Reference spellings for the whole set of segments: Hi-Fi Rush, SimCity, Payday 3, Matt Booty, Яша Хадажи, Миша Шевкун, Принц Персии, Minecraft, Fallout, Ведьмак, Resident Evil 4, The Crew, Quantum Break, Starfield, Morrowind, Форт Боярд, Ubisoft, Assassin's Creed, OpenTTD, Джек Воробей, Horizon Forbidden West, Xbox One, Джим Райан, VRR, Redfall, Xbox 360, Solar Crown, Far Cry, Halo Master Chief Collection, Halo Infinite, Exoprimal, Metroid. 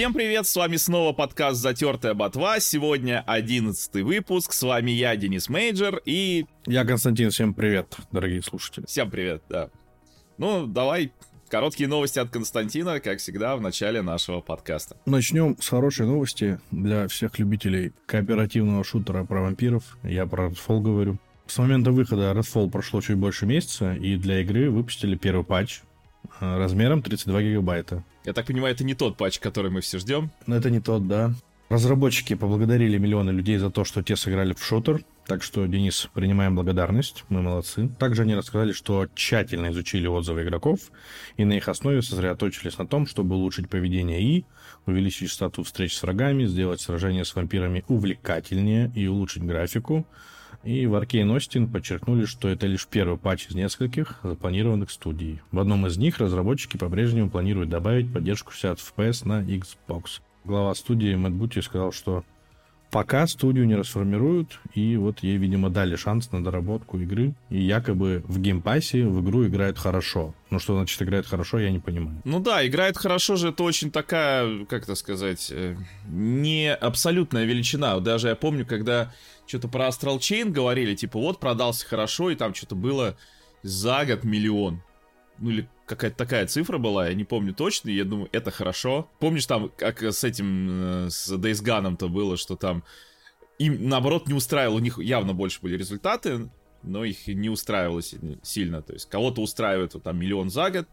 Всем привет, с вами снова подкаст «Затертая ботва». Сегодня 11-й выпуск, с вами я, Денис Мейджер, и... Я Константин, всем привет, дорогие слушатели. Всем привет, да. Ну, давай, короткие новости от Константина, как всегда, в начале нашего подкаста. Начнем с хорошей новости для всех любителей кооперативного шутера про вампиров. Я про Redfall говорю. С момента выхода Redfall прошло чуть больше месяца, и для игры выпустили первый патч размером 32 гигабайта. Я так понимаю, это не тот патч, который мы все ждем? Но это не тот, да. Разработчики поблагодарили миллионы людей за то, что те сыграли в шутер. Так что, Денис, принимаем благодарность, мы молодцы. Также они рассказали, что тщательно изучили отзывы игроков и на их основе сосредоточились на том, чтобы улучшить поведение и увеличить частоту встреч с врагами, сделать сражения с вампирами увлекательнее и улучшить графику. И в Arkane Austin подчеркнули, что это лишь первый патч из нескольких запланированных студий. В одном из них разработчики по-прежнему планируют добавить поддержку 60 FPS на Xbox. Глава студии Matt Booty сказал, что пока студию не расформируют, и вот ей, видимо, дали шанс на доработку игры. И якобы в геймпассе в игру играют хорошо. Ну что значит играет хорошо, я не понимаю. Ну да, играет хорошо же, это очень такая, как это сказать, не абсолютная величина. Даже я помню, когда что-то про Astral Chain говорили, типа вот продался хорошо, и там что-то было за год 1 миллион. Ну или какая-то такая цифра была, я не помню точно, я думаю, это хорошо. Помнишь там, как с этим, с Days Gone-то было, что там им, наоборот, не устраивало, у них явно больше были результаты, но их не устраивало сильно, то есть кого-то устраивает вот, там 1 миллион за год,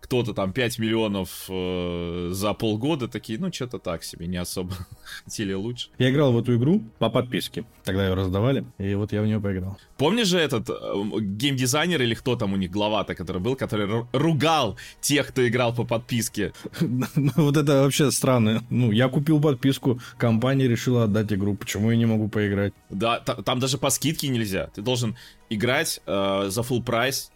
кто-то там 5 миллионов за полгода, такие, ну что-то так себе, не особо хотели лучше. Я играл в эту игру по подписке, тогда ее раздавали, и вот я в нее поиграл. Помнишь же этот геймдизайнер или кто там у них глава-то, который был, который ругал тех, кто играл по подписке? Вот это вообще странно, ну я купил подписку, компания решила отдать игру, почему я не могу поиграть? Да, там даже по скидке нельзя, ты должен играть за full прайс,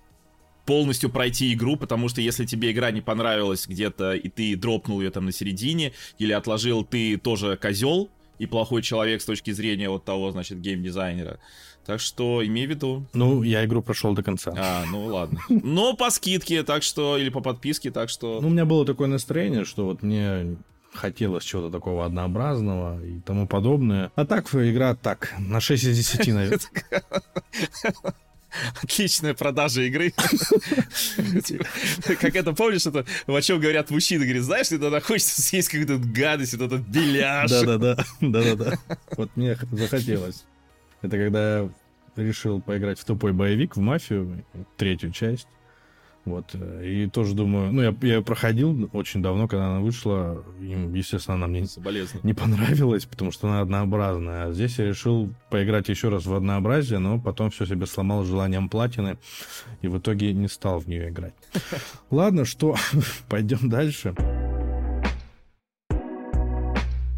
полностью пройти игру, потому что если тебе игра не понравилась где-то, и ты дропнул ее там на середине, или отложил, ты тоже козел и плохой человек с точки зрения вот того, значит, геймдизайнера. Так что имей в виду. Ну, я игру прошел до конца. А, ну ладно. Но по скидке, так что, или по подписке, так что... Ну, у меня было такое настроение, что вот мне... хотелось чего-то такого однообразного и тому подобное. А так игра так, на 6 из 10, наверное. Отличная продажа игры. Как это, помнишь, это о чем говорят мужчины? Говорят, знаешь, ты тогда хочется съесть какую-то гадость, вот этот беляш. Да-да-да. Вот мне захотелось. Это когда я решил поиграть в тупой боевик, в «Мафию», 3-ю часть. Вот, и тоже думаю, ну, я проходил очень давно, когда она вышла, им, естественно, она мне не понравилась, потому что она однообразная, а здесь я решил поиграть еще раз в однообразие, но потом все себе сломал желанием платины, и в итоге не стал в нее играть. Ладно, что, пойдем дальше.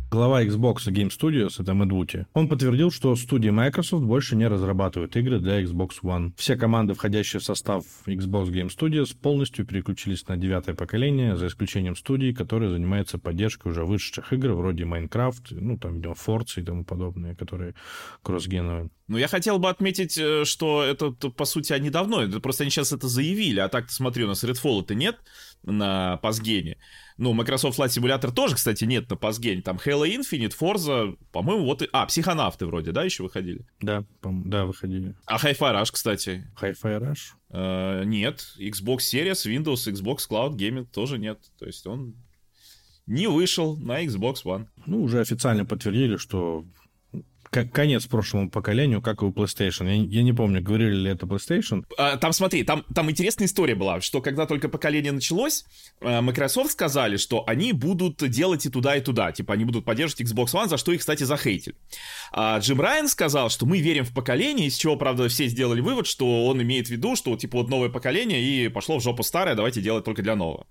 Глава Xbox Game Studios, это Matt Booty, он подтвердил, что студии Microsoft больше не разрабатывают игры для Xbox One. Все команды, входящие в состав Xbox Game Studios, полностью переключились на 9-е поколение, за исключением студий, которые занимаются поддержкой уже вышедших игр, вроде Minecraft, ну, там, видимо, Forza и тому подобное, которые кроссгеновые. Ну, я хотел бы отметить, что это, по сути, они давно, это просто они сейчас это заявили, а так-то, смотри, у нас Redfall-то нет на пасгене. Ну, Microsoft Flight Simulator тоже, кстати, нет на пасгене. Там Halo Infinite, Forza, по-моему, вот... И... А, Психонавты вроде, да, еще выходили? Да, да, выходили. А Hi-Fi Rush, кстати. Hi-Fi Rush? Нет. Xbox Series, Windows, Xbox Cloud Gaming тоже нет. То есть он не вышел на Xbox One. Ну, уже официально подтвердили, что... Конец прошлому поколению, как и у PlayStation. Я не помню, говорили ли это PlayStation. Там, смотри, там интересная история была, что когда только поколение началось, Microsoft сказали, что они будут делать и туда, и туда. Типа, они будут поддерживать Xbox One, за что их, кстати, захейтили. А Джим Райан сказал, что мы верим в поколение, из чего, правда, все сделали вывод, что он имеет в виду, что, типа, вот новое поколение, и пошло в жопу старое, давайте делать только для нового.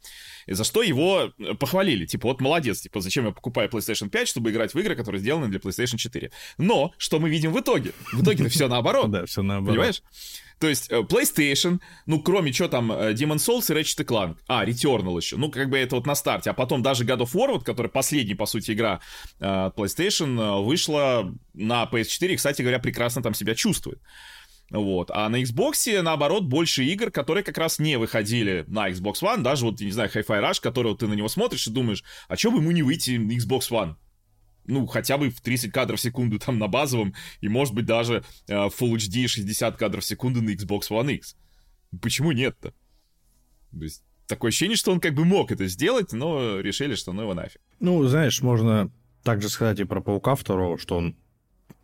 За что его похвалили. Типа, вот молодец, типа, зачем я покупаю PlayStation 5, чтобы играть в игры, которые сделаны для PlayStation 4. Но что мы видим в итоге? В итоге-то все наоборот. Да, все наоборот. Понимаешь? То есть PlayStation, ну, кроме чего там Demon's Souls и Ratchet & Clank. А, Returnal еще. Ну, как бы это вот на старте. А потом даже God of War, вот, которая последняя, по сути, игра PlayStation, вышла на PS4. И, кстати говоря, прекрасно там себя чувствует. Вот. А на Xbox, наоборот, больше игр, которые как раз не выходили на Xbox One. Даже вот, я не знаю, Hi-Fi Rush, которого ты на него смотришь и думаешь, а чё бы ему не выйти на Xbox One? Ну, хотя бы в 30 кадров в секунду там на базовом, и, может быть, даже Full HD 60 кадров в секунду на Xbox One X. Почему нет-то? То есть, такое ощущение, что он как бы мог это сделать, но решили, что ну его нафиг. Ну, знаешь, можно также сказать и про Паука второго, что он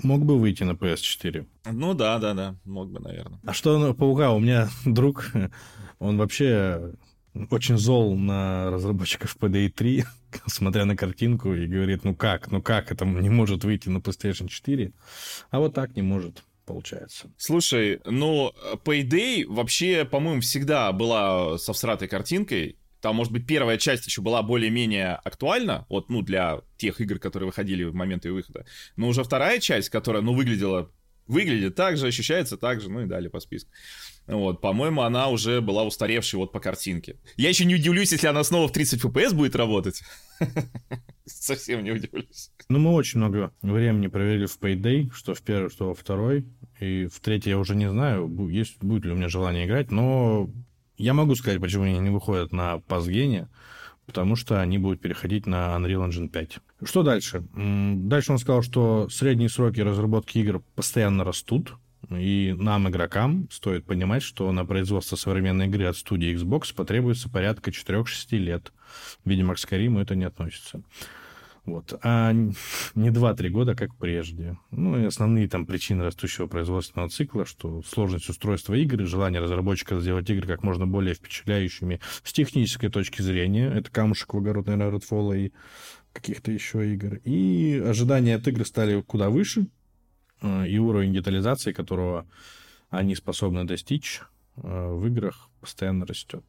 мог бы выйти на PS4. Ну да, мог бы, наверное. А что на Паука? У меня друг, он вообще очень зол на разработчиков Payday 3, смотря на картинку, и говорит, ну как, это не может выйти на PlayStation 4, а вот так не может. Получается. Слушай, ну, Payday вообще, по-моему, всегда была со всратой картинкой. Там, может быть, первая часть еще была более-менее актуальна, вот, ну, для тех игр, которые выходили в момент ее выхода. Но уже вторая часть, которая, ну, выглядит так же, ощущается так же, ну, и далее по списку. Вот, по-моему, она уже была устаревшей вот по картинке. Я еще не удивлюсь, если она снова в 30 FPS будет работать. Совсем не удивлюсь. Ну, мы очень много времени провели в Payday, что в первый, что во второй. И в третий я уже не знаю, будет ли у меня желание играть, но я могу сказать, почему они не выходят на PassGene, потому что они будут переходить на Unreal Engine 5. Что дальше? Дальше он сказал, что средние сроки разработки игр постоянно растут, и нам, игрокам, стоит понимать, что на производство современной игры от студии Xbox потребуется порядка 4-6 лет. Видимо, к Skyrim это не относится. Вот. А не 2-3 года, как прежде. Ну и основные там причины растущего производственного цикла, что сложность устройства игр и желание разработчика сделать игры как можно более впечатляющими с технической точки зрения. Это камушек в огород, наверное, Redfall и каких-то еще игр. И ожидания от игр стали куда выше. И уровень детализации, которого они способны достичь в играх, постоянно растет.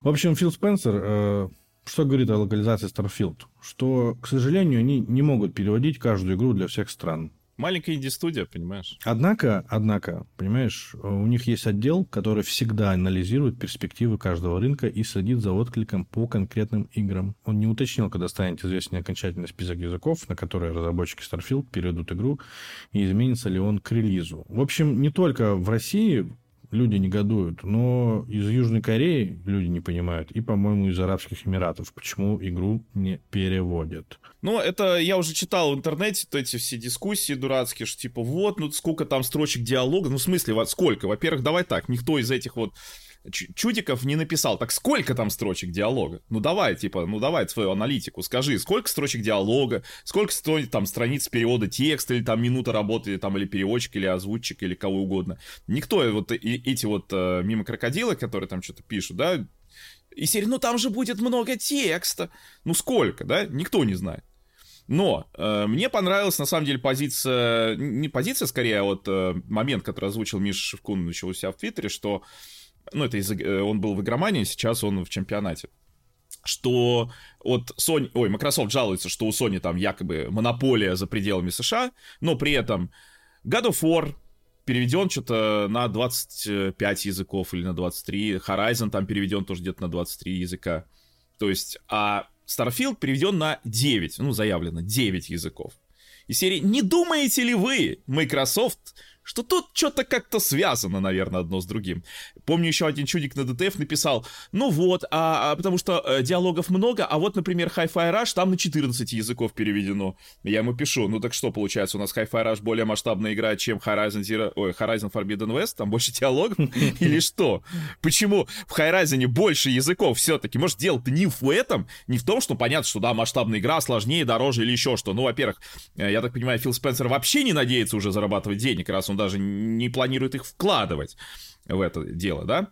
В общем, Фил Спенсер, что говорит о локализации Starfield? Что, к сожалению, они не могут переводить каждую игру для всех стран. Маленькая инди-студия, понимаешь? Однако, понимаешь, у них есть отдел, который всегда анализирует перспективы каждого рынка и следит за откликом по конкретным играм. Он не уточнил, когда станет известен окончательный список языков, на которые разработчики Starfield переведут игру, и изменится ли он к релизу. В общем, не только в России люди негодуют, но из Южной Кореи люди не понимают, и, по-моему, из Арабских Эмиратов, почему игру не переводят. Ну, это я уже читал в интернете, то эти все дискуссии дурацкие, что типа вот, ну сколько там строчек диалога, ну в смысле, вот сколько? Во-первых, давай так, никто из этих вот чудиков не написал, так сколько там строчек диалога? Ну давай свою аналитику, скажи, сколько строчек диалога, сколько там страниц перевода текста, или там минута работы, там, или переводчик, или озвучик, или кого угодно. Никто, вот эти вот мимо крокодилы, которые там что-то пишут, да, и серии, ну там же будет много текста, ну сколько, да, никто не знает. Но мне понравилась, на самом деле, позиция, не позиция, скорее, а вот момент, который озвучил Миша Шевкун еще у себя в Твиттере, что ну, это он был в игромании, сейчас он в чемпионате. Что вот Microsoft жалуется, что у Sony там якобы монополия за пределами США, но при этом God of War переведен что-то на 25 языков или на 23, Horizon там переведен тоже где-то на 23 языка. То есть, а Starfield переведен на 9, ну, заявлено, 9 языков. И серии «Не думаете ли вы, Microsoft, что тут что-то как-то связано, наверное, одно с другим». Помню, еще один чудик на DTF написал, ну вот, потому что диалогов много, а вот, например, Hi-Fi Rush, там на 14 языков переведено. Я ему пишу, ну так что получается, у нас Hi-Fi Rush более масштабная игра, чем Horizon Forbidden West, там больше диалогов или что? Почему в Horizon больше языков все-таки? Может, дело-то не в этом, не в том, что понятно, что да, масштабная игра сложнее, дороже или еще что. Ну, во-первых, я так понимаю, Фил Спенсер вообще не надеется уже зарабатывать денег, раз он даже не планирует их вкладывать в это дело, да?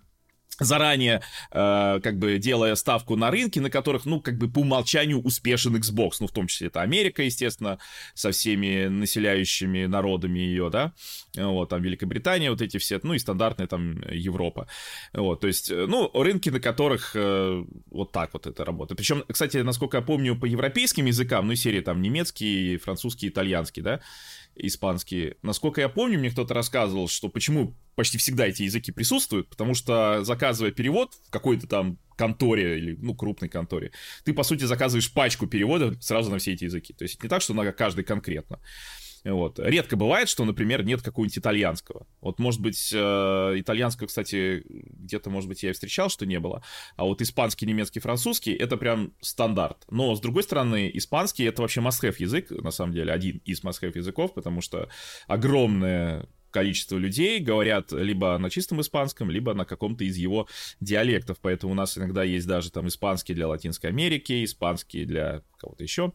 Заранее, как бы, делая ставку на рынки, на которых, ну, как бы, по умолчанию успешен Xbox. Ну, в том числе это Америка, естественно, со всеми населяющими народами ее, да? Вот, там, Великобритания, вот эти все, ну, и стандартная там Европа. Вот, то есть, ну, рынки, на которых вот так вот это работает. Причем, кстати, насколько я помню, по европейским языкам, ну, серии там немецкий, французский, итальянский, да? Испанские. Насколько я помню, мне кто-то рассказывал, что почему почти всегда эти языки присутствуют, потому что, заказывая перевод в какой-то там конторе или, ну, крупной конторе, ты, по сути, заказываешь пачку переводов сразу на все эти языки. То есть не так, что на каждый конкретно. Вот. Редко бывает, что, например, нет какого-нибудь итальянского. Вот, может быть, итальянского, кстати, где-то, может быть, я и встречал, что не было. А вот испанский, немецкий, французский — это прям стандарт. Но, с другой стороны, испанский — это вообще must-have язык, на самом деле, один из must-have языков, потому что огромное количество людей говорят либо на чистом испанском, либо на каком-то из его диалектов. Поэтому у нас иногда есть даже там испанский для Латинской Америки, испанский для кого-то еще.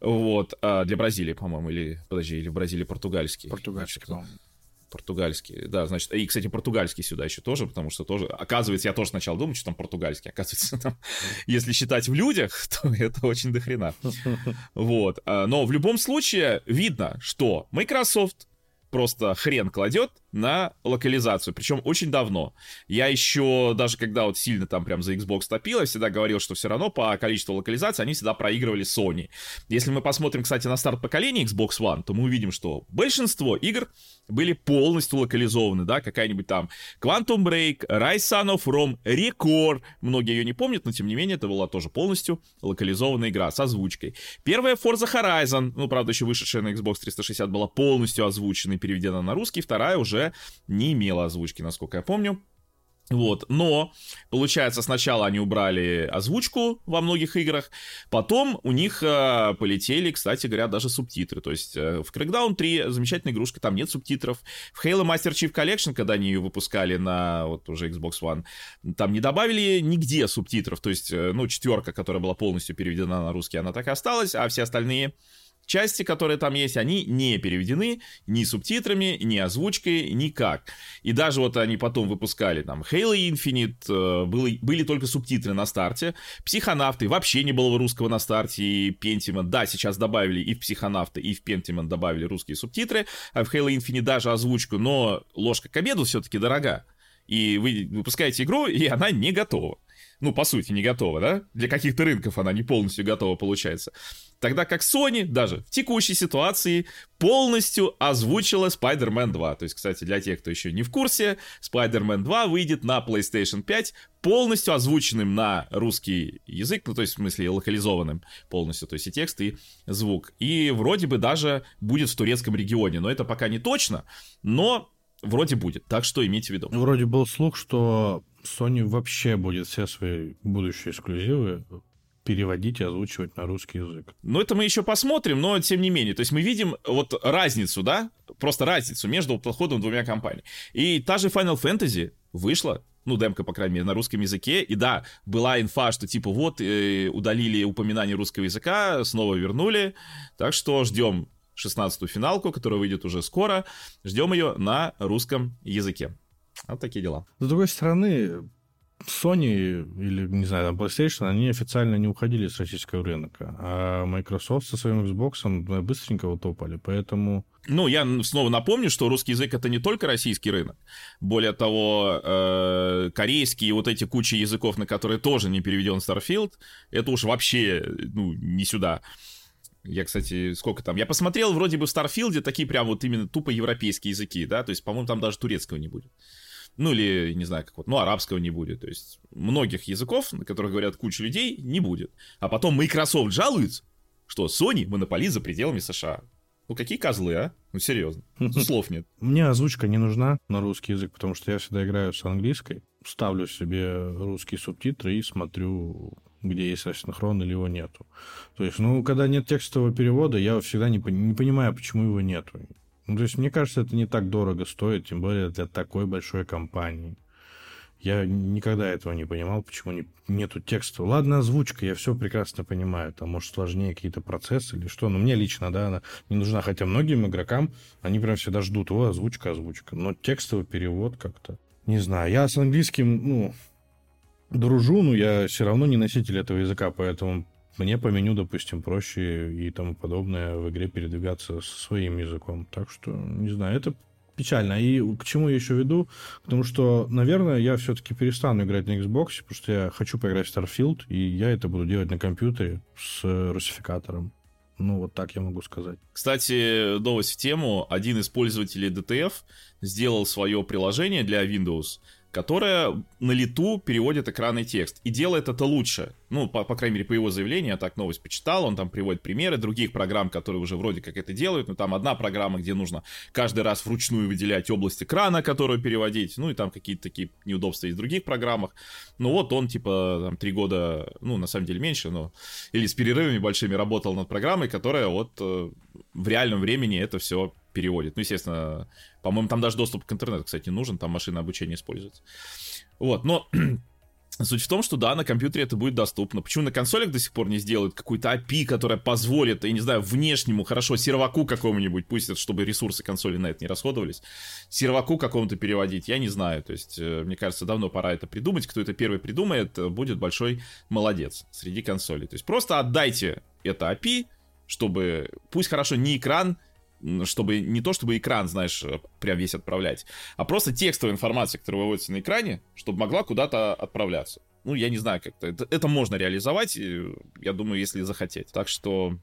Вот, для Бразилии, по-моему, или, подожди, или в Бразилии португальский. Португальский, по-моему. Португальский, да, значит, и, кстати, португальский сюда еще тоже, потому что тоже, оказывается, я тоже сначала думал, что там португальский, оказывается, там, если считать в людях, то это очень дохрена. Вот, но в любом случае видно, что Microsoft просто хрен кладет на локализацию, причем очень давно. Я еще, даже когда вот сильно там прям за Xbox топил, я всегда говорил, что все равно по количеству локализаций они всегда проигрывали Sony. Если мы посмотрим, кстати, на старт поколения Xbox One, то мы увидим, что большинство игр были полностью локализованы, да, какая-нибудь там Quantum Break, Rise Son of Rome, Record, многие ее не помнят, но тем не менее это была тоже полностью локализованная игра с озвучкой. Первая Forza Horizon, ну, правда, еще вышедшая на Xbox 360, была полностью озвучена и переведена на русский, вторая уже не имела озвучки, насколько я помню. Вот, но, получается, сначала они убрали озвучку во многих играх, потом у них полетели, кстати говоря, даже субтитры, то есть в Crackdown 3 замечательная игрушка, там нет субтитров, в Halo Master Chief Collection, когда они ее выпускали на вот уже Xbox One, там не добавили нигде субтитров, то есть, ну, четверка, которая была полностью переведена на русский, она так и осталась, а все остальные части, которые там есть, они не переведены ни субтитрами, ни озвучкой, никак. И даже вот они потом выпускали там Halo Infinite, были только субтитры на старте. Психонавты, вообще не было русского на старте, и Pentiment, да, сейчас добавили и в Психонавты, и в Pentiment добавили русские субтитры, а в Halo Infinite даже озвучку, но ложка к обеду все-таки дорога. И вы выпускаете игру, и она не готова. Ну, по сути, не готова, да? Для каких-то рынков она не полностью готова, получается. Тогда как Sony даже в текущей ситуации полностью озвучила Spider-Man 2. То есть, кстати, для тех, кто еще не в курсе, Spider-Man 2 выйдет на PlayStation 5 полностью озвученным на русский язык, ну, то есть, в смысле, локализованным полностью, то есть и текст, и звук. И вроде бы даже будет в турецком регионе, но это пока не точно, но вроде будет, так что имейте в виду. Вроде был слух, что Sony вообще будет все свои будущие эксклюзивы переводить и озвучивать на русский язык. Ну, это мы еще посмотрим, но тем не менее. То есть мы видим вот разницу, да? Просто разницу между подходом двумя компаний. И та же Final Fantasy вышла, ну, демка, по крайней мере, на русском языке. И да, была инфа, что типа вот, удалили упоминание русского языка, снова вернули. Так что ждем 16-ю финалку, которая выйдет уже скоро. Ждем ее на русском языке. Вот такие дела. С другой стороны, Sony или, не знаю, там PlayStation, они официально не уходили с российского рынка, а Microsoft со своим Xbox быстренько утопали, поэтому... Ну, я снова напомню, что русский язык — это не только российский рынок. Более того, корейский и вот эти кучи языков, на которые тоже не переведен Starfield, это уж вообще, ну, не сюда. Я, кстати, сколько там... Я посмотрел, вроде бы в Starfield'е такие прям вот именно тупо европейские языки, да, то есть, по-моему, там даже турецкого не будет. Ну, или, не знаю, как вот, ну, арабского не будет. То есть, многих языков, на которых говорят куча людей, не будет. А потом Microsoft жалуется, что Sony монополист за пределами США. Ну, какие козлы, а? Ну, серьезно. Слов нет. Мне озвучка не нужна на русский язык, потому что я всегда играю с английской. Ставлю себе русские субтитры и смотрю, где есть асинхрон или его нету. То есть, ну, когда нет текстового перевода, я всегда не понимаю, почему его нету. Ну, то есть, мне кажется, это не так дорого стоит, тем более для такой большой компании. Я никогда этого не понимал, почему нету текста. Ладно, озвучка, я все прекрасно понимаю. Там, может, сложнее какие-то процессы или что. Но мне лично, да, она не нужна. Хотя многим игрокам, они прям всегда ждут, о, озвучка. Но текстовый перевод как-то, не знаю. Я с английским, ну, дружу, но я все равно не носитель этого языка, поэтому мне по меню, допустим, проще и тому подобное в игре передвигаться со своим языком. Так что, не знаю, это печально. И к чему я еще веду? Потому что, наверное, я все-таки перестану играть на Xbox, потому что я хочу поиграть в Starfield, и я это буду делать на компьютере с русификатором. Ну, вот так я могу сказать. Кстати, новость в тему. Один из пользователей DTF сделал свое приложение для Windows, которая на лету переводит экранный текст. И делает это лучше. Ну, по крайней мере, по его заявлению, я так новость почитал, он там приводит примеры других программ, которые уже вроде как это делают, но там одна программа, где нужно каждый раз вручную выделять область экрана, которую переводить, ну и там какие-то такие неудобства есть в других программах. Ну вот он, типа, там, 3 года, ну, на самом деле меньше, но или с перерывами большими работал над программой, которая вот в реальном времени это все переводит. Ну, естественно, по-моему, там даже доступ к интернету, кстати, нужен, там машинное обучение используется. Вот, но... Суть в том, что да, на компьютере это будет доступно. Почему на консолях до сих пор не сделают какую-то API, которая позволит, я не знаю, внешнему, хорошо, серваку какому-нибудь, пусть это, чтобы ресурсы консоли на это не расходовались, серваку какому-то переводить, я не знаю. То есть, мне кажется, давно пора это придумать. Кто это первый придумает, будет большой молодец среди консолей. То есть, просто отдайте это API, чтобы, пусть хорошо, не экран, чтобы не то, чтобы экран, знаешь, прям весь отправлять, а просто текстовая информация, которая выводится на экране, чтобы могла куда-то отправляться. Ну, я не знаю, как-то это можно реализовать, я думаю, если захотеть. Так что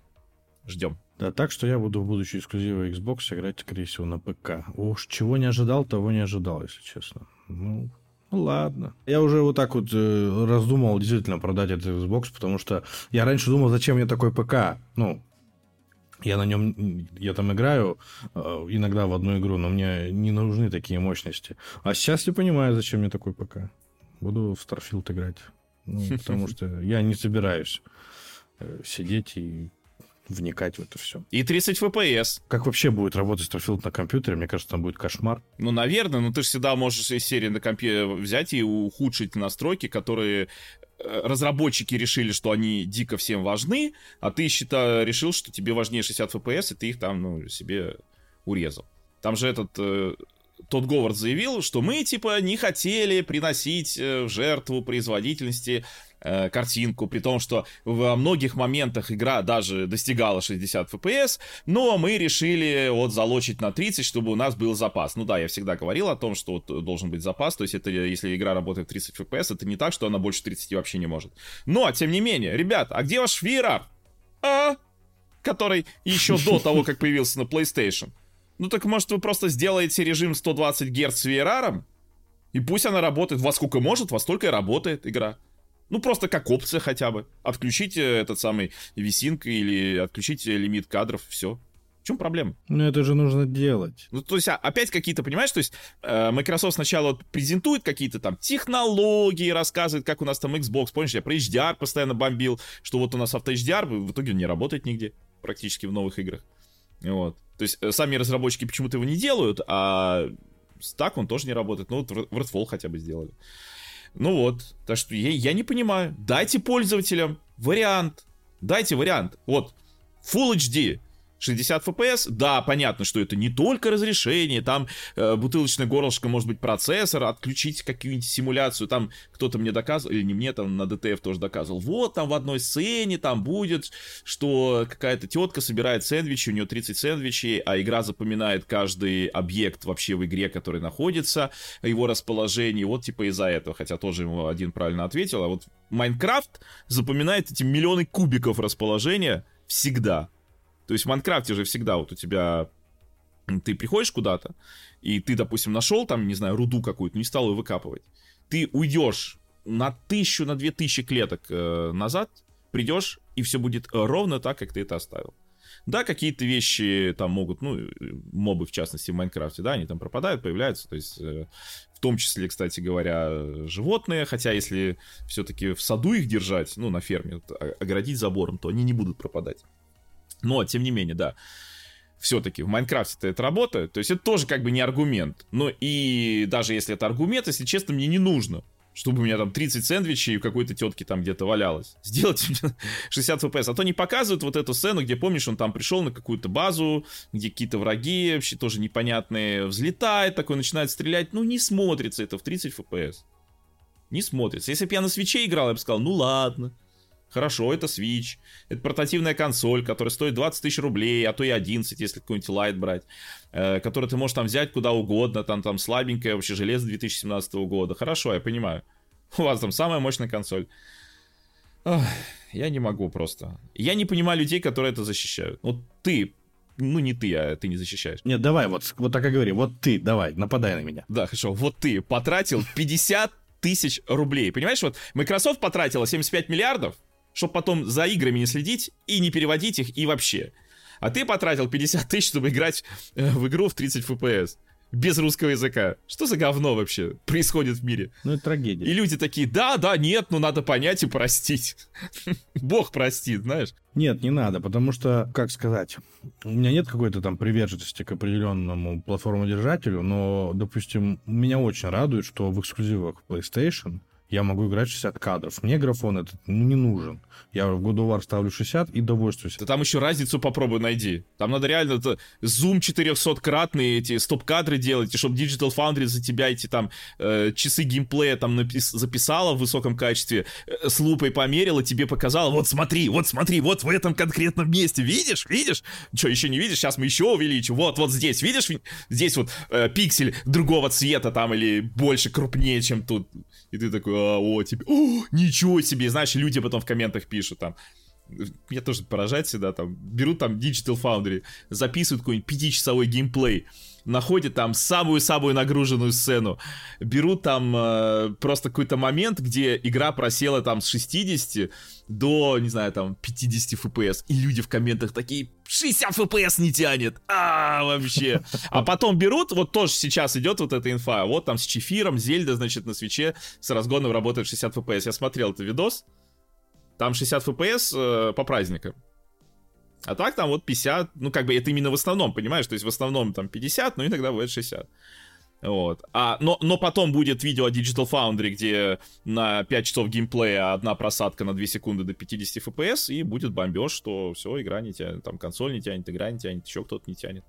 ждем. Да, так что я буду в будущие эксклюзивы Xbox играть, скорее всего, на ПК. Уж чего не ожидал, того не ожидал, если честно. Ну, ладно. Я уже вот так вот раздумал действительно продать этот Xbox, потому что я раньше думал, зачем мне такой ПК, ну... Я на нем, я там играю иногда в одну игру, но мне не нужны такие мощности. А сейчас я понимаю, зачем мне такой ПК. Буду в Starfield играть. Ну, потому что я не собираюсь сидеть и вникать в это все. И 30 FPS. Как вообще будет работать Starfield на компьютере? Мне кажется, там будет кошмар. Ну, наверное, но ты же всегда можешь из серии на компе взять и ухудшить настройки, которые... разработчики решили, что они дико всем важны, а ты, считай, решил, что тебе важнее 60 FPS, и ты их там, ну, себе урезал. Там же этот... Тодд Говард заявил, что мы, типа, не хотели приносить в жертву производительности картинку, при том, что во многих моментах игра даже достигала 60 FPS, но мы решили вот залочить на 30, чтобы у нас был запас. Ну да, я всегда говорил о том, что вот должен быть запас, то есть это, если игра работает в 30 FPS, это не так, что она больше 30 вообще не может. Но, тем не менее, ребят, а где ваш VR, который еще до того, как появился на PlayStation? Ну так, может, вы просто сделаете режим 120 Гц с VRR, и пусть она работает во сколько может, во столько и работает игра. Ну просто как опция хотя бы. Отключите этот самый VSync или отключите лимит кадров, все. В чем проблема? Ну это же нужно делать. Ну то есть опять какие-то, понимаешь, то есть Microsoft сначала презентует какие-то там технологии, рассказывает, как у нас там Xbox, помнишь, я про HDR постоянно бомбил, что вот у нас автоHDR, в итоге он не работает нигде, практически в новых играх. Вот. То есть сами разработчики почему-то его не делают, а так он тоже не работает. Ну вот Redfall хотя бы сделали. Ну вот, так что я не понимаю. Дайте пользователям вариант. Дайте вариант. Вот, Full HD 60 FPS, да, понятно, что это не только разрешение, там бутылочное горлышко, может быть, процессор, отключить какую-нибудь симуляцию, там кто-то мне доказывал, или не мне, там на DTF тоже доказывал, вот, там в одной сцене, там будет, что какая-то тетка собирает сэндвичи, у нее 30 сэндвичей, а игра запоминает каждый объект вообще в игре, который находится, его расположение, вот типа из-за этого, хотя тоже ему один правильно ответил, а вот Майнкрафт запоминает эти миллионы кубиков расположения всегда. То есть в Майнкрафте же всегда вот у тебя... Ты приходишь куда-то, и ты, допустим, нашел там, не знаю, руду какую-то, не стал ее выкапывать. Ты уйдешь на 1000, на 2000 клеток назад, придешь, и все будет ровно так, как ты это оставил. Да, какие-то вещи там могут, ну, мобы, в частности, в Майнкрафте, да, они там пропадают, появляются, то есть, в том числе, кстати говоря, животные, хотя если все-таки в саду их держать, ну, на ферме, оградить забором, то они не будут пропадать. Но, тем не менее, да, все-таки в Майнкрафте-то это работает, то есть это тоже как бы не аргумент, но и даже если это аргумент, если честно, мне не нужно, чтобы у меня там 30 сэндвичей и у какой-то тетки там где-то валялось. Сделайте 60 FPS, а то не показывают вот эту сцену, где, помнишь, он там пришел на какую-то базу, где какие-то враги вообще тоже непонятные, взлетает такой, начинает стрелять, ну не смотрится это в 30 FPS, не смотрится. Если бы я на свитче играл, я бы сказал, ну ладно. Хорошо, это Switch, это портативная консоль, которая стоит 20 000 рублей, а то и 11, если какой-нибудь лайт брать, которую ты можешь там взять куда угодно, там слабенькая, вообще железо 2017 года. Хорошо, я понимаю, у вас там самая мощная консоль. Ох, я не могу просто. Я не понимаю людей, которые это защищают. Вот ты Ну, не ты, а ты не защищаешь. Нет, давай, вот так и говори. Вот ты, давай, нападай на меня. Да, хорошо. Вот ты потратил 50 тысяч рублей. Понимаешь, вот Microsoft потратила 75 миллиардов, чтобы потом за играми не следить и не переводить их и вообще. А ты потратил 50 тысяч, чтобы играть в игру в 30 FPS. Без русского языка. Что за говно вообще происходит в мире? Ну, это трагедия. И люди такие, да, нет, ну надо понять и простить. Бог простит, знаешь. Нет, не надо, потому что, как сказать, у меня нет какой-то там приверженности к определенному платформодержателю, но, допустим, меня очень радует, что в эксклюзивах PlayStation я могу играть 60 кадров. Мне графон этот не нужен. Я в God of War ставлю 60 и довольствуюсь. Ты там еще разницу попробуй найди. Там надо реально зум 400-кратный, эти стоп-кадры делать, и чтобы Digital Foundry за тебя эти там часы геймплея там записала в высоком качестве, с лупой померила, тебе показала, вот смотри, вот в этом конкретном месте, видишь? Что, еще не видишь? Сейчас мы еще увеличим. Вот здесь, видишь? Здесь вот пиксель другого цвета там или больше, крупнее, чем тут. И ты такой, ничего себе, знаешь, люди потом в комментах пишут там, меня тоже поражает всегда, там, берут там Digital Foundry, записывают какой-нибудь 5-часовой геймплей, находят там самую-самую нагруженную сцену, берут там просто какой-то момент, где игра просела там с 60 до, не знаю, там, 50 FPS, и люди в комментах такие, 60 FPS не тянет, вообще. А потом берут, вот тоже сейчас идет вот эта инфа, вот там с Чефиром, Зельда, значит, на свече с разгоном работает 60 FPS. Я смотрел этот видос, там 60 FPS по праздникам. А так там вот 50, ну как бы это именно в основном, понимаешь, то есть в основном там 50, но иногда бывает 60. Вот. Но потом будет видео о Digital Foundry, где на 5 часов геймплея одна просадка на 2 секунды до 50 FPS, и будет бомбеж, что все, игра не тянет, там консоль не тянет, игра не тянет, еще кто-то не тянет.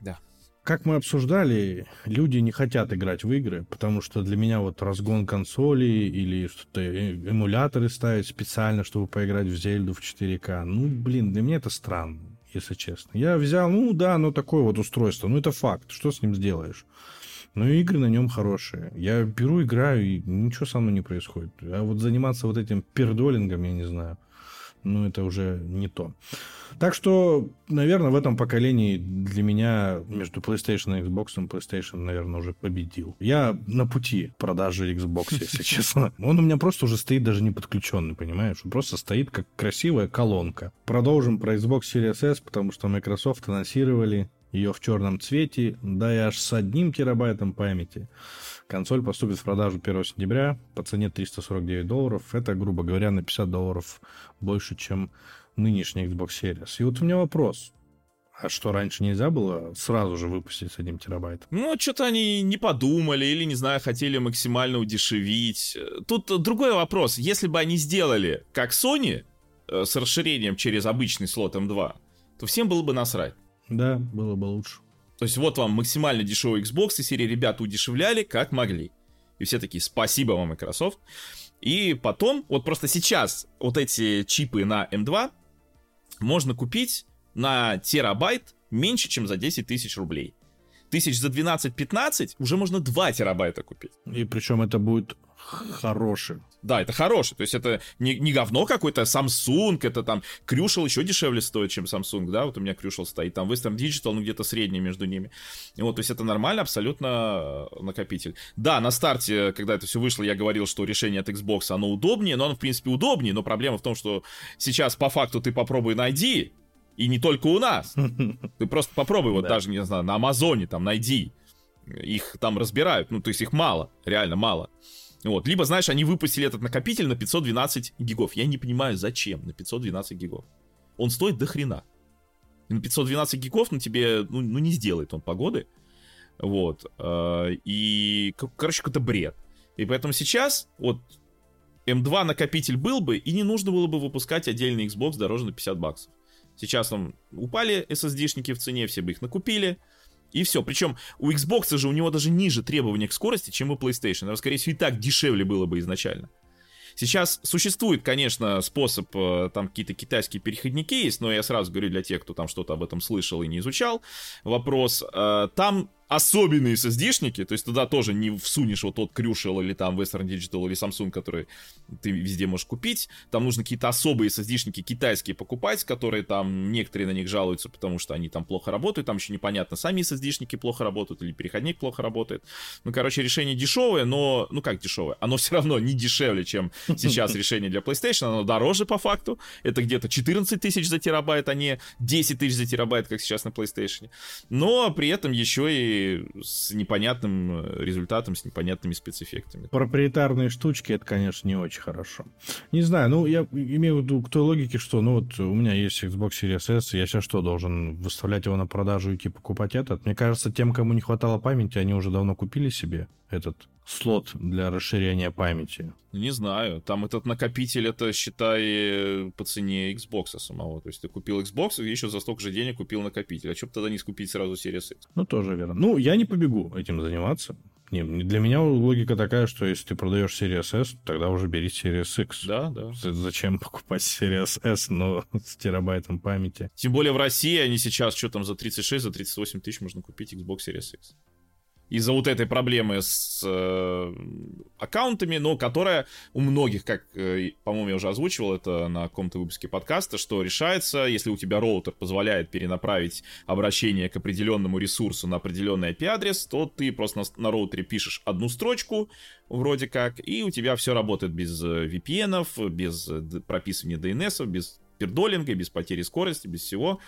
Да. Как мы обсуждали, люди не хотят играть в игры, потому что для меня вот разгон консолей или что-то эмуляторы ставить специально, чтобы поиграть в Зельду в 4К. Ну, блин, для меня это странно, если честно. Я взял, оно такое вот устройство, это факт, что с ним сделаешь. Но игры на нем хорошие. Я беру, играю, и ничего со мной не происходит. А вот заниматься вот этим пердолингом, я не знаю. Это уже не то. Так что, наверное, в этом поколении для меня между PlayStation и Xbox PlayStation, наверное, уже победил. Я на пути продажи Xbox, если честно. Он у меня просто уже стоит даже не подключенный, понимаешь? Он просто стоит как красивая колонка. Продолжим про Xbox Series S, потому что Microsoft анонсировали ее в черном цвете, да и аж с 1 терабайтом памяти. Консоль поступит в продажу 1 сентября по цене $349. Это, грубо говоря, на $50 больше, чем нынешний Xbox Series. И вот у меня вопрос. А что, раньше нельзя было сразу же выпустить с 1 терабайтом? Что-то они не подумали или, не знаю, хотели максимально удешевить. Тут другой вопрос. Если бы они сделали, как Sony, с расширением через обычный слот M2, то всем было бы насрать. Да, было бы лучше. То есть вот вам максимально дешевый Xbox, и серии ребята удешевляли как могли. И все такие, спасибо вам, Microsoft. И потом, вот просто сейчас вот эти чипы на M2 можно купить на терабайт меньше, чем за 10 тысяч рублей. Тысяч за 12-15 уже можно 2 терабайта купить. И причем это будет хороший. Да, это хороший. То есть это не говно какое-то, Samsung, это там Crucial еще дешевле стоит, чем Samsung, да, вот у меня Crucial стоит, там Western Digital, где-то средний между ними. То есть это нормально, абсолютно накопитель. Да, на старте, когда это все вышло, я говорил, что решение от Xbox, оно удобнее, но оно, в принципе, удобнее, но проблема в том, что сейчас по факту ты попробуй найди, и не только у нас. Ты просто попробуй, даже, не знаю, на Амазоне там найди. Их там разбирают, то есть их мало, реально мало. Либо, знаешь, они выпустили этот накопитель на 512 гигов. Я не понимаю, зачем на 512 гигов. Он стоит до хрена. И на 512 гигов тебе, не сделает он погоды. И, короче, какой-то бред. И поэтому сейчас, М2 накопитель был бы, и не нужно было бы выпускать отдельный Xbox дороже на $50. Сейчас там упали SSD-шники в цене, все бы их накупили. И все. Причем у Xbox же у него даже ниже требования к скорости, чем у PlayStation. Оно, скорее всего, и так дешевле было бы изначально. Сейчас существует, конечно, способ, там какие-то китайские переходники есть, но я сразу говорю для тех, кто там что-то об этом слышал и не изучал, вопрос. Там особенные SSD-шники, то есть туда тоже не всунешь вот тот Crucial или там Western Digital или Samsung, который ты везде можешь купить. Там нужно какие-то особые SSD-шники китайские покупать, которые там некоторые на них жалуются, потому что они там плохо работают, там еще непонятно, сами SSD-шники плохо работают или переходник плохо работает. Ну, короче, решение дешевое, но, ну как дешевое, оно все равно не дешевле, чем сейчас решение для PlayStation, оно дороже по факту, это где-то 14 тысяч за терабайт, а не 10 тысяч за терабайт, как сейчас на PlayStation, но при этом еще и с непонятным результатом, с непонятными спецэффектами. Проприетарные штучки, это, конечно, не очень хорошо. Не знаю, ну, я имею в виду к той логике, что, ну, вот у меня есть Xbox Series S, я сейчас что, должен выставлять его на продажу и идти покупать этот? Мне кажется, тем, кому не хватало памяти, они уже давно купили себе этот слот для расширения памяти. Не знаю, там этот накопитель, это, считай, по цене Xbox'а самого. То есть ты купил Xbox и еще за столько же денег купил накопитель. А что бы тогда не скупить сразу Series X? Ну, тоже верно. Ну, я не побегу этим заниматься. Не, для меня логика такая, что если ты продаешь Series S, тогда уже бери Series X. Да, да. Зачем покупать Series S, но с терабайтом памяти? Тем более в России они сейчас, что там, за 36, за 38 тысяч можно купить Xbox Series X. Из-за вот этой проблемы с аккаунтами, но которая у многих, как, по-моему, я уже озвучивал это на каком-то выпуске подкаста, что решается, если у тебя роутер позволяет перенаправить обращение к определенному ресурсу на определенный IP-адрес, то ты просто на роутере пишешь одну строчку, вроде как, и у тебя все работает без VPN-ов, без прописывания DNS-ов, без пердолинга, без потери скорости, без всего,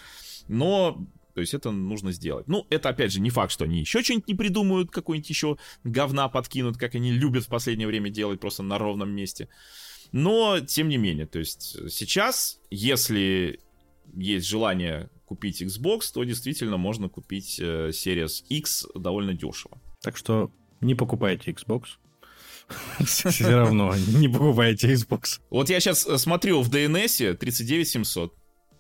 но... То есть это нужно сделать. Ну, это, опять же, не факт, что они еще что-нибудь не придумают, какой-нибудь еще говна подкинут, как они любят в последнее время делать просто на ровном месте. Но, тем не менее, то есть сейчас, если есть желание купить Xbox, то действительно можно купить Series X довольно дешево. Так что не покупайте Xbox. Все равно не покупайте Xbox. Вот я сейчас смотрю в DNS 39700.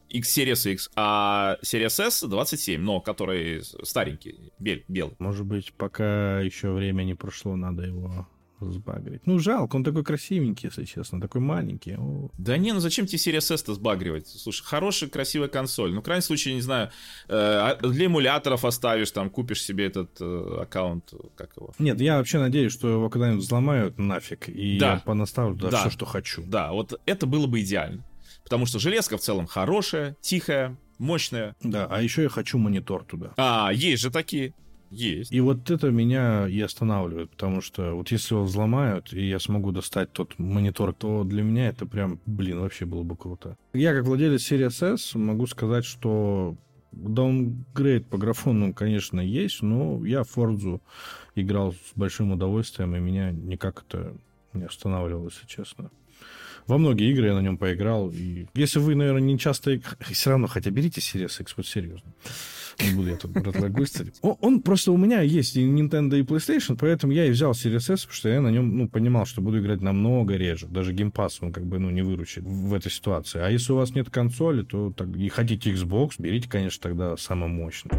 X Series X, а Series S 27, но который старенький, белый. Может быть, пока еще время не прошло, надо его сбагрить. Ну, жалко, он такой красивенький, если честно, такой маленький. О. Да не, ну зачем тебе Series S-то сбагривать? Слушай, хорошая, красивая консоль. Ну, в крайнем случае, не знаю, для эмуляторов оставишь, там, купишь себе этот аккаунт, как его. Нет, я вообще надеюсь, что его когда-нибудь взломают нафиг, и да. Я понаставлю туда все, что хочу. Да, вот это было бы идеально. Потому что железка в целом хорошая, тихая, мощная. Да, а еще я хочу монитор туда. А, есть же такие. Есть. И вот это меня и останавливает, потому что вот если его взломают, и я смогу достать тот монитор, то для меня это прям, блин, вообще было бы круто. Я, как владелец Series S, могу сказать, что даунгрейд по графону, конечно, есть, но я Forza играл с большим удовольствием, и меня никак это не останавливало, если честно. Во многие игры я на нем поиграл. И если вы, наверное, не часто... Все равно, хотя берите Series X, вот серьезно. Не буду я тут разлагуйствовать. Он просто у меня есть и Nintendo, и PlayStation, поэтому я и взял Series S, потому что я на нем, ну, понимал, что буду играть намного реже. Даже геймпасс он как бы, ну, не выручит в этой ситуации. А если у вас нет консоли, то так, и хотите Xbox, берите, конечно, тогда самый мощный.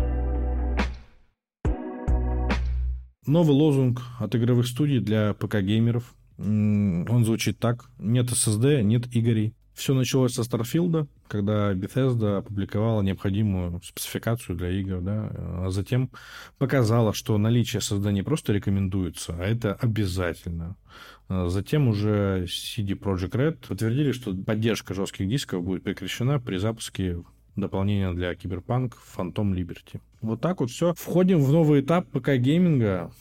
Новый лозунг от игровых студий для ПК-геймеров. Он звучит так. Нет SSD, нет игрей. Все началось со Starfield, когда Bethesda опубликовала необходимую спецификацию для игр, да, а затем показала, что наличие SSD не просто рекомендуется, а это обязательно. Затем уже CD Projekt Red подтвердили, что поддержка жестких дисков будет прекращена при запуске дополнения для Cyberpunk Phantom Liberty. Вот так вот все. Входим в новый этап ПК-гейминга.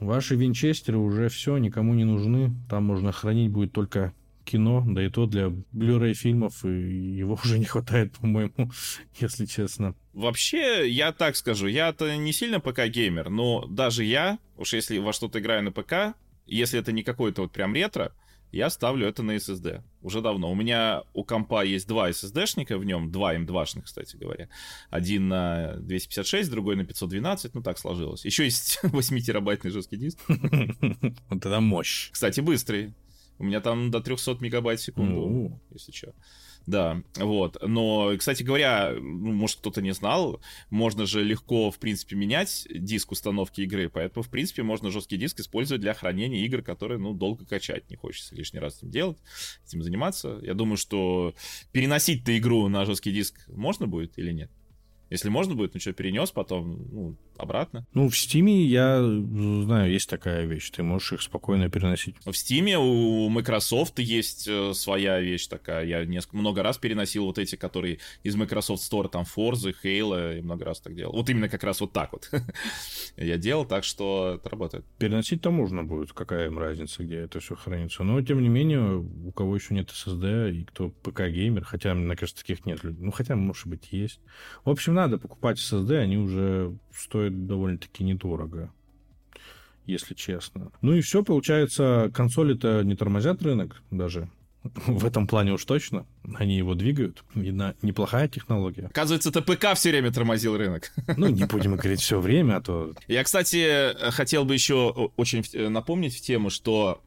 Ваши винчестеры уже все, никому не нужны. Там можно хранить будет только кино, да и то для Blu-ray фильмов, и его уже не хватает, по-моему, если честно. Вообще, я так скажу, я-то не сильно ПК-геймер, но даже я, уж если во что-то играю на ПК, если это не какой-то вот прям ретро, я ставлю это на SSD. Уже давно. У меня у компа есть два SSD-шника в нем, два М2-шных, кстати говоря. Один на 256, другой на 512, ну так сложилось. Еще есть 8-терабайтный жесткий диск. Вот это мощь. Кстати, быстрый. У меня там до 300 мегабайт в секунду, если что. Да, вот. Но, кстати говоря, может, кто-то не знал, можно же легко, в принципе, менять диск установки игры, поэтому, в принципе, можно жесткий диск использовать для хранения игр, которые, ну, долго качать не хочется лишний раз этим делать, этим заниматься. Я думаю, что переносить-то игру на жесткий диск можно будет или нет? Если можно будет, ну что, перенес потом, ну, обратно. Ну, в Стиме, я знаю, есть такая вещь. Ты можешь их спокойно переносить. В Стиме у Microsoft есть своя вещь такая. Я много раз переносил вот эти, которые из Microsoft Store, там, Forza, Halo, и много раз так делал. Вот именно как раз вот так вот я делал, так что это работает. Переносить-то можно будет, какая им разница, где это все хранится. Но, тем не менее, у кого еще нет SSD, и кто ПК-геймер, хотя, мне кажется, таких нет. Ну, хотя, может быть, есть. В общем, надо покупать SSD, они уже стоят довольно-таки недорого, если честно. Ну и все, получается, консоли-то не тормозят рынок даже. В этом плане уж точно. Они его двигают. Видно, неплохая технология. Оказывается, ТПК все время тормозил рынок. Ну, не будем говорить все время, а то... Я, кстати, хотел бы еще очень напомнить в тему, что...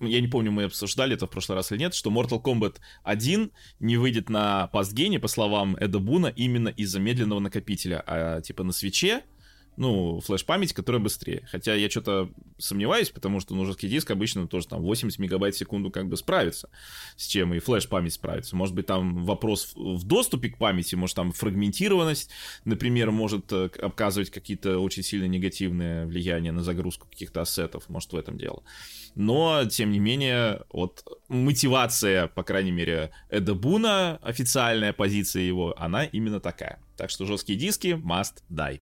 Я не помню, мы обсуждали это в прошлый раз или нет, что Mortal Kombat 1 не выйдет на пастгене, по словам Эда Буна, именно из-за медленного накопителя, а типа на свитче, ну, флеш-память, которая быстрее. Хотя я что-то сомневаюсь, потому что ну, жесткий диск обычно тоже там 80 мегабайт в секунду как бы справится, с чем и флеш-память справится. Может быть, там вопрос в доступе к памяти, может, там фрагментированность, например, может оказывать какие-то очень сильно негативные влияния на загрузку каких-то ассетов, может, в этом дело. Но, тем не менее, вот мотивация, по крайней мере, Эда Буна, официальная позиция его, она именно такая. Так что жесткие диски must die.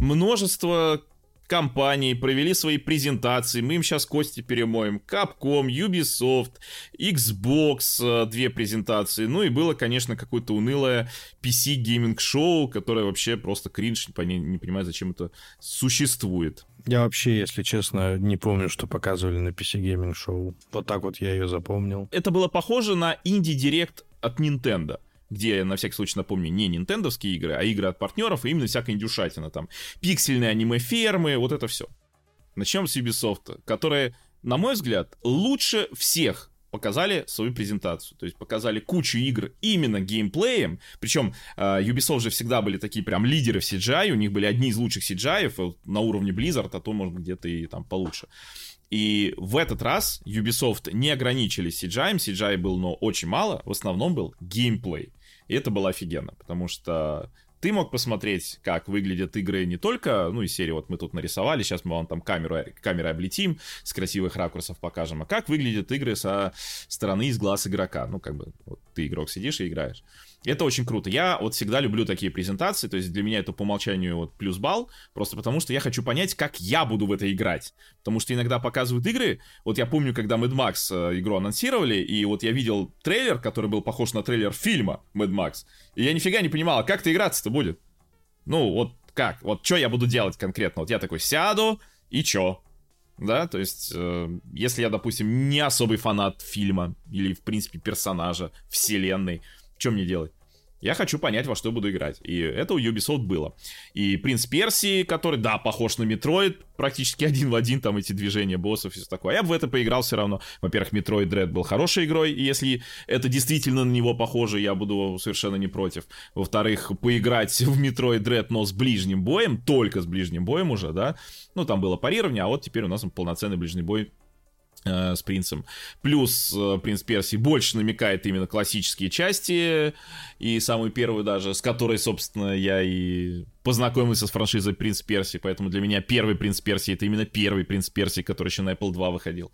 Множество компаний провели свои презентации, мы им сейчас кости перемоем. Capcom, Ubisoft, Xbox, две презентации. Ну и было, конечно, какое-то унылое PC-гейминг-шоу, которое вообще просто кринж, не понимаю, зачем это существует. Я вообще, если честно, не помню, что показывали на PC-гейминг-шоу. Вот так вот я ее запомнил. Это было похоже на инди-директ от Nintendo, где, на всякий случай напомню, не нинтендовские игры, а игры от партнеров, и именно всякая индюшатина, там, пиксельные аниме-фермы, вот это все. Начнем с Ubisoft, которые, на мой взгляд, лучше всех показали свою презентацию. То есть показали кучу игр именно геймплеем. Причем Ubisoft же всегда были такие прям лидеры в CGI, у них были одни из лучших CGI-ев на уровне Blizzard, а то, может, где-то и там получше. И в этот раз Ubisoft не ограничились CGI, CGI был, но очень мало, в основном был геймплей. И это было офигенно, потому что ты мог посмотреть, как выглядят игры не только, ну, из серии вот мы тут нарисовали, сейчас мы вам там камеры облетим, с красивых ракурсов покажем, а как выглядят игры со стороны из глаз игрока. Ну, как бы, вот ты, игрок, сидишь и играешь. Это очень круто. Я вот всегда люблю такие презентации, то есть для меня это по умолчанию вот плюс балл, просто потому что я хочу понять, как я буду в это играть. Потому что иногда показывают игры, вот я помню, когда Mad Max игру анонсировали, и вот я видел трейлер, который был похож на трейлер фильма Mad Max, и я нифига не понимал, как-то играться-то будет. Ну, вот как, вот что я буду делать конкретно? Вот я такой сяду, и чё? Да, то есть, если я, допустим, не особый фанат фильма, или, в принципе, персонажа, вселенной, что мне делать? Я хочу понять, во что буду играть. И это у Ubisoft было. И Принц Персии, который, да, похож на Метроид, практически один в один, там эти движения боссов и все такое. Я бы в это поиграл все равно. Во-первых, Метроид Дред был хорошей игрой, и если это действительно на него похоже, я буду совершенно не против. Во-вторых, поиграть в Метроид Дред, но с ближним боем, только с ближним боем уже, да. Ну, там было парирование, а вот теперь у нас там полноценный ближний бой с принцем. Плюс Принц Персии больше намекает именно классические части, и самую первую даже, с которой, собственно, я и познакомился с франшизой Принц Персии, поэтому для меня первый Принц Персии — это именно первый Принц Персии, который еще на Apple 2 выходил.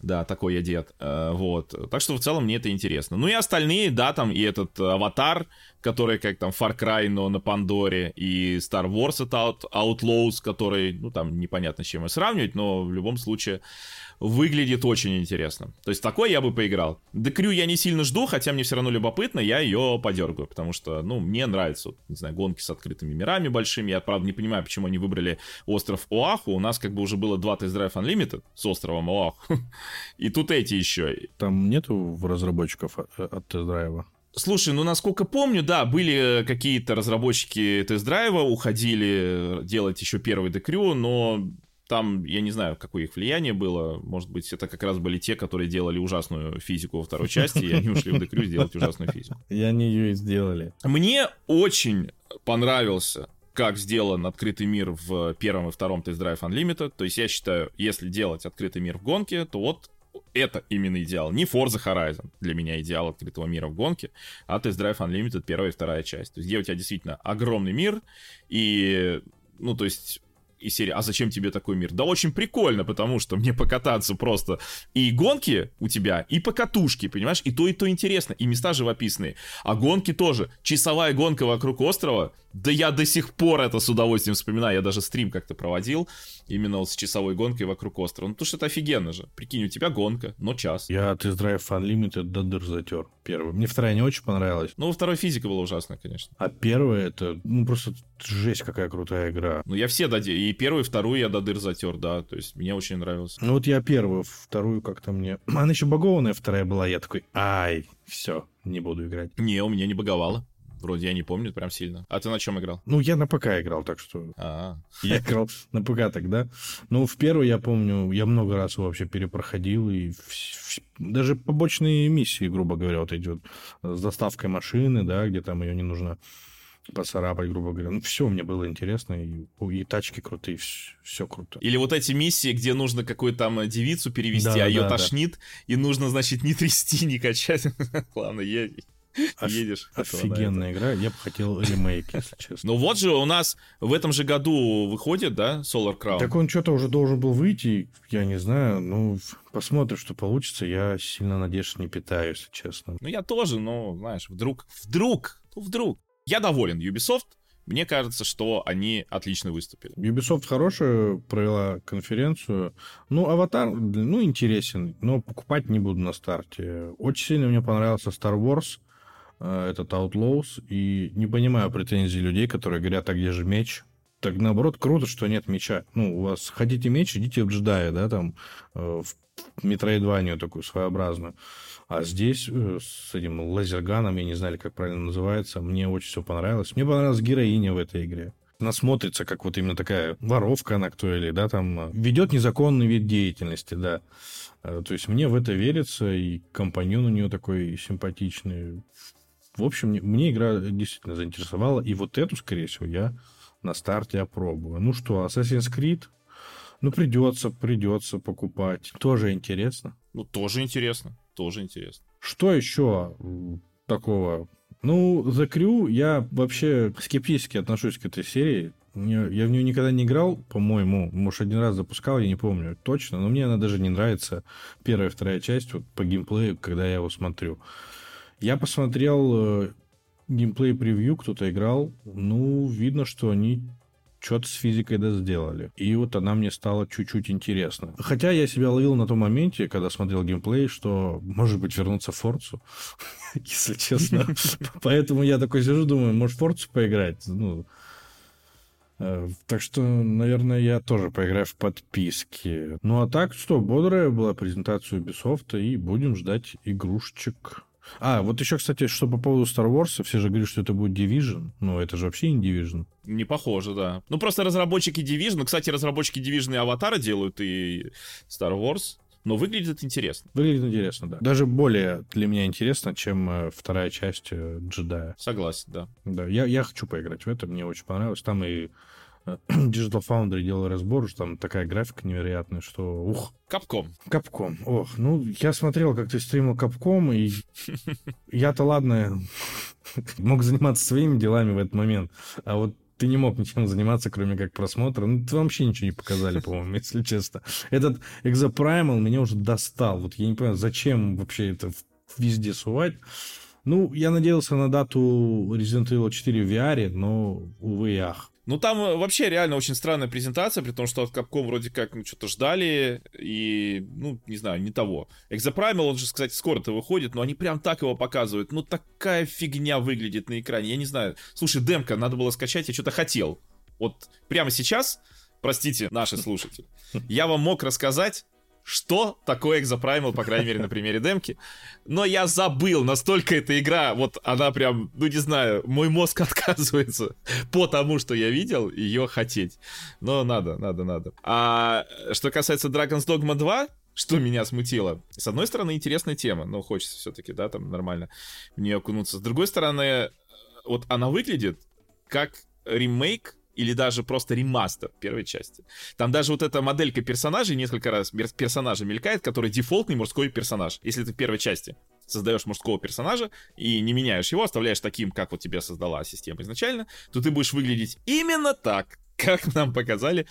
Да, такой я дед. Вот. Так что в целом мне это интересно. Ну и остальные, да, там и этот Аватар, который как там Far Cry, но на Пандоре, и Star Wars Outlaws, который, ну там непонятно с чем и сравнивать, но в любом случае выглядит очень интересно. То есть такой я бы поиграл. The Crew я не сильно жду, хотя мне все равно любопытно, я ее подергаю, потому что, ну, мне нравятся, не знаю, гонки с открытыми мирами большими. Я, правда, не понимаю, почему они выбрали остров Оаху. У нас как бы уже было 2 Test Drive Unlimited с островом Оаху. И тут эти еще. Там нету разработчиков от Test Drive? Слушай, ну, насколько помню, да, были какие-то разработчики Test Drive, уходили делать еще первый The Crew, но... Там, я не знаю, какое их влияние было. Может быть, это как раз были те, которые делали ужасную физику во второй части, и они ушли в The Crew сделать ужасную физику. И они ее и сделали. Мне очень понравился, как сделан открытый мир в первом и втором Test Drive Unlimited. То есть я считаю, если делать открытый мир в гонке, то вот это именно идеал. Не Forza Horizon для меня идеал открытого мира в гонке, а Test Drive Unlimited первая и вторая часть. То есть где у тебя действительно огромный мир и, ну, то есть... И серия «А зачем тебе такой мир?» Да очень прикольно, потому что мне покататься просто. И гонки у тебя, и покатушки, понимаешь? И то интересно, и места живописные. А гонки тоже. Часовая гонка вокруг острова. Да я до сих пор это с удовольствием вспоминаю. Я даже стрим как-то проводил именно вот с часовой гонкой вокруг острова. Ну, потому что это офигенно же. Прикинь, у тебя гонка, но час. Я Test Drive Unlimited до дыр затер. Первый. Мне вторая не очень понравилась. Ну, во второй физика была ужасная, конечно. А первая это, ну, просто жесть какая крутая игра. Ну, я все доделал. И первую, и вторую я до дыр затер, да. То есть, мне очень нравилось. Ну, вот я первую, вторую как-то мне... Она еще багованная вторая была. Я такой, ай, все, не буду играть. Не, у меня не баговало. Вроде я не помню прям сильно. А ты на чем играл? Ну, я на ПК играл, так что... А-а-а. Я играл на ПК тогда. Ну, в первую, я помню, я много раз его вообще перепроходил. И даже побочные миссии, грубо говоря, вот эти вот с доставкой машины, да, где там ее не нужно... поцарапать, грубо говоря. Ну, все мне было интересно, и тачки крутые, все круто. Или вот эти миссии, где нужно какую-то там девицу перевести, да, а ее тошнит, да. И нужно, значит, не трясти, не качать. Ладно, едешь. Офигенная игра, я бы хотел ремейк, если честно. Ну вот же у нас в этом же году выходит, да, Solar Crown? Так он что-то уже должен был выйти, я не знаю, ну... Посмотрим, что получится. Я сильно надежд не питаю, если честно. Ну я тоже, но, знаешь, вдруг. Я доволен Ubisoft. Мне кажется, что они отлично выступили. Ubisoft хорошая, провела конференцию. Ну, Аватар, ну, интересен, но покупать не буду на старте. Очень сильно мне понравился Star Wars, этот Outlaws, и не понимаю претензий людей, которые говорят, а где же меч? Так, наоборот, круто, что нет меча. Ну, у вас хотите меч, идите в Jedi, да, там, в метроидванию такую своеобразную. А здесь с этим лазерганом, я не знаю, как правильно называется, мне очень все понравилось. Мне понравилась героиня в этой игре. Она смотрится, как вот именно такая воровка она кто или, да, там, ведет незаконный вид деятельности, да. То есть мне в это верится, и компаньон у нее такой симпатичный. В общем, мне игра действительно заинтересовала, и вот эту, скорее всего, я на старте опробую. Ну что, Assassin's Creed? Ну, придется покупать. Тоже интересно. Что еще такого? Ну, The Crew, я вообще скептически отношусь к этой серии. Я в нее никогда не играл, по-моему. Может, один раз запускал, я не помню точно. Но мне она даже не нравится. Первая и вторая часть вот, по геймплею, когда я его смотрю. Я посмотрел геймплей-превью, кто-то играл. Ну, видно, что они... что-то с физикой, да, сделали. И вот она мне стала чуть-чуть интересна. Хотя я себя ловил на том моменте, когда смотрел геймплей, что, может быть, вернуться в Форцу, если честно. Поэтому я такой сижу, думаю, может, в Форцу поиграть? Ну, так что, наверное, я тоже поиграю в подписке. Ну, а так, что, бодрая была презентация Ubisoft, и будем ждать игрушечек. А, вот еще, кстати, что по поводу Star Wars, все же говорят, что это будет Division, но это же вообще не Division. Не похоже, да. Ну, просто разработчики Division, ну, кстати, разработчики Division и Аватара делают, и Star Wars, но выглядит интересно. Выглядит интересно, да. Даже более для меня интересно, чем вторая часть Джедая. Согласен, да. Да, я хочу поиграть в это, мне очень понравилось. Там и Digital Foundry делал разбор, что там такая графика невероятная, что ух. Capcom. Ох, ну, я смотрел, как ты стримил Capcom, и я-то, ладно, мог заниматься своими делами в этот момент, а вот ты не мог ничем заниматься, кроме как просмотра. Ну, ты вообще ничего не показали, по-моему, если честно. Этот Exoprimal меня уже достал. Вот я не понимаю, зачем вообще это везде сувать. Ну, я надеялся на дату Resident Evil 4 в VR, но, увы и ах. Ну, там вообще реально очень странная презентация, при том, что от Capcom вроде как, ну, что-то ждали, и, ну, не знаю, не того. Exoprimal, он же, кстати, скоро-то выходит, но они прям так его показывают. Ну, такая фигня выглядит на экране, я не знаю. Слушай, демка, надо было скачать, я что-то хотел. Вот прямо сейчас, простите, наши слушатели, я вам мог рассказать, что такое Exoprimal, по крайней мере, на примере демки. Но я забыл, настолько эта игра, вот она прям, ну не знаю, мой мозг отказывается по тому, что я видел, ее хотеть. Но надо. А что касается Dragon's Dogma 2, что меня смутило. С одной стороны, интересная тема, но хочется все-таки, да, там нормально в нее окунуться. С другой стороны, вот она выглядит как ремейк или даже просто ремастер первой части. Там даже вот эта моделька персонажей, несколько раз персонажа мелькает, который дефолтный мужской персонаж. Если ты в первой части создаешь мужского персонажа и не меняешь его, оставляешь таким, как вот тебе создала система изначально, то ты будешь выглядеть именно так, как нам показали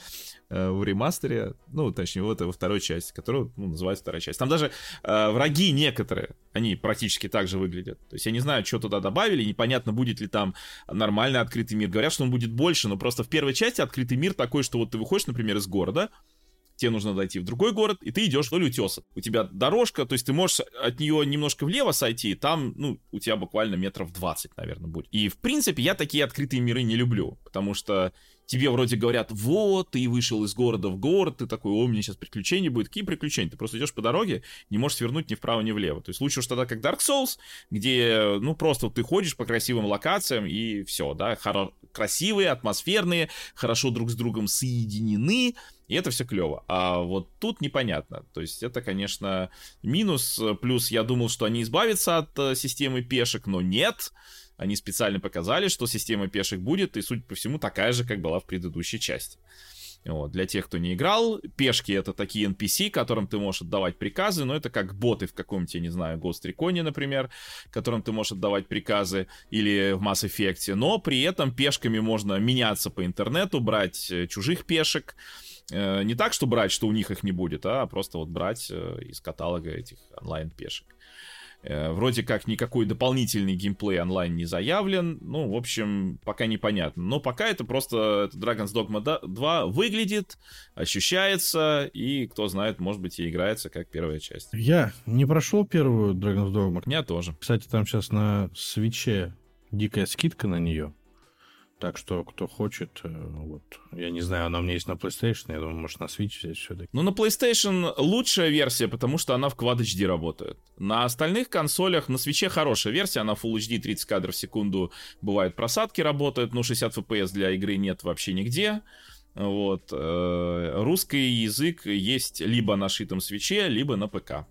в ремастере, ну, точнее, вот во второй части, которую, ну, называют вторая часть. Там даже враги некоторые, они практически так же выглядят. То есть я не знаю, что туда добавили, непонятно, будет ли там нормальный открытый мир. Говорят, что он будет больше, но просто в первой части открытый мир такой, что вот ты выходишь, например, из города, тебе нужно дойти в другой город, и ты идешь вдоль утеса. У тебя дорожка, то есть ты можешь от нее немножко влево сойти, и там, ну, у тебя буквально 20 метров, наверное, будет. И, в принципе, я такие открытые миры не люблю, потому что тебе вроде говорят, вот, ты вышел из города в город, ты такой, о, мне сейчас приключения будет. Какие приключения? Ты просто идешь по дороге, не можешь свернуть ни вправо, ни влево. То есть лучше уж тогда, как Dark Souls, где, ну, просто вот ты ходишь по красивым локациям, и все, да, красивые, атмосферные, хорошо друг с другом соединены, и это все клево. А вот тут непонятно. То есть это, конечно, минус. Плюс я думал, что они избавятся от системы пешек, но нет. Они специально показали, что система пешек будет, и, судя по всему, такая же, как была в предыдущей части. Вот. Для тех, кто не играл, пешки — это такие NPC, которым ты можешь отдавать приказы, но это как боты в каком-нибудь, я не знаю, Ghost Recon, например, которым ты можешь отдавать приказы, или в Mass Effect, но при этом пешками можно меняться по интернету, брать чужих пешек. Не так, что брать, что у них их не будет, а просто вот брать из каталога этих онлайн-пешек. Вроде как никакой дополнительный геймплей онлайн не заявлен. Ну, в общем, пока непонятно. Но пока это просто Dragon's Dogma 2 выглядит, ощущается, и, кто знает, может быть, и играется как первая часть. Я не прошел первую Dragon's Dogma. Я тоже. Кстати, там сейчас на Switch'е дикая скидка на нее. Так что, кто хочет, вот, я не знаю, она у меня есть на PlayStation, я думаю, может, на Switch взять все-таки. Ну, на PlayStation лучшая версия, потому что она в Quad HD работает. На остальных консолях, на Switch хорошая версия, она Full HD, 30 кадров в секунду, бывают просадки, работает, но 60 FPS для игры нет вообще нигде. Вот, русский язык есть либо на шитом Switch, либо на ПК.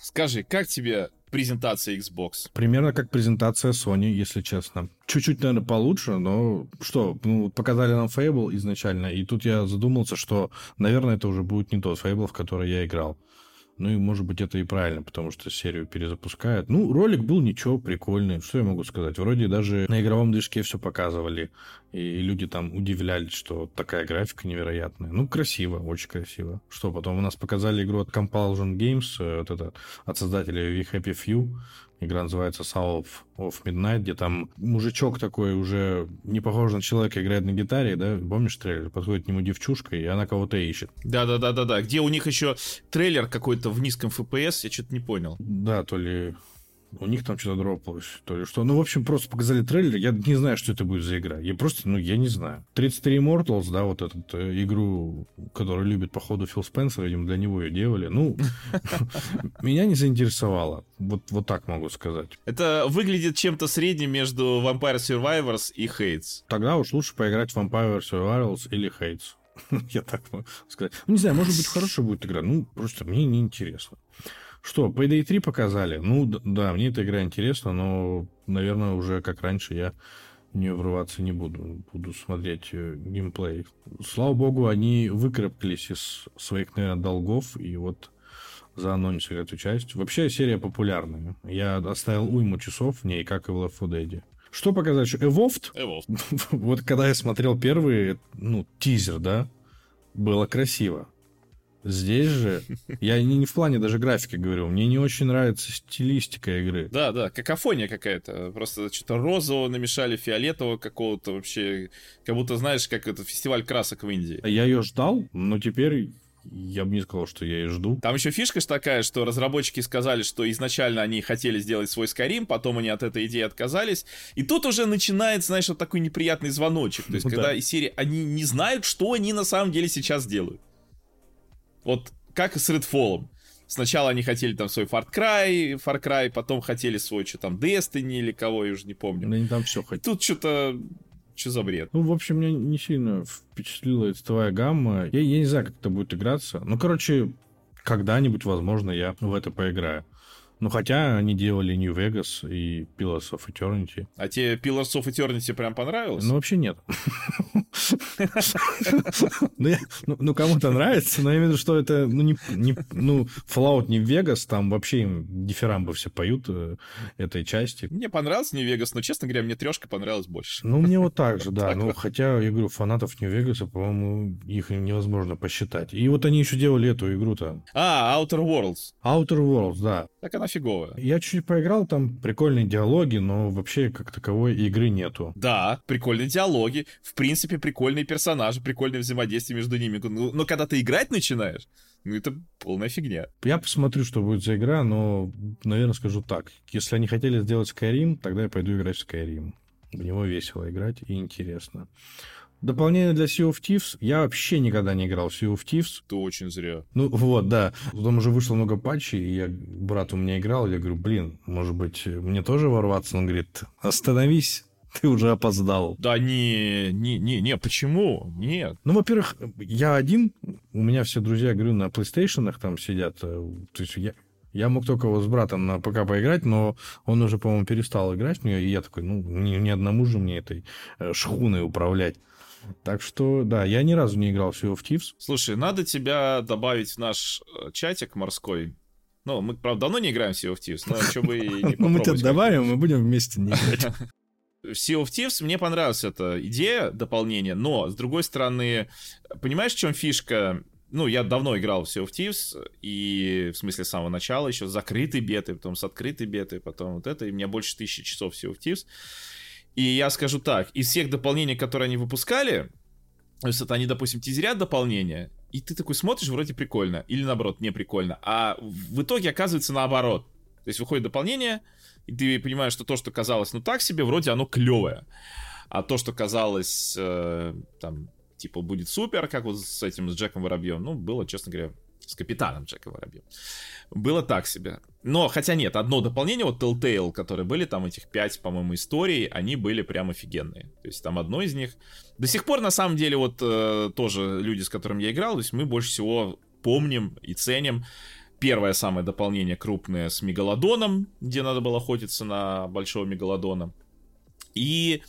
Скажи, как тебе презентация Xbox? Примерно как презентация Sony, если честно. Чуть-чуть, наверное, получше, но что, ну, показали нам Fable изначально, и тут я задумался, что, наверное, это уже будет не тот Fable, в который я играл. Ну и, может быть, это и правильно, потому что серию перезапускают. Ну, ролик был ничего, прикольный. Что я могу сказать? Вроде даже на игровом движке все показывали, и люди там удивлялись, что такая графика невероятная. Ну, красиво, очень красиво. Что потом у нас показали игру от Compulsion Games, вот это, от создателя We Happy Few. Игра называется Soul of Midnight, где там мужичок такой уже не похож на человека, играет на гитаре, да? Помнишь трейлер? Подходит к нему девчушка, и она кого-то ищет. Да-да-да-да-да. Где у них еще трейлер какой-то в низком FPS, я что-то не понял. Да, то ли у них там что-то дропалось, то ли что. Ну, в общем, просто показали трейлер, я не знаю, что это будет за игра. Я просто, ну, я не знаю. 33 Immortals, да, вот эту игру, которую любит, походу, Фил Спенсер, видимо, для него ее делали. Ну, меня не заинтересовало. Вот так могу сказать. Это выглядит чем-то средним между Vampire Survivors и Hades. Тогда уж лучше поиграть в Vampire Survivors или Hades. Я так могу сказать. Ну, не знаю, может быть, хорошая будет игра. Ну, просто мне неинтересно. Что, Payday 3 показали? Ну, да, мне эта игра интересна, но, наверное, уже как раньше я в нее врываться не буду. Буду смотреть геймплей. Слава богу, они выкарабкались из своих, наверное, долгов, и вот заанонсили эту часть. Вообще, серия популярная. Я оставил уйму часов в ней, как и в Left 4 Dead. Что показать еще? Evolved. Вот когда я смотрел первый, ну, тизер, да, было красиво. Здесь же, я не в плане даже графики говорю, мне не очень нравится стилистика игры. Да, какофония какая-то, просто что-то розового намешали, фиолетового какого-то вообще, как будто, знаешь, как это фестиваль красок в Индии. Я ее ждал, но теперь я бы не сказал, что я и жду. Там еще фишка такая, что разработчики сказали, что изначально они хотели сделать свой Skyrim, потом они от этой идеи отказались. И тут уже начинается, знаешь, вот такой неприятный звоночек. То есть, когда из серии они не знают, что они на самом деле сейчас делают. Вот как и с Redfall. Сначала они хотели там свой Far Cry, потом хотели свой, что там, Destiny или кого, я уже не помню. Да они там все хотят. Тут что-то... Что за бред? Ну, в общем, меня не сильно впечатлила эта твоя гамма. Я не знаю, как это будет играться. Ну, короче, когда-нибудь, возможно, я в это поиграю. Ну, хотя они делали New Vegas и Pillars of Eternity. А тебе Pillars of Eternity прям понравилось? Ну, вообще нет. Ну, кому-то нравится, но я имею в виду, что это... Ну, Fallout New Vegas, там вообще им дифирамбы все поют этой части. Мне понравился New Vegas, но, честно говоря, мне трешка понравилась больше. Ну, мне вот так же, да. Ну, хотя, я говорю, фанатов New Vegas, по-моему, их невозможно посчитать. И вот они еще делали эту игру-то. А, Outer Worlds. Outer Worlds, да. Так она фиговая. Я чуть поиграл, там прикольные диалоги, но вообще как таковой игры нету. Да, прикольные диалоги, в принципе, прикольные персонажи, прикольное взаимодействие между ними. Но когда ты играть начинаешь, ну это полная фигня. Я посмотрю, что будет за игра, но, наверное, скажу так. Если они хотели сделать Skyrim, тогда я пойду играть в Skyrim. В него весело играть и интересно. Дополнение для Sea of Thieves. Я вообще никогда не играл в Sea of Thieves. Это очень зря. Ну вот, да. Потом уже вышло много патчей, и брат у меня играл, я говорю, блин, может быть, мне тоже ворваться? Он говорит, остановись, ты уже опоздал. Да не, почему? Нет. Ну, во-первых, я один, у меня все друзья, говорю, на PlayStation'ах там сидят, то есть я мог только вот с братом на ПК поиграть, но он уже, по-моему, перестал играть в нее, и я такой, ну, ни одному же мне этой шхуной управлять. Так что, да, я ни разу не играл всего в Thieves. Слушай, надо тебя добавить в наш чатик морской. Ну, мы, правда, давно не играем в Sea of Thieves, но что бы и не попробовать. Ну, мы тебя добавим, мы будем вместе не играть. В Sea of Thieves мне понравилась эта идея дополнения, но, с другой стороны, понимаешь, в чем фишка? Ну, я давно играл в Sea of Thieves, и, в смысле, с самого начала, еще с закрытой бетой, потом с открытой бетой, потом вот это, и у меня больше 1000 часов в Sea of Thieves. И я скажу так, из всех дополнений, которые они выпускали, то есть это они, допустим, тизерят дополнения, и ты такой смотришь, вроде прикольно, или наоборот, не прикольно, а в итоге оказывается наоборот. То есть выходит дополнение, и ты понимаешь, что то, что казалось, ну так себе, вроде оно клевое, а то, что казалось, там, типа, будет супер, как вот с этим, с Джеком Воробьем, ну, было, честно говоря, с капитаном Джека Воробьем. Было так себе. Но, хотя нет, одно дополнение, вот Telltale, которые были, там этих 5, по-моему, историй, они были прям офигенные. То есть там одно из них... До сих пор, на самом деле, вот тоже люди, с которыми я играл, то есть мы больше всего помним и ценим первое самое дополнение крупное с Мегалодоном, где надо было охотиться на большого Мегалодона. И...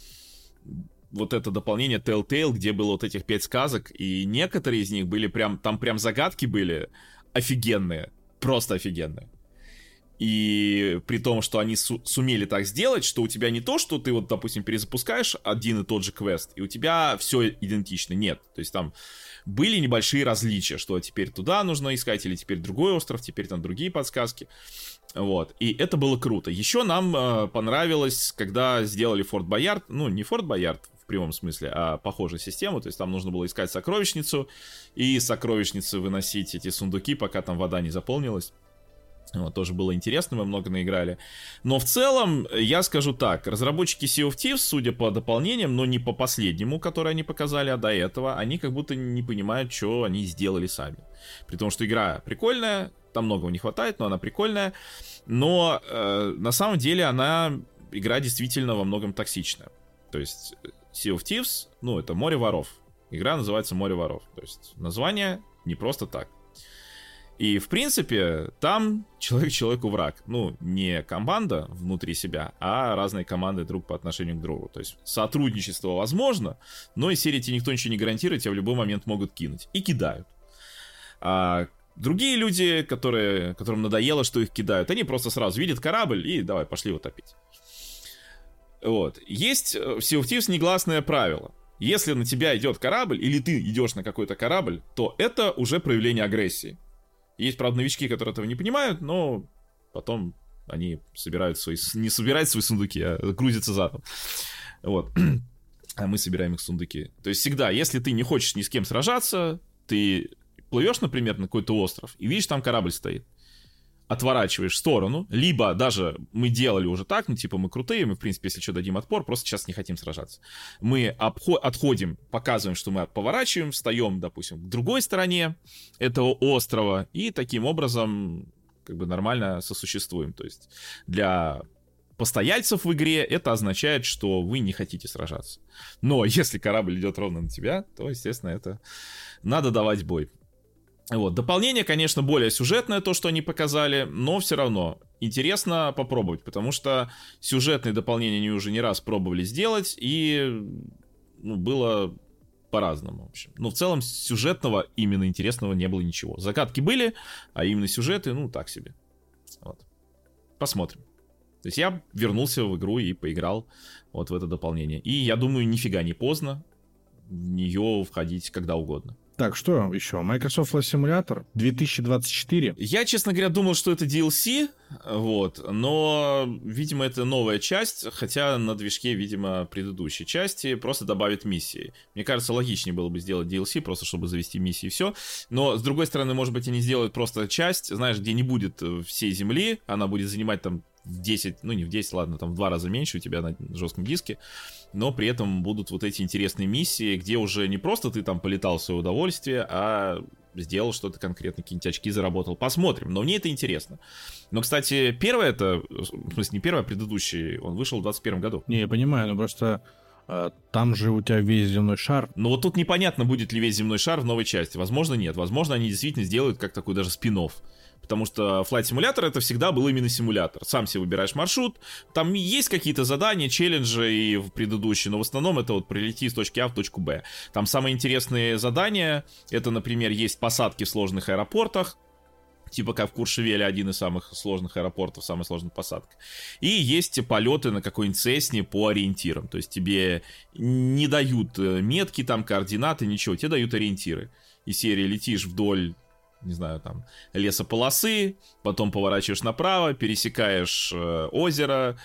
вот это дополнение Telltale, где было вот этих 5 сказок, и некоторые из них были прям, там прям загадки были офигенные, просто офигенные. И при том, что они сумели так сделать, что у тебя не то, что ты вот, допустим, перезапускаешь один и тот же квест, и у тебя все идентично, нет. То есть там были небольшие различия, что теперь туда нужно искать, или теперь другой остров, теперь там другие подсказки. Вот, и это было круто. Еще нам понравилось, когда сделали Форт Боярд, ну, не Форт Боярд в прямом смысле, а похожую систему, то есть там нужно было искать сокровищницу, и из сокровищницы выносить эти сундуки, пока там вода не заполнилась. Вот, тоже было интересно, мы много наиграли. Но в целом, я скажу так, разработчики Sea of Thieves, судя по дополнениям, но не по последнему, который они показали, а до этого, они как будто не понимают, что они сделали сами. При том, что игра прикольная, там многого не хватает, но она прикольная. Но на самом деле она, игра действительно во многом токсичная. То есть Sea of Thieves, ну это море воров. Игра называется «Море воров». То есть название не просто так. И в принципе там человек человеку враг. Ну не команда внутри себя, а разные команды друг по отношению к другу. То есть сотрудничество возможно, но из серии тебе никто ничего не гарантирует, тебя в любой момент могут кинуть. И кидают. Другие люди, которым надоело, что их кидают, они просто сразу видят корабль и давай, пошли его топить. Вот. Есть в Sea of Thieves негласное правило. Если на тебя идет корабль, или ты идешь на какой-то корабль, то это уже проявление агрессии. Есть, правда, новички, которые этого не понимают, но потом они не собирают свои сундуки, а грузятся задом. Вот. А мы собираем их сундуки. То есть всегда, если ты не хочешь ни с кем сражаться, ты... плывешь, например, на какой-то остров, и видишь, там корабль стоит. отворачиваешь в сторону, либо даже мы делали уже так, ну, типа, мы крутые, мы, в принципе, если что, дадим отпор, просто сейчас не хотим сражаться. Мы отходим, показываем, что мы поворачиваем, встаем, допустим, к другой стороне этого острова, и таким образом, как бы, нормально сосуществуем. То есть для постояльцев в игре это означает, что вы не хотите сражаться. Но если корабль идет ровно на тебя, то, естественно, это надо давать бой. Вот. Дополнение, конечно, более сюжетное, то, что они показали, но все равно интересно попробовать, потому что сюжетные дополнения они уже не раз пробовали сделать, и ну, было по-разному, в общем. Но в целом сюжетного именно интересного не было ничего. Загадки были, а именно сюжеты, ну, так себе. Вот. Посмотрим. То есть я вернулся в игру и поиграл вот в это дополнение. И я думаю, нифига не поздно в нее входить когда угодно. Так, что еще? Microsoft Flight Simulator 2024. Я, честно говоря, думал, что это DLC, вот, но, видимо, это новая часть, хотя на движке, видимо, предыдущей части просто добавят миссии. Мне кажется, логичнее было бы сделать DLC, просто чтобы завести миссии и все. Но, с другой стороны, может быть, они сделают просто часть, знаешь, где не будет всей земли, она будет занимать там в 10, ну не в 10, ладно, там в 2 раза меньше у тебя на жестком диске, но при этом будут вот эти интересные миссии, где уже не просто ты там полетал в свое удовольствие, а сделал что-то конкретно, какие-нибудь очки заработал. Посмотрим, но мне это интересно. Но, кстати, первое это, в смысле не первое, а предыдущий, он вышел в 2021 году. Не, я понимаю, но просто там же у тебя весь земной шар. Ну вот тут непонятно, будет ли весь земной шар в новой части. Возможно, нет. Возможно, они действительно сделают как такой даже спин-офф. Потому что Flight Simulator это всегда был именно симулятор. Сам себе выбираешь маршрут. Там есть какие-то задания, челленджи и в предыдущие, но в основном это вот прилети с точки А в точку Б. Там самые интересные задания, это, например, есть посадки в сложных аэропортах. Типа как в Куршевеле, один из самых сложных аэропортов, самая сложная посадка. И есть полеты на какой-нибудь Цесне по ориентирам. То есть тебе не дают метки, там координаты, ничего. Тебе дают ориентиры. И серии летишь вдоль, не знаю, там, лесополосы, потом поворачиваешь направо, пересекаешь озеро,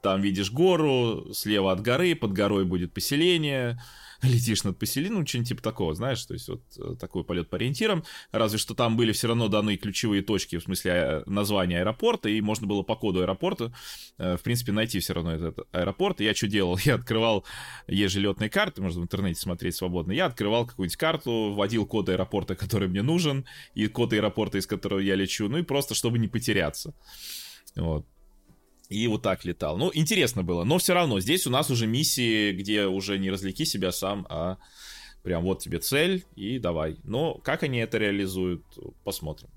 там видишь гору, слева от горы, под горой будет поселение, летишь над поселением, ну, что-нибудь типа такого, знаешь, то есть вот такой полет по ориентирам, разве что там были все равно даны ключевые точки, в смысле названия аэропорта, и можно было по коду аэропорта, в принципе, найти все равно этот аэропорт. И я что делал? Я открывал, есть же летные карты, можно в интернете смотреть свободно, я открывал какую-нибудь карту, вводил код аэропорта, который мне нужен, и код аэропорта, из которого я лечу, ну и просто, чтобы не потеряться, вот. И вот так летал. Ну, интересно было. Но все равно, здесь у нас уже миссии, где уже не развлеки себя сам, а прям вот тебе цель и давай. Но как они это реализуют, посмотрим.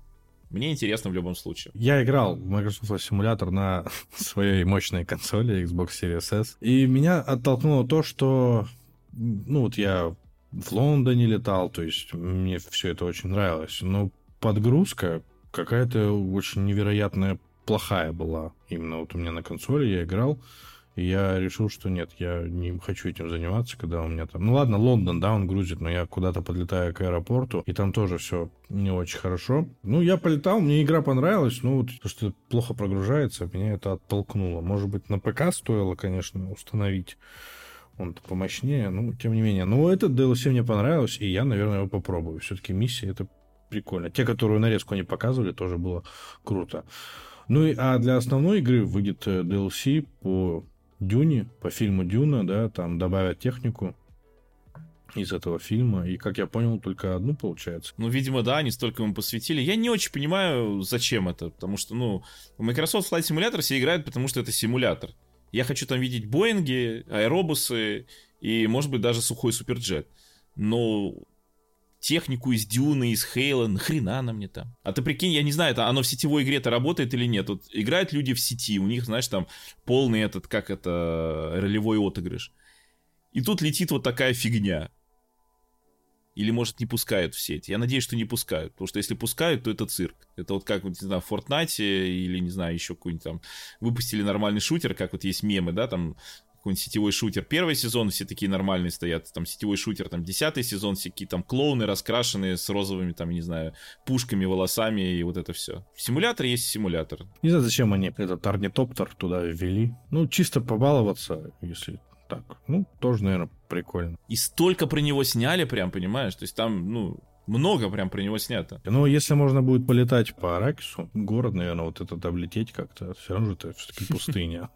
Мне интересно в любом случае. Я играл в Microsoft Flight Simulator на своей мощной консоли Xbox Series S. И меня оттолкнуло то, что... Ну, вот я в Лондоне летал, то есть мне все это очень нравилось. Но подгрузка какая-то очень невероятная, плохая была. Именно вот у меня на консоли я играл, и я решил, что нет, я не хочу этим заниматься, когда у меня там... Ну ладно, Лондон, да, он грузит, но я куда-то подлетаю к аэропорту, и там тоже все не очень хорошо. Ну, я полетал, мне игра понравилась, но вот то, что плохо прогружается, меня это оттолкнуло. Может быть, на ПК стоило, конечно, установить. Он-то помощнее, но тем не менее. Но этот DLC мне понравился, и я, наверное, его попробую. Все-таки миссии — это прикольно. Те, которые нарезку они показывали, тоже было круто. Ну, а для основной игры выйдет DLC по Дюне, по фильму «Дюна», да, там добавят технику из этого фильма, и, как я понял, только одну получается. Ну, видимо, да, они столько ему посвятили. Я не очень понимаю, зачем это, потому что, ну, в Microsoft Flight Simulator все играют, потому что это симулятор. Я хочу там видеть Боинги, аэробусы и, может быть, даже сухой суперджет. Но... технику из Дюны, из Хейла, нахрена она мне там? А ты прикинь, я не знаю, это оно в сетевой игре-то работает или нет. Вот играют люди в сети, у них, знаешь, там полный этот, как это, ролевой отыгрыш. И тут летит вот такая фигня. Или, может, не пускают в сеть. Я надеюсь, что не пускают. Потому что если пускают, то это цирк. Это вот как, не знаю, в Фортнайте или, не знаю, еще какой-нибудь там... Выпустили нормальный шутер, как вот есть мемы, да, там... какой-нибудь сетевой шутер первый сезон, все такие нормальные стоят, там сетевой шутер, там 10-й сезон, всякие там клоуны раскрашенные с розовыми, там, не знаю, пушками, волосами и вот это все. Симулятор есть симулятор. Не знаю, зачем они этот орнитоптер туда ввели. Ну, чисто побаловаться, если так. Ну, тоже, наверное, прикольно. И столько про него сняли прям, понимаешь? То есть там, ну, Много прям про него снято. Ну, если можно будет полетать по Аракису, город, наверное, вот этот облететь как-то. Все равно же это все-таки пустыня,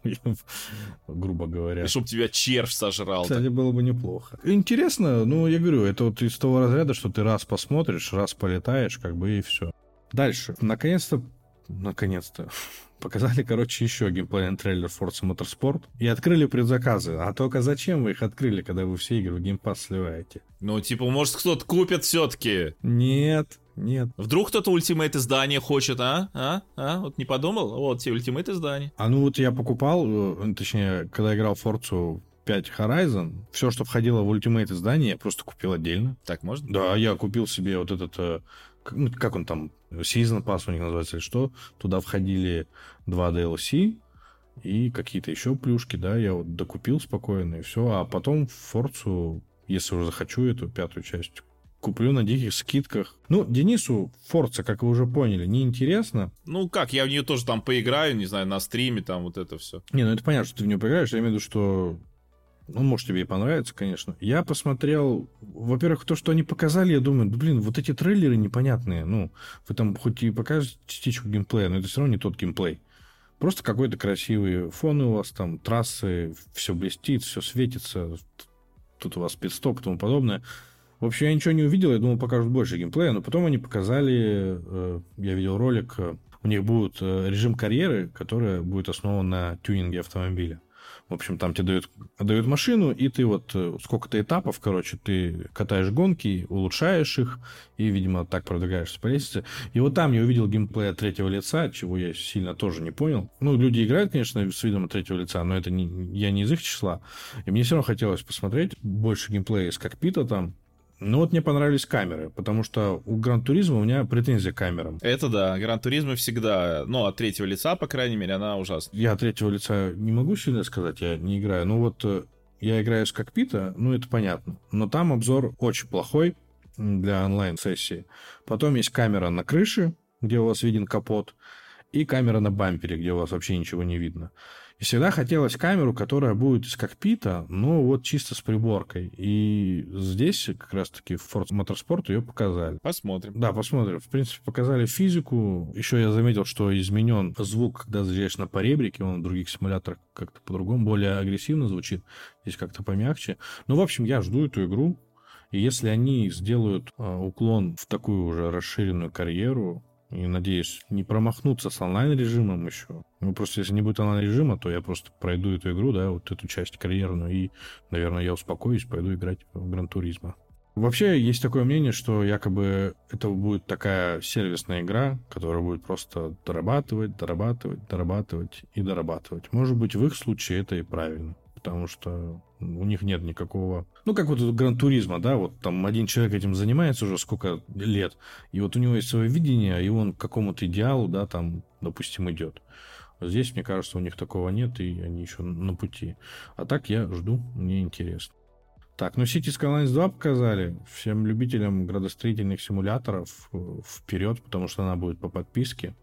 грубо говоря. И чтоб тебя червь сожрал. Кстати, было бы неплохо. Интересно, ну, я говорю, это вот из того разряда, что ты раз посмотришь, раз полетаешь, как бы и все. Дальше. Наконец-то показали, короче, еще геймплейный трейлер Forza Motorsport и открыли предзаказы. А только зачем вы их открыли, когда вы все игры в Game Pass сливаете? Ну, типа, может, кто-то купит все-таки? Нет. Вдруг кто-то ультимейт издания хочет, а? Вот не подумал? Вот те ультимейт издания. А ну вот я покупал, точнее, когда играл в Forza 5 Horizon, все, что входило в ультимейт издание, я просто купил отдельно. Так можно? Да, я купил себе вот этот... Как он там, Season Pass у них называется или что, туда входили 2 DLC и какие-то еще плюшки, да, я вот докупил спокойно и все, а потом в Forza, если уже захочу эту пятую часть, куплю на диких скидках. Ну, Денису Forza, как вы уже поняли, неинтересно. Ну как, я в нее тоже там поиграю, не знаю, на стриме там вот это все. Не, ну это понятно, что ты в нее поиграешь, я имею в виду, что... Ну, может, тебе и понравится, конечно. Я посмотрел... Во-первых, то, что они показали, я думаю, вот эти трейлеры непонятные. Ну, вы там хоть и покажете частичку геймплея, но это все равно не тот геймплей. Просто какой-то красивый фон у вас, там, трассы, все блестит, все светится. Тут у вас пит-стоп и тому подобное. В общем, я ничего не увидел, я думал, покажут больше геймплея. Но потом они показали... Я видел ролик, у них будет режим карьеры, который будет основан на тюнинге автомобиля. В общем, там тебе дают машину, и ты вот сколько-то этапов, короче, ты катаешь гонки, улучшаешь их, и, видимо, так продвигаешься по лестнице. И вот там я увидел геймплей от третьего лица, чего я сильно тоже не понял. Ну, люди играют, конечно, с видом от третьего лица, но это не, я не из их числа. И мне все равно хотелось посмотреть больше геймплея из кокпита там. Ну вот мне понравились камеры, потому что у Гран-туризма у меня претензия к камерам. Это да, Гран-туризма всегда, ну от третьего лица, по крайней мере, она ужасна. Я от третьего лица не могу сильно сказать, я не играю. Ну вот я играю с кокпита, ну это понятно. Но там обзор очень плохой для онлайн-сессии. Потом есть камера на крыше, где у вас виден капот, и камера на бампере, где у вас вообще ничего не видно. И всегда хотелось камеру, которая будет из кокпита, но вот чисто с приборкой. И здесь как раз-таки в Forza Motorsport ее показали. Посмотрим. Да, посмотрим. В принципе, показали физику. Еще я заметил, что изменен звук, когда заезжаешь на поребрике. Он в других симуляторах как-то по-другому, более агрессивно звучит. Здесь как-то помягче. Ну, в общем, я жду эту игру. И если они сделают уклон в такую уже расширенную карьеру... И, надеюсь, не промахнуться с онлайн-режимом еще. Ну, просто если не будет онлайн-режима, то я просто пройду эту игру, да, вот эту часть карьерную, и, наверное, я успокоюсь, пойду играть в Гран-туризмо. Вообще, есть такое мнение, что якобы это будет такая сервисная игра, которая будет просто дорабатывать. Может быть, в их случае это и правильно, потому что у них нет никакого... Ну, как вот этот Гран-туризма, да, вот там один человек этим занимается уже сколько лет, и вот у него есть свое видение, и он к какому-то идеалу, да, там, допустим, идет. Здесь, мне кажется, у них такого нет, и они еще на пути. А так я жду, мне интересно. Так, ну Cities Skylines 2 показали. Всем любителям градостроительных симуляторов вперед, потому что она будет по подписке.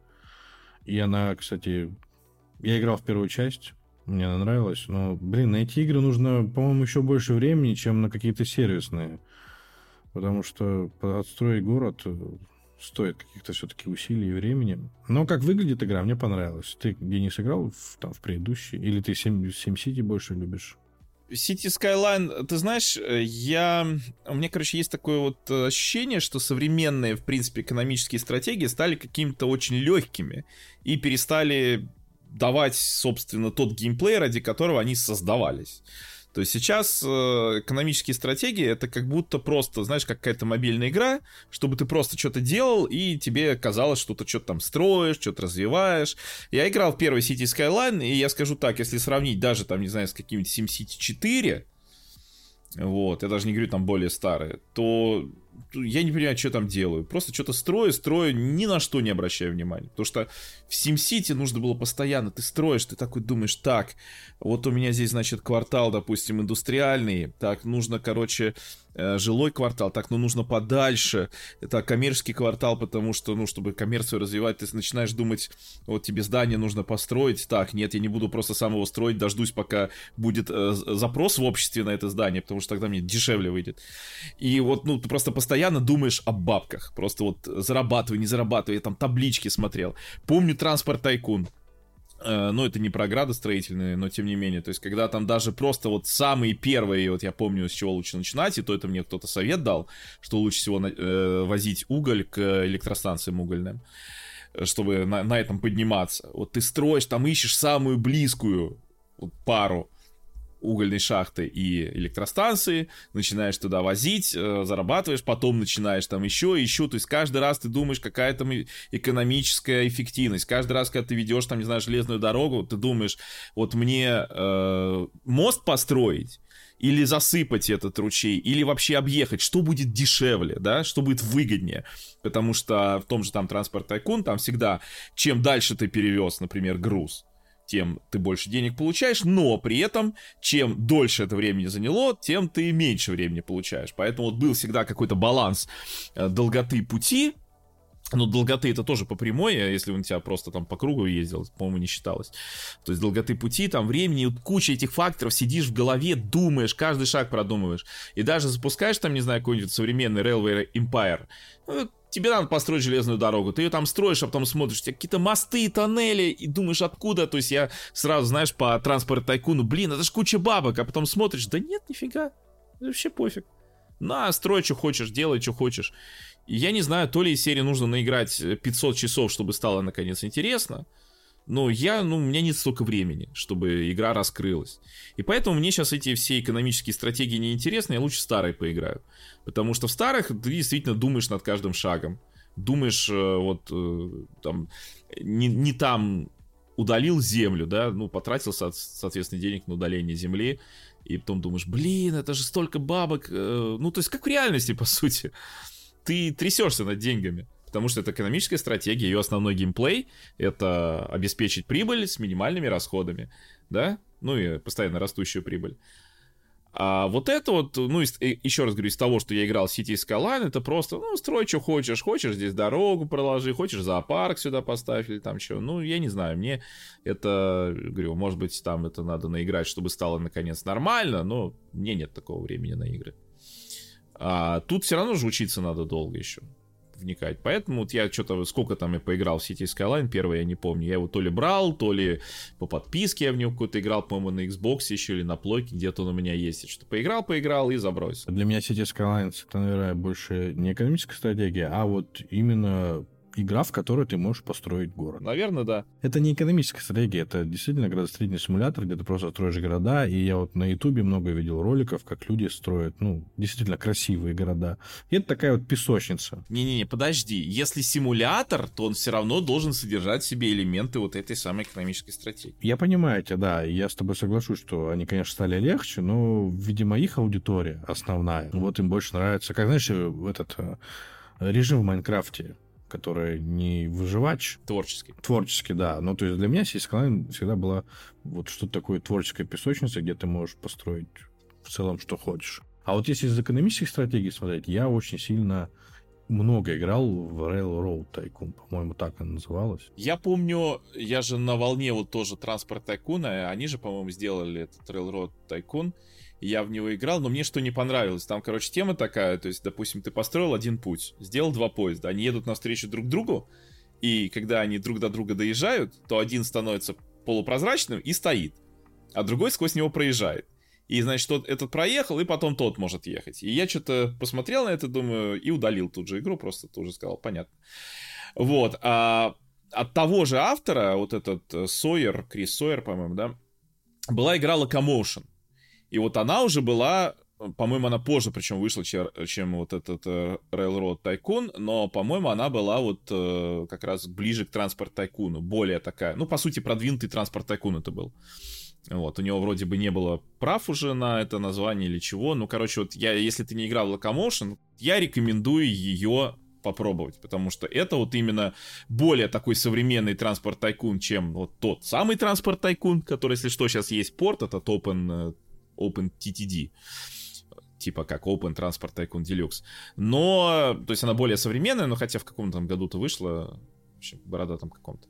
И она, кстати... Я играл в первую часть... Мне она нравилась, но, блин, на эти игры нужно, по-моему, еще больше времени, чем на какие-то сервисные. Потому что отстроить город стоит каких-то все-таки усилий и времени. Но как выглядит игра, мне понравилась. Ты, Денис, играл в предыдущий? Или ты SimCity больше любишь? City Skyline, ты знаешь, у меня, короче, есть такое вот ощущение, что современные, в принципе, экономические стратегии стали какими-то очень легкими и перестали... давать, собственно, тот геймплей, ради которого они создавались. То есть сейчас экономические стратегии — это как будто просто, знаешь, какая-то мобильная игра, чтобы ты просто что-то делал, и тебе казалось, что ты что-то там строишь, что-то развиваешь. Я играл в первый City Skyline, и я скажу так, если сравнить даже, там, не знаю, с каким-нибудь SimCity 4, вот, я даже не говорю там более старые, то... Я не понимаю, что там делаю. Просто что-то строю, ни на что не обращаю внимания. Потому что в SimCity нужно было постоянно. Ты строишь, ты такой думаешь, так, вот у меня здесь, значит, квартал, допустим, индустриальный. Так, нужно, короче, жилой квартал, так, ну, нужно подальше, это коммерческий квартал, потому что, ну, чтобы коммерцию развивать, ты начинаешь думать, вот тебе здание нужно построить, так, нет, я не буду просто сам его строить, дождусь, пока будет запрос в обществе на это здание, потому что тогда мне дешевле выйдет. И вот, ну, ты просто постоянно думаешь о бабках, просто вот зарабатывай, не зарабатывай, я там таблички смотрел. Помню «Транспорт Тайкун». Ну, это не про градостроительные, но тем не менее. То есть, когда там даже просто вот самые первые, вот я помню, с чего лучше начинать, и то это мне кто-то совет дал, что лучше всего возить уголь к электростанциям угольным, чтобы на этом подниматься. Вот ты строишь, там ищешь самую близкую вот, пару угольной шахты и электростанции, начинаешь туда возить, зарабатываешь, потом начинаешь там еще, то есть каждый раз ты думаешь, какая там экономическая эффективность, каждый раз, когда ты ведешь там, не знаю, железную дорогу, ты думаешь, вот мне мост построить, или засыпать этот ручей, или вообще объехать, что будет дешевле, да, что будет выгоднее, потому что в том же там «Транспорт Тайкун», там всегда, чем дальше ты перевез, например, груз, тем ты больше денег получаешь, но при этом, чем дольше это времени заняло, тем ты меньше времени получаешь. Поэтому вот был всегда какой-то баланс долготы пути, но долготы это тоже по прямой, если он тебя просто там по кругу ездил, по-моему, не считалось. То есть долготы пути, там времени, вот куча этих факторов, сидишь в голове, думаешь, каждый шаг продумываешь. И даже запускаешь там, не знаю, какой-нибудь современный Railway Empire, тебе надо построить железную дорогу, ты ее там строишь, а потом смотришь, у тебя какие-то мосты, тоннели, и думаешь, откуда, то есть я сразу, знаешь, по «Транспорт Тайкуну», блин, это ж куча бабок, а потом смотришь, да нет, нифига, вообще пофиг, на, строй, что хочешь, делай, что хочешь. И я не знаю, то ли из серии нужно наиграть 500 часов, чтобы стало, наконец, интересно, но у меня нет столько времени, чтобы игра раскрылась. И поэтому мне сейчас эти все экономические стратегии не интересны, я лучше в старые поиграю. Потому что в старых ты действительно думаешь над каждым шагом. Думаешь, вот, там, не там удалил землю, да, ну, потратил, соответственно, денег на удаление земли, и потом думаешь, блин, это же столько бабок, ну, то есть, как в реальности, по сути. Ты трясешься над деньгами. Потому что это экономическая стратегия, ее основной геймплей — это обеспечить прибыль с минимальными расходами, да? Ну и постоянно растущую прибыль. А вот это вот, ну, еще раз говорю, из того, что я играл в City Skyline, это просто, ну, строй, что хочешь, хочешь здесь дорогу проложи, хочешь зоопарк сюда поставь или там что, ну, я не знаю, мне это, говорю, может быть, там это надо наиграть, чтобы стало, наконец, нормально, но мне нет такого времени на игры. А тут все равно же учиться надо долго еще. Вникать. Поэтому вот я что-то, сколько там я поиграл в City Skyline, первый я не помню. Я его то ли брал, то ли по подписке я в него какой-то играл, по-моему, на Xbox еще или на плойке, где-то он у меня есть. Я что-то поиграл и забросил. Для меня City Skylines это, наверное, больше не экономическая стратегия, а вот именно игра, в которой ты можешь построить город. Наверное, да. Это не экономическая стратегия, это действительно градостроительный симулятор, где ты просто строишь города, и я вот на Ютубе много видел роликов, как люди строят, ну, действительно красивые города. И это такая вот песочница. Не-не-не, подожди. Если симулятор, то он все равно должен содержать в себе элементы вот этой самой экономической стратегии. Я понимаю тебя, да. Я с тобой соглашусь, что они, конечно, стали легче, но, видимо, их аудитория основная. Вот им больше нравится, как, знаешь, этот режим в Майнкрафте, который не выживач. Творческий, да. Ну, то есть для меня City Skyline всегда была вот что-то такое творческая песочница, где ты можешь построить в целом, что хочешь. А вот если из экономических стратегий смотреть, я очень сильно много играл в Railroad Tycoon, по-моему, так она называлась. Я помню, я же на волне вот тоже «Транспорт Тайкуна», они же, по-моему, сделали этот Railroad Tycoon, я в него играл, но мне что не понравилось. Там, короче, тема такая, то есть, допустим, ты построил один путь, сделал два поезда, они едут навстречу друг другу, и когда они друг до друга доезжают, то один становится полупрозрачным и стоит, а другой сквозь него проезжает. И, значит, тот этот проехал, и потом тот может ехать. И я что-то посмотрел на это, думаю, и удалил тут же игру, просто тоже сказал, понятно. Вот, а от того же автора, вот этот Сойер, Крис Сойер, по-моему, да, была игра Locomotion. И вот она уже была, по-моему, она позже, причем вышла, чем вот этот Railroad Tycoon, но, по-моему, она была вот как раз ближе к Транспорт Тайкуну, более такая, ну, по сути, продвинутый Транспорт Тайкун это был. Вот, у него вроде бы не было прав уже на это название или чего, ну, короче, вот я, если ты не играл в Locomotion, я рекомендую ее попробовать, потому что это вот именно более такой современный Транспорт Тайкун, чем вот тот самый Транспорт Тайкун, который, если что, сейчас есть порт, этот OpenTTD. типа как Open Transport Tycoon Deluxe. Но, то есть она более современная, но хотя в каком-то там году-то вышла, в общем, бородатом каком-то.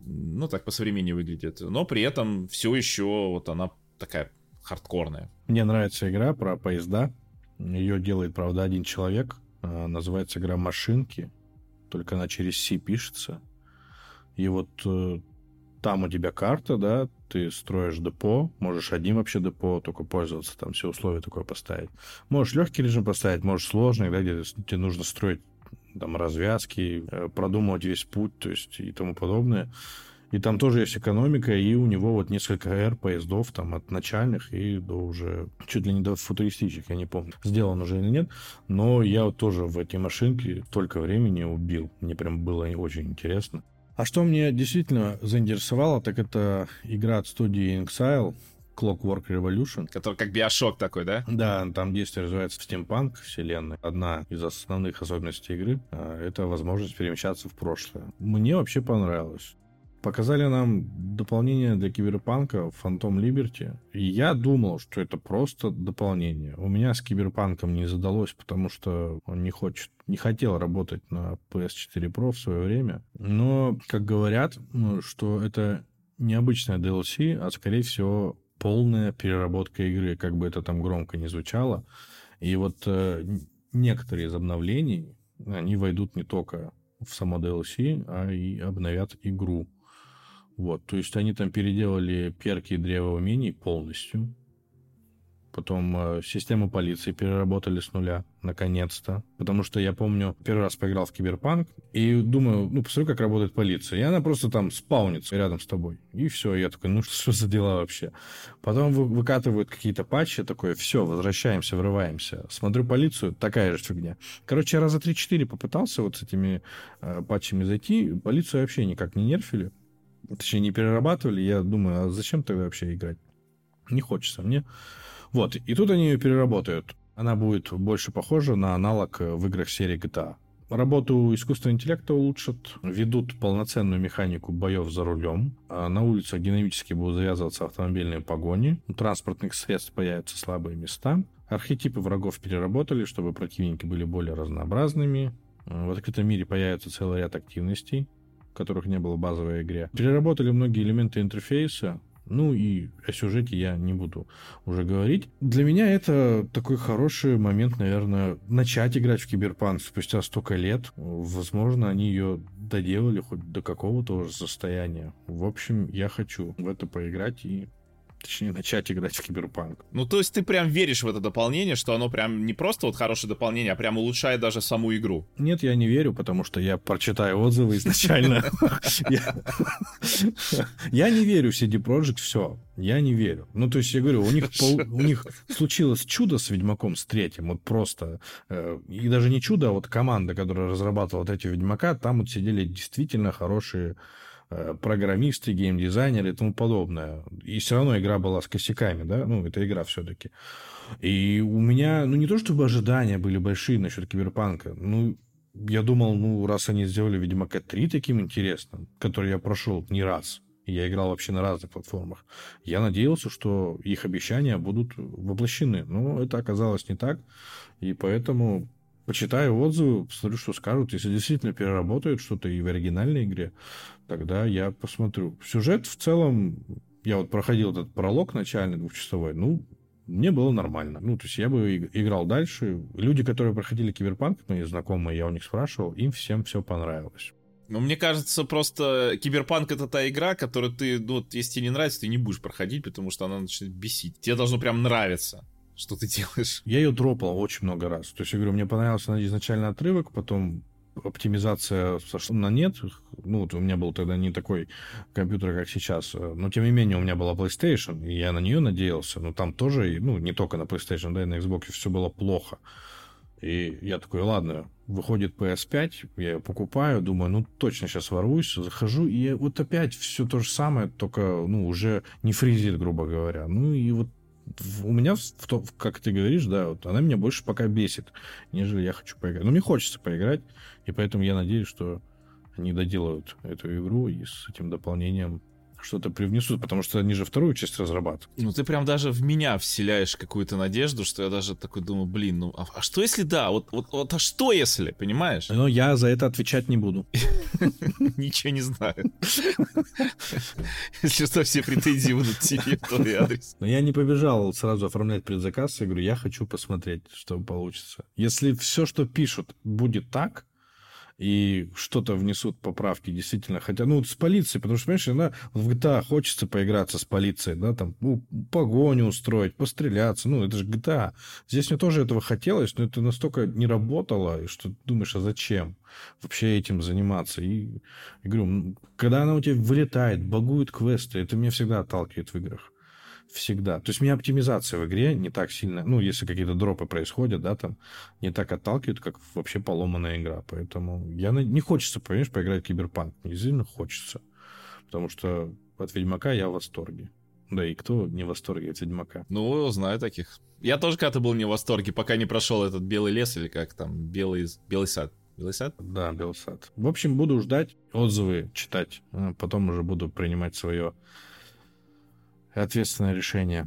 Ну, так посовременнее выглядит. Но при этом все еще вот она такая хардкорная. Мне нравится игра про поезда. Ее делает, правда, один человек. Называется игра «Машинки». Только она через C пишется. И вот там у тебя карта, да, ты строишь депо, можешь одним вообще депо только пользоваться, там все условия такое поставить. Можешь легкий режим поставить, можешь сложный, да, где тебе нужно строить там развязки, продумывать весь путь, то есть и тому подобное. И там тоже есть экономика, и у него вот несколько R-поездов, там, от начальных и до уже, чуть ли не до футуристических, я не помню, сделан уже или нет, но я вот тоже в эти машинки столько времени убил, мне прям было очень интересно. А что меня действительно заинтересовало, так это игра от студии Inxile, Clockwork Revolution. Который как биошок такой, да? Да, там действие развивается в стимпанк-вселенной. Одна из основных особенностей игры — это возможность перемещаться в прошлое. Мне вообще понравилось. Показали нам дополнение для киберпанка Phantom Liberty. И я думал, что это просто дополнение. У меня с киберпанком не задалось, потому что он не хотел работать на PS4 Pro в свое время. Но, как говорят, что это необычная DLC, а, скорее всего, полная переработка игры, как бы это там громко не звучало. И вот некоторые из обновлений, они войдут не только в само DLC, а и обновят игру. Вот, то есть они там переделали перки и древо умений полностью. Потом систему полиции переработали с нуля, наконец-то. Потому что я помню, первый раз поиграл в Киберпанк, и думаю, ну, посмотри, как работает полиция. И она просто там спаунится рядом с тобой. И все, я такой, ну, что за дела вообще? Потом выкатывают какие-то патчи, такое, все, возвращаемся, врываемся. Смотрю полицию, такая же фигня. Короче, я раза 3-4 попытался вот с этими патчами зайти, полицию вообще никак не нерфили. Точнее, не перерабатывали. Я думаю, а зачем тогда вообще играть? Не хочется мне. Вот. И тут они ее переработают. Она будет больше похожа на аналог в играх серии GTA. Работу искусственного интеллекта улучшат. Ведут полноценную механику боев за рулем. На улицах динамически будут завязываться автомобильные погони. У транспортных средств появятся слабые места. Архетипы врагов переработали, чтобы противники были более разнообразными. В открытом мире появится целый ряд активностей, которых не было в базовой игре. Переработали многие элементы интерфейса, ну и о сюжете я не буду уже говорить. Для меня это такой хороший момент, наверное, начать играть в Киберпанк спустя столько лет. Возможно, они ее доделали хоть до какого-то уже состояния. В общем, я хочу в это поиграть и... Точнее, начать играть в Киберпанк. Ну, то есть ты прям веришь в это дополнение, что оно прям не просто вот хорошее дополнение, а прям улучшает даже саму игру? Нет, я не верю, потому что я прочитаю отзывы изначально. Я не верю в CD Projekt, все. Я не верю. Ну, то есть, я говорю, у них случилось чудо с Ведьмаком, с третьим, вот просто. И даже не чудо, а вот команда, которая разрабатывала вот эти Ведьмака, там вот сидели действительно хорошие программисты, геймдизайнеры и тому подобное. И все равно игра была с косяками, да? Ну, это игра все-таки. И у меня, ну, не то чтобы ожидания были большие насчет Киберпанка, ну, я думал, ну, раз они сделали Ведьмака 3 таким интересным, который я прошел не раз, я играл вообще на разных платформах, я надеялся, что их обещания будут воплощены. Но это оказалось не так, и поэтому... Почитаю отзывы, посмотрю, что скажут. Если действительно переработают что-то и в оригинальной игре, тогда я посмотрю. Сюжет в целом... Я вот проходил этот пролог начальный, двухчасовой. Ну, мне было нормально. Ну, то есть я бы играл дальше. Люди, которые проходили Киберпанк, мои знакомые, я у них спрашивал, им всем все понравилось. Ну, мне кажется, просто Киберпанк — это та игра, которую ты... Ну, если тебе не нравится, ты не будешь проходить, потому что она начинает бесить. Тебе должно прям нравиться, что ты делаешь. Я ее дропал очень много раз. То есть, я говорю, мне понравился изначально отрывок, потом оптимизация сошла на нет. Ну, вот у меня был тогда не такой компьютер, как сейчас. Но, тем не менее, у меня была PlayStation, и я на нее надеялся. Но там тоже, ну, не только на PlayStation, да, и на Xbox все было плохо. И я такой, ладно, выходит PS5, я ее покупаю, думаю, ну, точно сейчас ворвусь, захожу, и вот опять все то же самое, только, ну, уже не фризит, грубо говоря. Ну, и вот у меня, как ты говоришь, да, вот она меня больше пока бесит, нежели я хочу поиграть. Но мне хочется поиграть, и поэтому я надеюсь, что они доделают эту игру и с этим дополнением что-то привнесут, потому что они же вторую часть разрабатывают. Ну, ты прям даже в меня вселяешь какую-то надежду, что я даже такой думаю, блин, ну, а что если да? Вот а что если, понимаешь? Но я за это отвечать не буду. Ничего не знаю. Если что, все претензии будут тебе в твой адрес. Но я не побежал сразу оформлять предзаказ, я говорю, я хочу посмотреть, что получится. Если все, что пишут, будет так, и что-то внесут поправки, действительно. Хотя, ну, вот с полицией, потому что, понимаешь, иногда в GTA хочется поиграться с полицией, да, там, ну, погоню устроить, постреляться, ну, это же GTA. Здесь мне тоже этого хотелось, но это настолько не работало, что ты думаешь, а зачем вообще этим заниматься? И говорю, когда она у тебя вылетает, багует квесты, это меня всегда отталкивает в играх. Всегда. То есть, меня оптимизация в игре не так сильно... Ну, если какие-то дропы происходят, да, там, не так отталкивают, как вообще поломанная игра. Поэтому не хочется, понимаешь, поиграть в Киберпанк. Действительно хочется. Потому что от Ведьмака я в восторге. Да и кто не в восторге от Ведьмака? Ну, знаю таких. Я тоже когда-то был не в восторге, пока не прошел этот Белый лес или как там, Белый сад. Белый сад? Да, Белый сад. В общем, буду ждать, отзывы читать. Потом уже буду принимать свое... ответственное решение.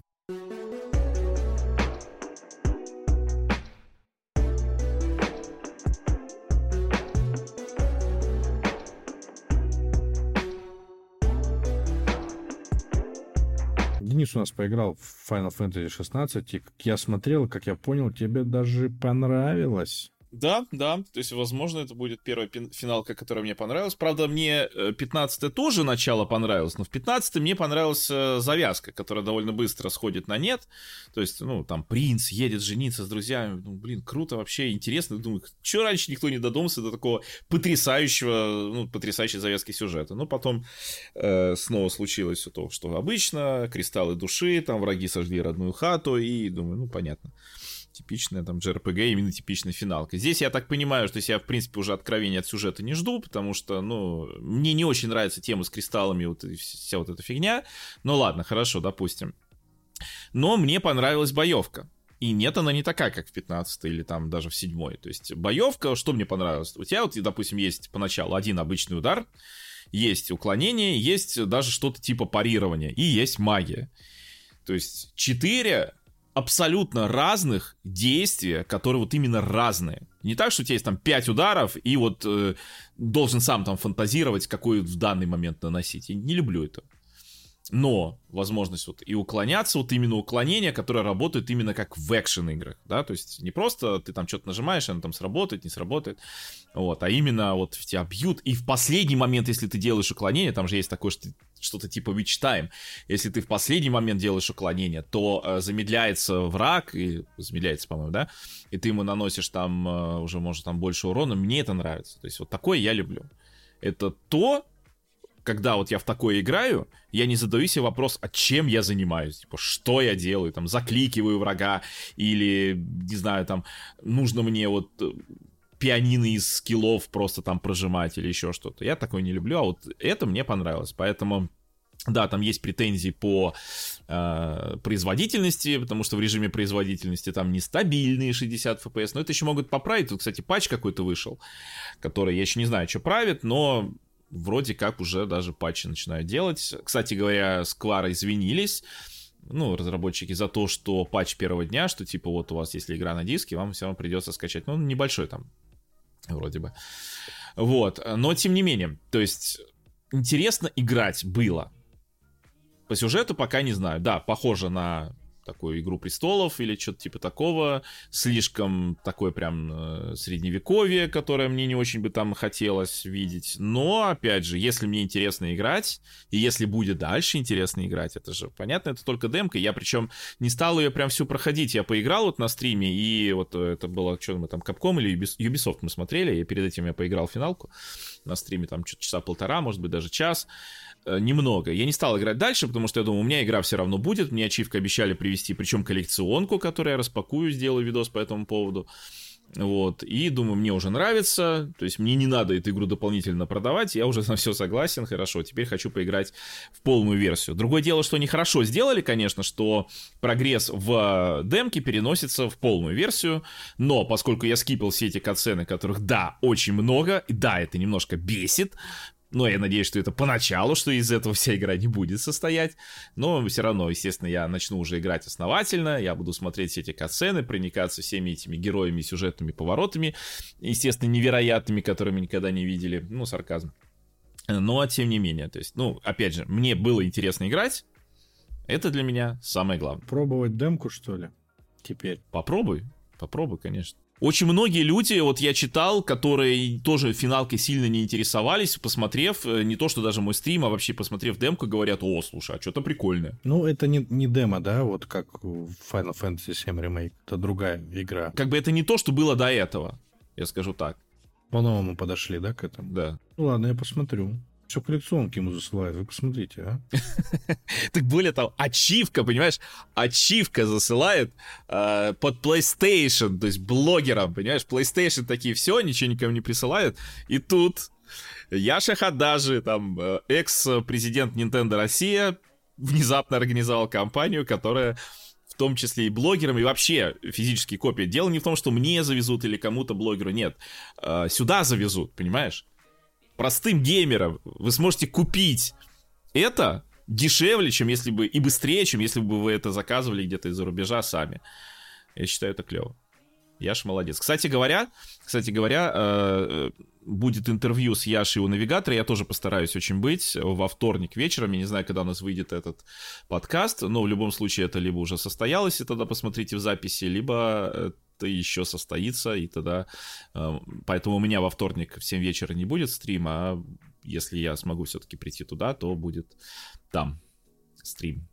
Денис у нас поиграл в Final Fantasy 16, и я смотрел, как я понял, тебе даже понравилось. Да, то есть, возможно, это будет первая финалка, которая мне понравилась. Правда, мне 15-е тоже начало понравилось, но в 15-е мне понравилась завязка, которая довольно быстро сходит на нет. То есть, ну, там, принц едет жениться с друзьями. Ну, блин, круто вообще, интересно. Думаю, чего раньше никто не додумался до такого потрясающей завязки сюжета. Но потом снова случилось все то, что обычно. Кристаллы души, там, враги сожгли родную хату. И думаю, ну, понятно. Типичная там JRPG, именно типичная финалка. Здесь я так понимаю, что я, в принципе, уже откровения от сюжета не жду, потому что, ну, мне не очень нравится тема с кристаллами, вот и вся вот эта фигня. Ну ладно, хорошо, допустим. Но мне понравилась боевка. И нет, она не такая, как в 15-й или там даже в 7-й. То есть боевка, что мне понравилось? У тебя вот, допустим, есть поначалу один обычный удар, есть уклонение, есть даже что-то типа парирования, и есть магия. То есть 4... абсолютно разных действия, которые вот именно разные. Не так, что у тебя есть там 5 ударов, и вот должен сам там фантазировать, какой в данный момент наносить. Я не люблю это. Но возможность вот и уклоняться, вот именно уклонение, которое работает именно как в экшен-играх, да, то есть не просто ты там что-то нажимаешь, оно там сработает, не сработает, вот, а именно вот тебя бьют, и в последний момент, если ты делаешь уклонение, там же есть такое, что что-то типа Witch Time, если ты в последний момент делаешь уклонение, то замедляется враг, и замедляется, по-моему, да, и ты ему наносишь там уже, может, там больше урона, мне это нравится, то есть вот такое я люблю. Это то, когда вот я в такое играю, я не задаю себе вопрос, а чем я занимаюсь, типа, что я делаю, там, закликиваю врага, или, не знаю, там, нужно мне вот пианино из скиллов просто там прожимать, или еще что-то. Я такое не люблю, а вот это мне понравилось, поэтому... Да, там есть претензии по производительности, потому что в режиме производительности там нестабильные 60 FPS, но это еще могут поправить. Тут, кстати, патч какой-то вышел, который я еще не знаю, что правит, но... Вроде как уже даже патчи начинают делать. Кстати говоря, Square извинились, ну, разработчики, за то, что патч первого дня, что типа вот у вас, если игра на диске, вам все равно придется скачать. Ну, небольшой там, вроде бы. Вот, но тем не менее, то есть, интересно играть было. По сюжету пока не знаю. Да, похоже на такую «Игру престолов» или что-то типа такого. Слишком такое прям средневековье, которое мне не очень бы там хотелось видеть. Но, опять же, если мне интересно играть, и если будет дальше интересно играть, это же, понятно, это только демка. Я, причем, не стал ее прям всю проходить. Я поиграл вот на стриме, и вот это было, что мы там, Capcom или Ubisoft мы смотрели, и перед этим я поиграл в финалку. На стриме там часа полтора, может быть, даже час. Немного. Я не стал играть дальше, потому что я думал, у меня игра все равно будет. Мне ачивка обещали привезти, причем коллекционку, которую я распакую, сделаю видос по этому поводу. Вот. И думаю, мне уже нравится. То есть мне не надо эту игру дополнительно продавать. Я уже на все согласен. Хорошо, теперь хочу поиграть в полную версию. Другое дело, что они хорошо сделали, конечно, что прогресс в демке переносится в полную версию. Но поскольку я скипил все эти катсцены, которых, да, очень много, и да, это немножко бесит, Но я надеюсь, что это поначалу, что из этого вся игра не будет состоять. Но все равно, естественно, я начну уже играть основательно. Я буду смотреть все эти катсцены, проникаться всеми этими героями, сюжетными поворотами. Естественно, невероятными, которые мы никогда не видели. Ну, сарказм. Но, тем не менее, то есть, ну, опять же, мне было интересно играть. Это для меня самое главное. Пробовать демку, что ли, теперь? Попробуй, конечно. Очень многие люди, вот я читал, которые тоже финалкой сильно не интересовались, посмотрев, не то что даже мой стрим, а вообще посмотрев демку, говорят: о, слушай, а что-то прикольное. Ну, это не демо, да, вот как в Final Fantasy VII Remake, это другая игра. Как бы это не то, что было до этого, я скажу так. По-новому подошли, да, к этому? Да. Ну ладно, я посмотрю. Все коллекционки ему засылают, вы посмотрите, а? Так более того, ачивка, понимаешь? Ачивка засылает под PlayStation, то есть блогерам, понимаешь? PlayStation такие, все, ничего никому не присылают. И тут Яша Хадажи, там, экс-президент Nintendo Россия, внезапно организовал компанию, которая... в том числе и блогерам, и вообще физические копии. Дело не в том, что мне завезут или кому-то блогеру, нет. Сюда завезут, понимаешь? Простым геймерам вы сможете купить это дешевле, чем если бы, и быстрее, чем если бы вы это заказывали где-то из-за рубежа сами. Я считаю, это клево. Яш молодец. Кстати говоря, будет интервью с Яшей у Навигатора. Я тоже постараюсь очень быть во вторник вечером. Я не знаю, когда у нас выйдет этот подкаст, но в любом случае это либо уже состоялось, и тогда посмотрите в записи, либо это еще состоится, и тогда... Поэтому у меня во вторник в 7 вечера не будет стрима, а если я смогу все-таки прийти туда, то будет там стрим.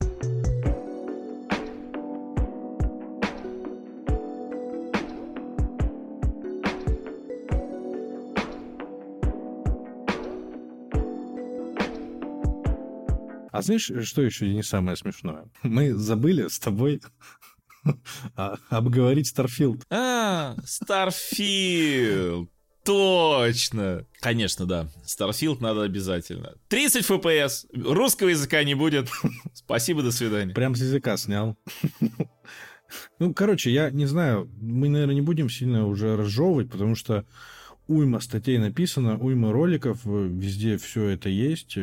А знаешь, что еще не самое смешное? Мы забыли с тобой обговорить Starfield. Starfield! Точно! Конечно, да. Starfield надо обязательно. 30 FPS! Русского языка не будет. Спасибо, до свидания. Прям с языка снял. Ну, короче, я не знаю. Мы, наверное, не будем сильно уже разжевывать, потому что уйма статей написано, уйма роликов, везде все это есть.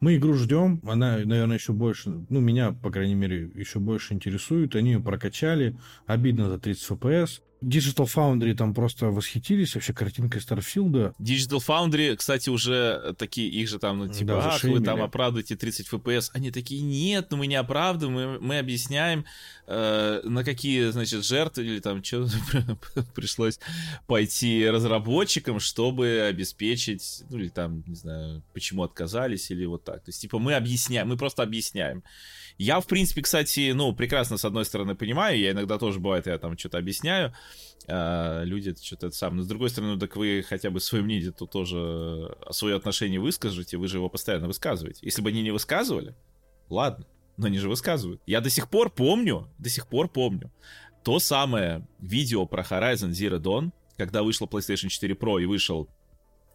Мы игру ждем, она, наверное, еще больше, ну, меня, по крайней мере, еще больше интересует. Они ее прокачали, обидно за 30 FPS. Digital Foundry там просто восхитились вообще картинкой Starfield'а. Digital Foundry, кстати, уже такие, их же там, ну, типа, да, вы там оправдываете 30 FPS. Они такие: нет, ну мы не оправдываем, мы объясняем, на какие, значит, жертвы или там что пришлось пойти разработчикам, чтобы обеспечить, ну, или там, не знаю, почему отказались или вот так. То есть, типа, мы объясняем, мы просто объясняем. Я, в принципе, кстати, ну, прекрасно, с одной стороны, понимаю, я иногда тоже, бывает, я там что-то объясняю, люди что-то это самое. Но с другой стороны, ну, так вы хотя бы свое мнение, то тоже свое отношение выскажете, вы же его постоянно высказываете. Если бы они не высказывали, ладно, но они же высказывают. Я до сих пор помню то самое видео про Horizon Zero Dawn, когда вышла PlayStation 4 Pro и вышла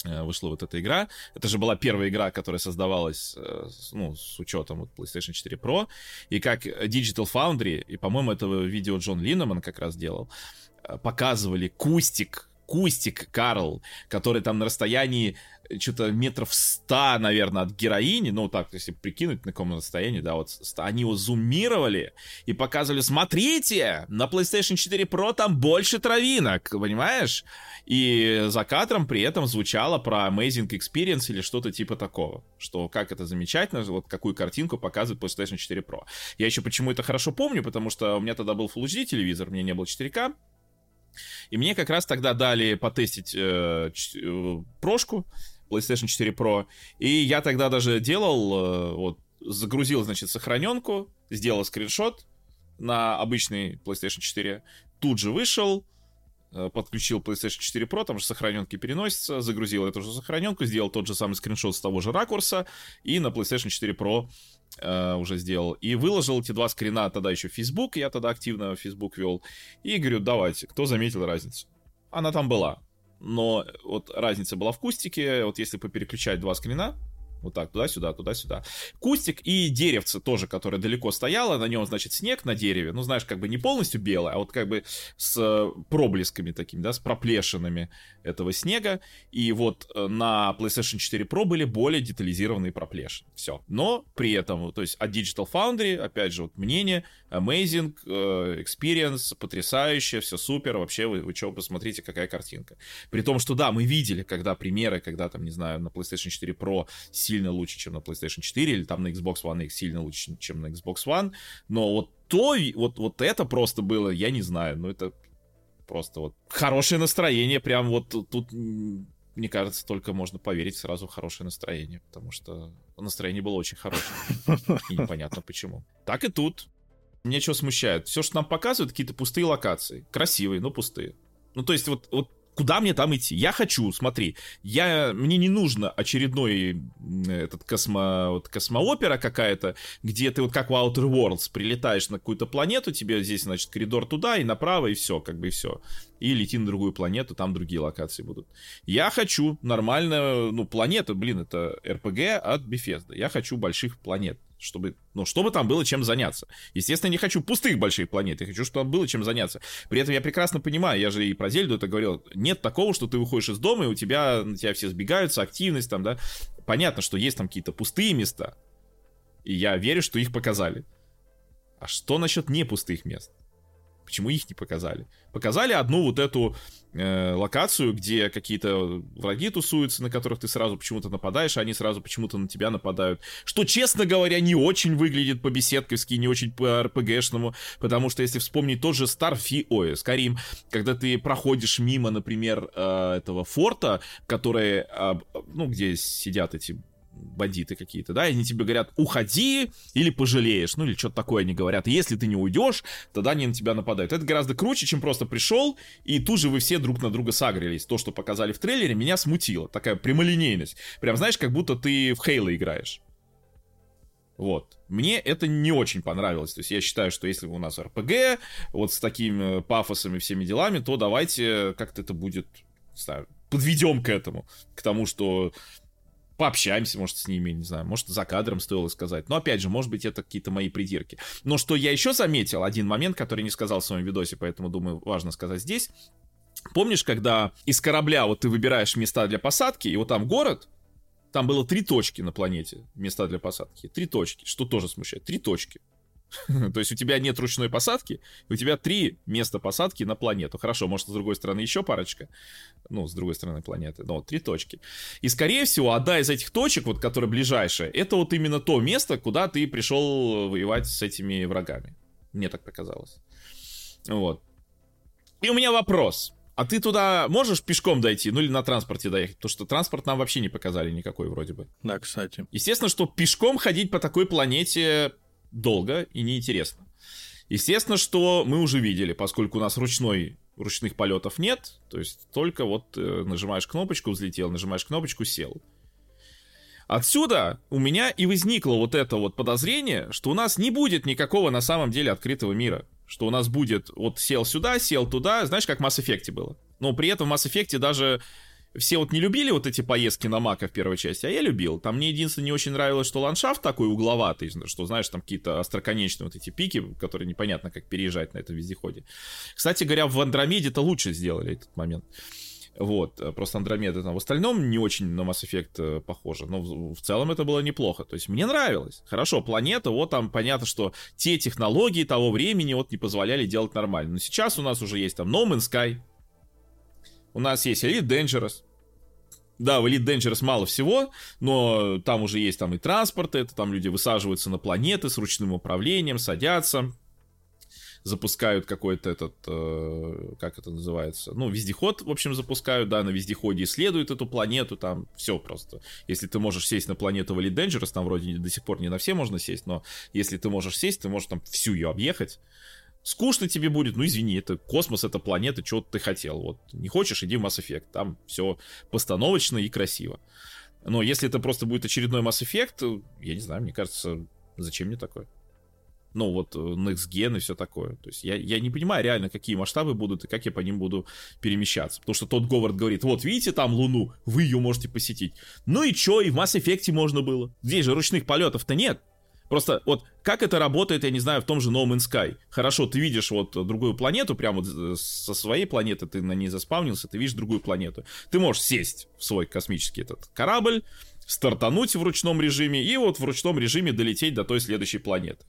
вот эта игра. Это же была первая игра, которая создавалась, ну, с учетом вот PlayStation 4 Pro. И как Digital Foundry, и, по-моему, это видео Джон Линнеман как раз делал, показывали кустик Карл, который там на расстоянии что-то метров 100, наверное, от героини, ну, так, если прикинуть, на каком расстоянии, да, вот, 100, они его зуммировали и показывали: смотрите, на PlayStation 4 Pro там больше травинок, понимаешь? И за кадром при этом звучало про Amazing Experience или что-то типа такого, что как это замечательно, вот какую картинку показывает PlayStation 4 Pro. Я еще почему это хорошо помню, потому что у меня тогда был Full HD телевизор, у меня не было 4К, и мне как раз тогда дали потестить прошку, PlayStation 4 Pro, и я тогда даже делал, вот, загрузил, значит, сохраненку, сделал скриншот на обычный PlayStation 4, тут же вышел, подключил PlayStation 4 Pro, там же сохраненки переносятся, загрузил эту же сохраненку, сделал тот же самый скриншот с того же ракурса, и на PlayStation 4 Pro уже сделал. И выложил эти два скрина тогда еще в Facebook, я тогда активно Facebook вел, и говорю: давайте, кто заметил разницу? Она там была. Но вот разница была в кустике, вот если попереключать два скрина, Вот так, туда-сюда, туда-сюда. Кустик и деревце тоже, которое далеко стояло. На нем, значит, снег на дереве. Ну, знаешь, как бы не полностью белое, а вот как бы с проблесками такими, да, с проплешинами этого снега. И вот на PlayStation 4 Pro были более детализированные проплешины. Все. Но при этом, то есть от Digital Foundry, опять же, вот мнение, amazing, experience, потрясающе, все супер. Вообще, вы что, посмотрите, какая картинка. При том, что да, мы видели, когда примеры, когда там, не знаю, на PlayStation 4 Pro сильно лучше, чем на PlayStation 4, или там на Xbox One X сильно лучше, чем на Xbox One. Но вот то, вот это просто было, я не знаю, ну это просто вот хорошее настроение, прям вот тут, мне кажется, только можно поверить сразу в хорошее настроение, потому что настроение было очень хорошее, и непонятно почему. Так и тут. Меня что смущает? Все, что нам показывают, какие-то пустые локации, красивые, но пустые. Ну то есть вот куда мне там идти? Я хочу, смотри, мне не нужно очередной космоопера какая-то, где ты вот как в Outer Worlds прилетаешь на какую-то планету, тебе здесь, значит, коридор туда и направо, и все, как бы и все. И лети на другую планету, там другие локации будут. Я хочу нормально, ну, планету, блин, это RPG от Bethesda. Я хочу больших планет, чтобы там было чем заняться. Естественно, я не хочу пустых больших планет, я хочу, чтобы там было чем заняться. При этом я прекрасно понимаю, я же и про Зельду это говорил, нет такого, что ты выходишь из дома, и на тебя все сбегаются, активность там, да. Понятно, что есть там какие-то пустые места, и я верю, что их показали. А что насчет не пустых мест? Почему их не показали? Показали одну вот эту локацию, где какие-то враги тусуются, на которых ты сразу почему-то нападаешь, а они сразу почему-то на тебя нападают. Что, честно говоря, не очень выглядит по-беседковски, не очень по-РПГшному, потому что, если вспомнить тот же Skyrim, когда ты проходишь мимо, например, этого форта, который, где сидят эти бандиты какие-то, да, и они тебе говорят: уходи или пожалеешь, ну или что-то такое они говорят, и если ты не уйдешь, тогда они на тебя нападают. Это гораздо круче, чем просто пришел, и тут же вы все друг на друга сагрились. То, что показали в трейлере, меня смутило, такая прямолинейность, прям, знаешь, как будто ты в Halo играешь. Вот. Мне это не очень понравилось. То есть я считаю, что если у нас RPG, вот с такими пафосами, всеми делами, то давайте как-то это будет, не знаю, подведем к тому, что пообщаемся, может, с ними, не знаю, может, за кадром стоило сказать. Но, опять же, может быть, это какие-то мои придирки. Но что я еще заметил, один момент, который не сказал в своем видосе, поэтому, думаю, важно сказать здесь. Помнишь, когда из корабля вот ты выбираешь места для посадки, и вот там город, там было 3 точки на планете, места для посадки, 3 точки, что тоже смущает, 3 точки. То есть у тебя нет ручной посадки, у тебя 3 места посадки на планету. Хорошо, может, с другой стороны еще парочка. Ну, с другой стороны планеты. Но 3 точки. И, скорее всего, одна из этих точек, вот, которая ближайшая, это вот именно то место, куда ты пришел воевать с этими врагами. Мне так показалось. Вот. И у меня вопрос. А ты туда можешь пешком дойти? Ну, или на транспорте доехать? Потому что транспорт нам вообще не показали никакой вроде бы. Да, кстати. Естественно, что пешком ходить по такой планете долго и неинтересно. Естественно, что мы уже видели, поскольку у нас ручных полетов нет, то есть только вот нажимаешь кнопочку, взлетел, нажимаешь кнопочку, сел. Отсюда у меня и возникло вот это вот подозрение, что у нас не будет никакого на самом деле открытого мира, что у нас будет вот сел сюда, сел туда, знаешь, как в Mass Effect было. Но при этом в Mass Effect даже все вот не любили вот эти поездки на Мака в первой части, а я любил. Там мне единственное не очень нравилось, что ландшафт такой угловатый, что, знаешь, там какие-то остроконечные вот эти пики, которые непонятно, как переезжать на этом вездеходе. Кстати говоря, в Андромеде-то лучше сделали этот момент. Вот, просто Андромеда там в остальном не очень на Mass Effect похожа, но в целом это было неплохо. То есть мне нравилось. Хорошо, планета, вот там понятно, что те технологии того времени вот не позволяли делать нормально. Но сейчас у нас уже есть там No Man's Sky, у нас есть Elite Dangerous. Да, в Elite Dangerous мало всего, но там уже есть там и транспорт, это там люди высаживаются на планеты с ручным управлением, садятся, запускают какой-то этот, как это называется, ну, вездеход, в общем, запускают, да, на вездеходе исследуют эту планету, там все просто. Если ты можешь сесть на планету в Elite Dangerous, там вроде до сих пор не на все можно сесть, но если ты можешь сесть, ты можешь там всю ее объехать. Скучно тебе будет, ну извини, это космос, это планета, чего ты хотел. Вот не хочешь, иди в Mass Effect, там все постановочно и красиво. Но если это просто будет очередной Mass Effect, я не знаю, мне кажется, зачем мне такое? Ну, вот Next Gen и все такое. То есть я не понимаю реально, какие масштабы будут и как я по ним буду перемещаться. Потому что Тодд Говард говорит, вот видите там Луну, вы ее можете посетить. Ну и че, и в Mass Effect можно было. Здесь же ручных полетов-то нет. Просто вот как это работает, я не знаю, в том же No Man's Sky. Хорошо, ты видишь вот другую планету, прямо вот со своей планеты ты на ней заспавнился, ты видишь другую планету. Ты можешь сесть в свой космический этот корабль, стартануть в ручном режиме и вот в ручном режиме долететь до той следующей планеты.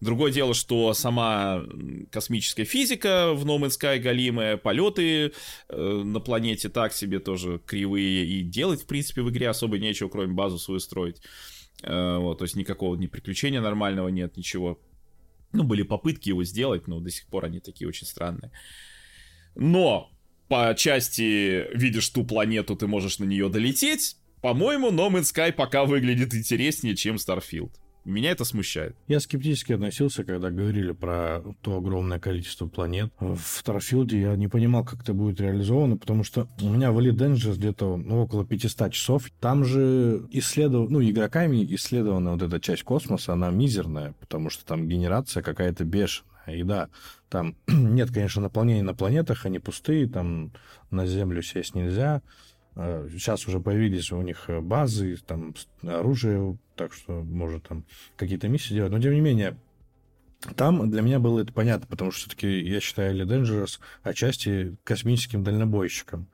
Другое дело, что сама космическая физика в No Man's Sky галимая, полеты на планете так себе тоже кривые, и делать, в принципе, в игре особо нечего, кроме базу свою строить. Вот, то есть никакого ни приключения нормального нет, ничего. Ну, были попытки его сделать, но до сих пор они такие очень странные. Но по части видишь ту планету, ты можешь на нее долететь. По-моему, No Man's Sky пока выглядит интереснее, чем Starfield. Меня это смущает. Я скептически относился, когда говорили про то огромное количество планет. В Старфилде я не понимал, как это будет реализовано, потому что у меня в Elite Dangerous где-то около 500 часов. Там же игроками исследована вот эта часть космоса, она мизерная, потому что там генерация какая-то бешеная. И да, там нет, конечно, наполнений на планетах, они пустые, там на Землю сесть нельзя. Сейчас уже появились у них базы, там оружие, так что может там какие-то миссии делать. Но тем не менее, там для меня было это понятно, потому что все-таки я считаю Elite Dangerous отчасти космическим дальнобойщиком.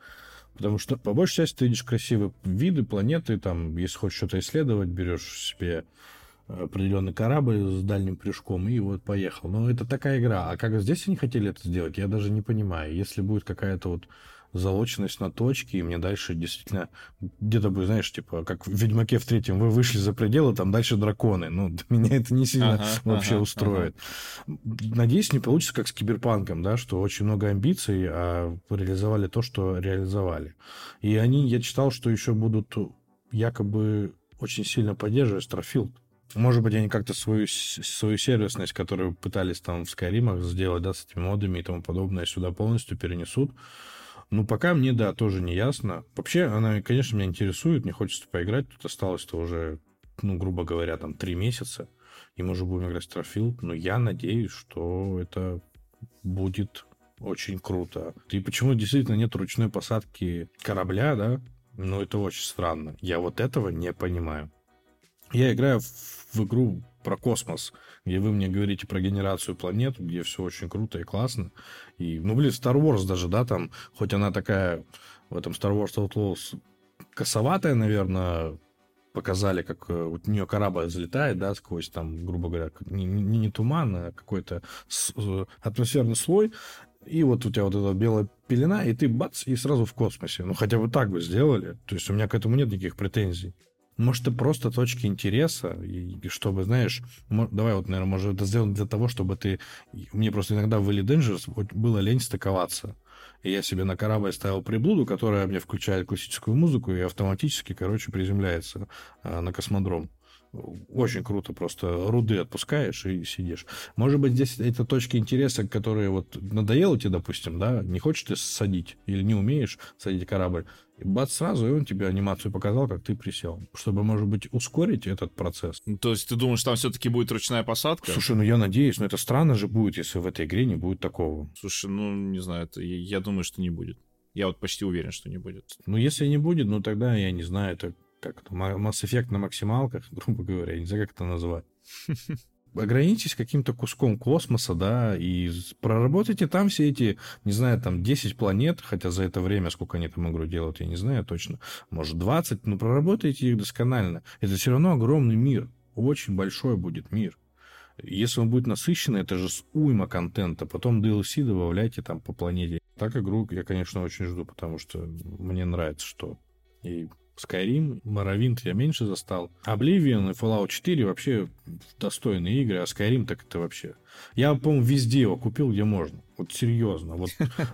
Потому что по большей части ты видишь красивые виды, планеты, там, если хочешь что-то исследовать, берешь себе определенный корабль с дальним прыжком и вот поехал. Но это такая игра. А как здесь они хотели это сделать, я даже не понимаю. Если будет какая-то вот залоченность на точке, и мне дальше действительно где-то бы, знаешь, типа, как в «Ведьмаке» в третьем, вы вышли за пределы, там дальше драконы. Ну, меня это не сильно устроит. Надеюсь, не получится, как с «Киберпанком», да, что очень много амбиций, а реализовали то, что реализовали. И они, я читал, что еще будут якобы очень сильно поддерживать Starfield. Может быть, они как-то свою сервисность, которую пытались там в «Скайримах» сделать, да, с этими модами и тому подобное, сюда полностью перенесут. Ну, пока мне, да, тоже не ясно. Вообще, она, конечно, меня интересует, мне хочется поиграть. Тут осталось-то уже, грубо говоря, там 3 месяца, и мы уже будем играть в Starfield. Но я надеюсь, что это будет очень круто. И почему действительно нет ручной посадки корабля, да? Ну, это очень странно. Я вот этого не понимаю. Я играю в игру про космос, где вы мне говорите про генерацию планет, где все очень круто и классно. И, Star Wars даже, да, там, хоть она такая, в этом Star Wars Outlaws косоватая, наверное, показали, как вот у нее корабль залетает, да, сквозь там, грубо говоря, не туман, а какой-то атмосферный слой. И вот у тебя вот эта белая пелена, и ты бац, и сразу в космосе. Ну, хотя бы так бы сделали. То есть у меня к этому нет никаких претензий. Может, это просто точки интереса, и чтобы, знаешь, давай вот, наверное, может, это сделано для того, чтобы ты... Мне просто иногда в Elite Dangerous было лень стыковаться. И я себе на корабль ставил приблуду, которая мне включает классическую музыку и автоматически, приземляется на космодром. Очень круто, просто руды отпускаешь и сидишь. Может быть, здесь это точки интереса, которые вот надоело тебе, допустим, да, не хочешь ты садить или не умеешь садить корабль, и бац, сразу, и он тебе анимацию показал, как ты присел. Чтобы, может быть, ускорить этот процесс. То есть ты думаешь, там все-таки будет ручная посадка? Слушай, я надеюсь, это странно же будет, если в этой игре не будет такого. Слушай, не знаю, я думаю, что не будет. Я вот почти уверен, что не будет. Если не будет, тогда я не знаю, это... Как это? Mass Effect на максималках, грубо говоря, я не знаю, как это назвать. Ограничьтесь каким-то куском космоса, да, и проработайте там все эти, не знаю, там 10 планет, хотя за это время, сколько они там игру делают, я не знаю точно, может 20, но проработайте их досконально. Это все равно огромный мир, очень большой будет мир. Если он будет насыщенный, это же уйма контента. Потом DLC добавляйте там по планете. Так игру я, конечно, очень жду, потому что мне нравится, что... И Skyrim, Morrowind я меньше застал. Oblivion и Fallout 4 вообще достойные игры, а Skyrim так это вообще... Я, по-моему, везде его купил, где можно. Вот серьезно. Вот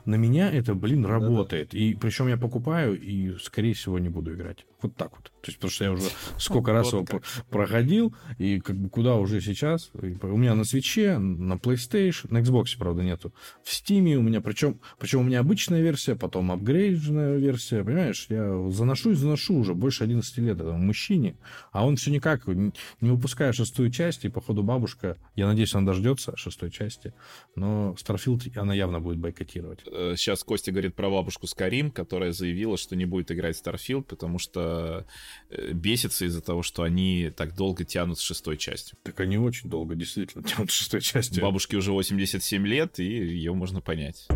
на меня это, блин, работает. И причем я покупаю и, скорее всего, не буду играть. Вот так вот. То есть, потому что я уже сколько раз его проходил, и как бы куда уже сейчас. У меня на Switch, на PlayStation, на Xbox, правда, нету. В Steam у меня, причем у меня обычная версия, потом апгрейдженная версия, понимаешь? Я заношу и заношу уже больше 11 лет этому мужчине, а он все никак, не выпуская шестую часть, и, походу, бабушка, я надеюсь, она дождется шестой части, но Starfield она явно будет бойкотировать. Сейчас Костя говорит про бабушку Скарим, которая заявила, что не будет играть в Starfield, потому что бесится из-за того, что они так долго тянут с шестой частью. Так они очень долго действительно тянут с шестой частью. Бабушке уже 87 лет, и ее можно понять.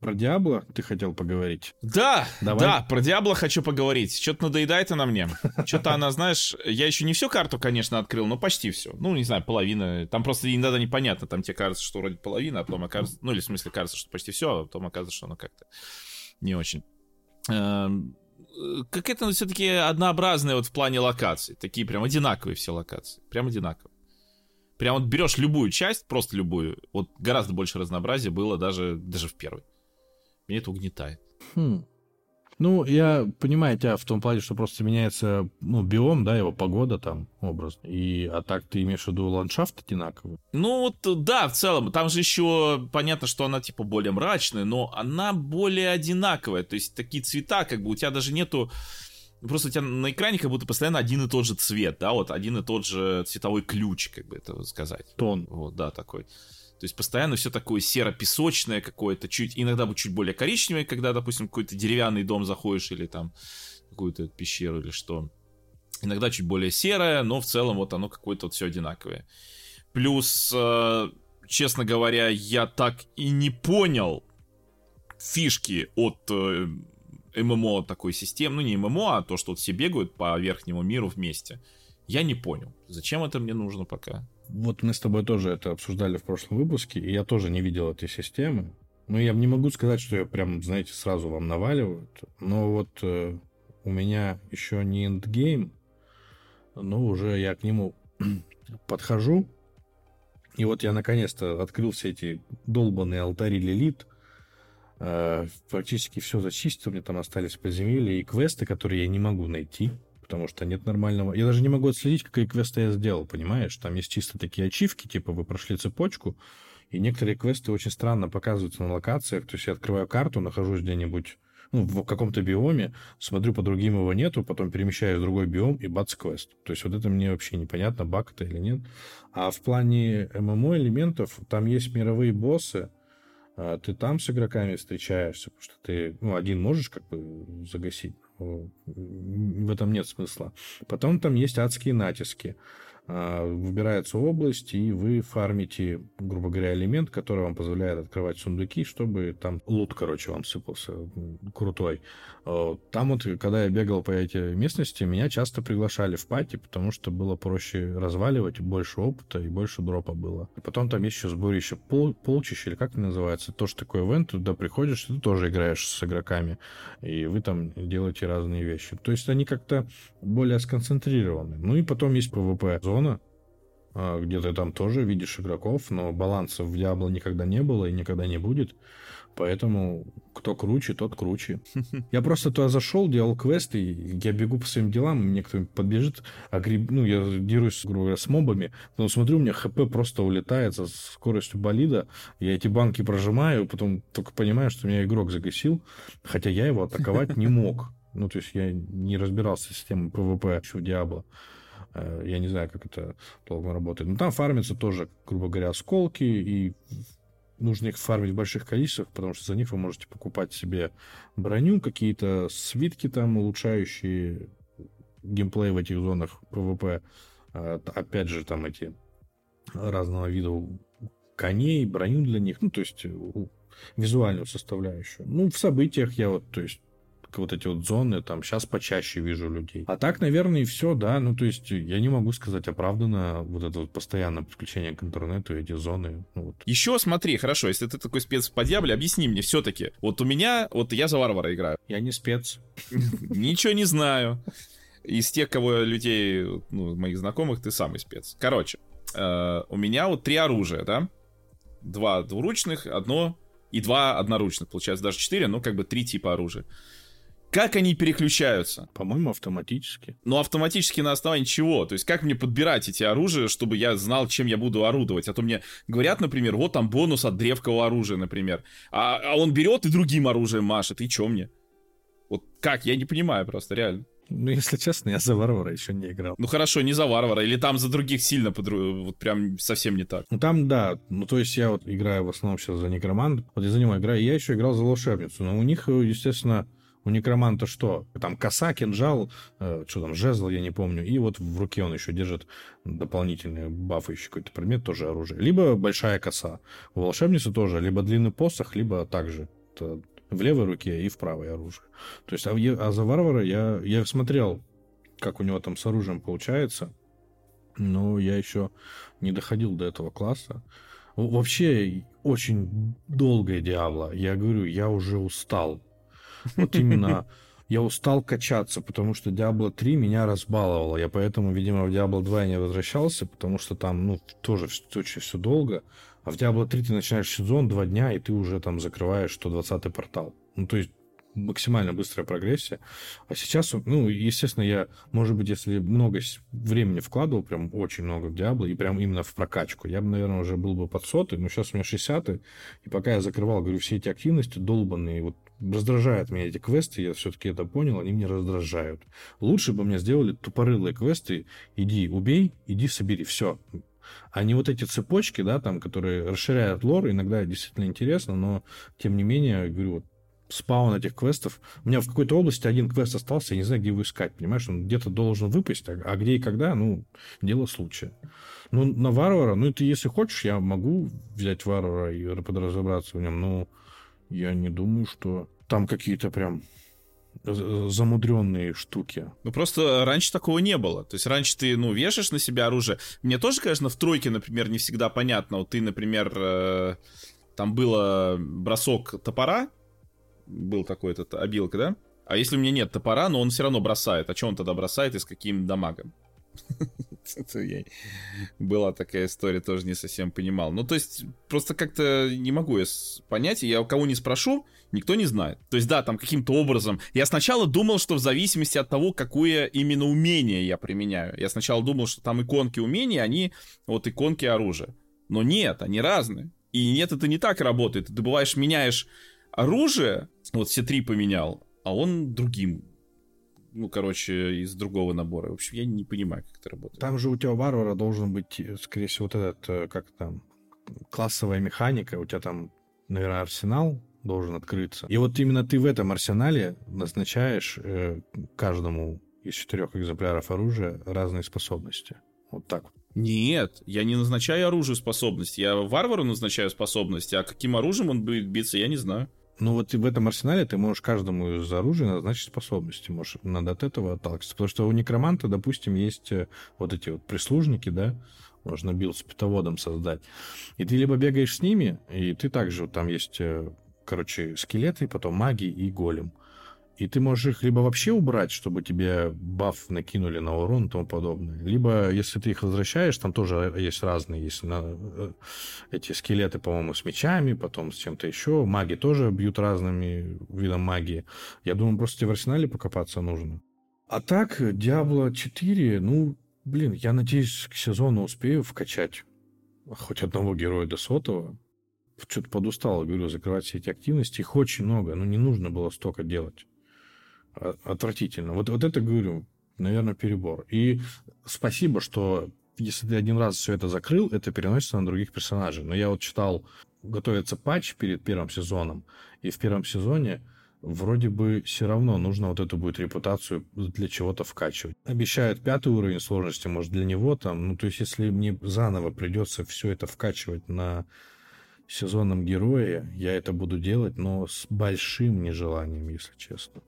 Про Диабло ты хотел поговорить? Да, давай. Да, про Диабло хочу поговорить. Что-то надоедает она мне. Что-то она, знаешь, я еще не всю карту, конечно, открыл, но почти всю. Ну, не знаю, половина. Там просто иногда непонятно. Там тебе кажется, что вроде половина, а потом окажется... Ну, или в смысле кажется, что почти все, а потом окажется, что оно как-то не очень. Какая-то все-таки однообразная вот в плане локаций. Такие прям одинаковые все локации. Прям одинаковые. Прям вот берешь любую часть, просто любую. Вот гораздо больше разнообразия было даже в первой. Меня это угнетает. Ну, я понимаю тебя в том плане, что просто меняется, ну, биом, да, его погода там, образ. А так ты имеешь в виду ландшафт одинаковый? Ну, вот, да, в целом. Там же еще понятно, что она, типа, более мрачная, но она более одинаковая. То есть такие цвета, как бы у тебя даже нету... Просто у тебя на экране как будто постоянно один и тот же цвет, да, вот один и тот же цветовой ключ, как бы это сказать. Тон. Вот, да, такой. То есть постоянно все такое серо-песочное какое-то, чуть, иногда чуть более коричневое, когда, допустим, какой-то деревянный дом заходишь или там какую-то пещеру или что. Иногда чуть более серое, но в целом вот оно какое-то вот все одинаковое. Плюс, честно говоря, я так и не понял фишки от ММО такой системы. Ну, не ММО, а то, что вот все бегают по верхнему миру вместе. Я не понял, зачем это мне нужно пока. Вот мы с тобой тоже это обсуждали в прошлом выпуске, и я тоже не видел этой системы. Но я не могу сказать, что я прям, знаете, сразу вам наваливают. Но вот у меня еще не эндгейм, но уже я к нему подхожу. И вот я наконец-то открыл все эти долбанные алтари Лилит. Практически все зачистил, мне там остались подземелья и квесты, которые я не могу найти. Потому что нет нормального... Я даже не могу отследить, какие квесты я сделал, понимаешь? Там есть чисто такие ачивки, типа вы прошли цепочку, и некоторые квесты очень странно показываются на локациях. То есть я открываю карту, нахожусь где-нибудь, ну, в каком-то биоме, смотрю, по другим его нету, потом перемещаюсь в другой биом, и бац, квест. То есть вот это мне вообще непонятно, баг это или нет. А в плане ММО-элементов там есть мировые боссы, ты там с игроками встречаешься, потому что ты, ну, один можешь как бы загасить. В этом нет смысла. Потом там есть адские натиски. Выбирается область, и вы фармите, грубо говоря, элемент, который вам позволяет открывать сундуки, чтобы там лут, короче, вам сыпался крутой. Там вот, когда я бегал по этой местности, меня часто приглашали в пати, потому что было проще разваливать, больше опыта и больше дропа было. И потом там есть еще сборище полчища, или как это называется, тоже такой ивент, туда приходишь, ты тоже играешь с игроками, и вы там делаете разные вещи. То есть они как-то более сконцентрированы. Ну и потом есть PvP зона, где ты там тоже видишь игроков, но баланса в Diablo никогда не было и никогда не будет, поэтому кто круче, тот круче. Я просто туда зашел, делал квесты, я бегу по своим делам, мне кто-нибудь подбежит, ну, я дерусь, грубо говоря, с мобами, но смотрю, у меня ХП просто улетает со скоростью болида, я эти банки прожимаю, потом только понимаю, что меня игрок загасил, хотя я его атаковать не мог. Ну, то есть я не разбирался с системой ПВП в Diablo. Я не знаю, как это долго работает. Но там фармятся тоже, грубо говоря, осколки, и нужно их фармить в больших количествах, потому что за них вы можете покупать себе броню, какие-то свитки там, улучшающие геймплей в этих зонах PvP. Опять же, там эти разного вида коней, броню для них, ну, то есть визуальную составляющую. Ну, в событиях я вот, то есть, вот эти вот зоны, там сейчас почаще вижу людей. А так, наверное, и все, да. Ну, то есть, я не могу сказать оправданно вот это вот постоянное подключение к интернету, эти зоны. Ну, вот. Еще смотри, хорошо, если ты такой спец по Диабле, объясни мне все-таки. Вот у меня, вот я за варвара играю. Я не спец. Ничего не знаю. Из тех, кого людей, ну, моих знакомых, ты самый спец. Короче, у меня вот 3 оружия, да? 2 двуручных, 1 и 2 одноручных. Получается даже 4, но как бы 3 типа оружия. Как они переключаются? По-моему, автоматически. Ну, автоматически на основании чего? То есть, как мне подбирать эти оружия, чтобы я знал, чем я буду орудовать? А то мне говорят, например, вот там бонус от древкового оружия, например. А он берет и другим оружием машет. И чё мне? Вот как? Я не понимаю просто, реально. Ну, если честно, я за варвара еще не играл. Ну, хорошо, не за варвара. Или там за других сильно, вот прям совсем не так. Ну, там, да. Ну, то есть я вот играю в основном сейчас за некроманта. Вот я за него играю. Я еще играл за волшебницу. Но у них, естественно... У некроманта что? Там коса, кинжал, что там, жезл, я не помню. И вот в руке он еще держит дополнительный баф, еще какой-то предмет, тоже оружие. Либо большая коса. У волшебницы тоже либо длинный посох, либо также в левой руке и в правой оружие. То есть, а за варвара я смотрел, как у него там с оружием получается. Но я еще не доходил до этого класса. Вообще, очень долгое Диабло. Я говорю, я уже устал. Вот именно я устал качаться, потому что Diablo 3 меня разбаловало. Я поэтому, видимо, в Diablo 2 я не возвращался, потому что там, ну, тоже очень все долго. А в Diablo 3 ты начинаешь сезон 2 дня, и ты уже там закрываешь 120-й портал. Ну, то есть максимально быстрая прогрессия. А сейчас, ну, естественно, я, может быть, если много времени вкладывал, прям очень много в Diablo, и прям именно в прокачку, я бы, наверное, уже был бы под 100-й, но сейчас у меня 60-й, и пока я закрывал, говорю, все эти активности долбанные, вот раздражают меня эти квесты, я все-таки это понял, они меня раздражают. Лучше бы мне сделали тупорылые квесты, иди убей, иди собери, все. А не вот эти цепочки, да, там, которые расширяют лор, иногда действительно интересно, но, тем не менее, говорю, вот, спаун этих квестов. У меня в какой-то области один квест остался, я не знаю, где его искать, понимаешь? Он где-то должен выпасть, а где и когда, ну, дело случая. Ну, на варвара, ну, ты если хочешь, я могу взять варвара и подразобраться в нем, но я не думаю, что там какие-то прям замудренные штуки. Ну, просто раньше такого не было. То есть раньше ты, ну, вешаешь на себя оружие. Мне тоже, конечно, в тройке, например, не всегда понятно. Вот ты, например, там было бросок топора, был такой-то обилка, да? А если у меня нет топора, но он все равно бросает. А что он тогда бросает и с каким дамагом? Была такая история, тоже не совсем понимал. Ну, то есть, просто как-то не могу я понять. Я у кого не спрошу, никто не знает. То есть, да, там каким-то образом. Я сначала думал, что в зависимости от того, какое именно умение я применяю. Я сначала думал, что там иконки умений, они вот иконки оружия. Но нет, они разные. И нет, это не так работает. Ты бываешь, меняешь оружие, вот все 3 поменял, а он другим. Ну, короче, из другого набора. В общем, я не понимаю, как это работает. Там же у тебя варвара должен быть, скорее всего, вот этот, как там, классовая механика. У тебя там, наверное, арсенал должен открыться. И вот именно ты в этом арсенале назначаешь каждому из 4 экземпляров оружия разные способности. Вот так вот. Нет, я не назначаю оружию способности. Я варвару назначаю способности, а каким оружием он будет биться, я не знаю. Ну вот в этом арсенале ты можешь каждому из оружия назначить способности. Может, надо от этого отталкиваться. Потому что у некроманта, допустим, есть вот эти вот прислужники, да? Можно билд с питоводом создать. И ты либо бегаешь с ними, и ты также... Вот там есть, короче, скелеты, потом маги и голем. И ты можешь их либо вообще убрать, чтобы тебе баф накинули на урон и тому подобное. Либо, если ты их возвращаешь, там тоже есть разные. Есть эти скелеты, по-моему, с мечами, потом с чем-то еще. Маги тоже бьют разными видом магии. Я думаю, просто тебе в арсенале покопаться нужно. А так, Diablo 4, ну, блин, я надеюсь, к сезону успею вкачать хоть одного героя до 100-го. Что-то подустал, говорю, закрывать все эти активности. Их очень много, но не нужно было столько делать. Отвратительно. Вот это, говорю, наверное, перебор. И спасибо, что если ты один раз все это закрыл, это переносится на других персонажей. Но я вот читал, готовится патч перед первым сезоном, и в первом сезоне вроде бы все равно нужно вот эту будет репутацию для чего-то вкачивать. Обещают 5-й уровень сложности, может, для него там, ну, то есть, если мне заново придется все это вкачивать на сезоном героя я это буду делать, но с большим нежеланием, если честно.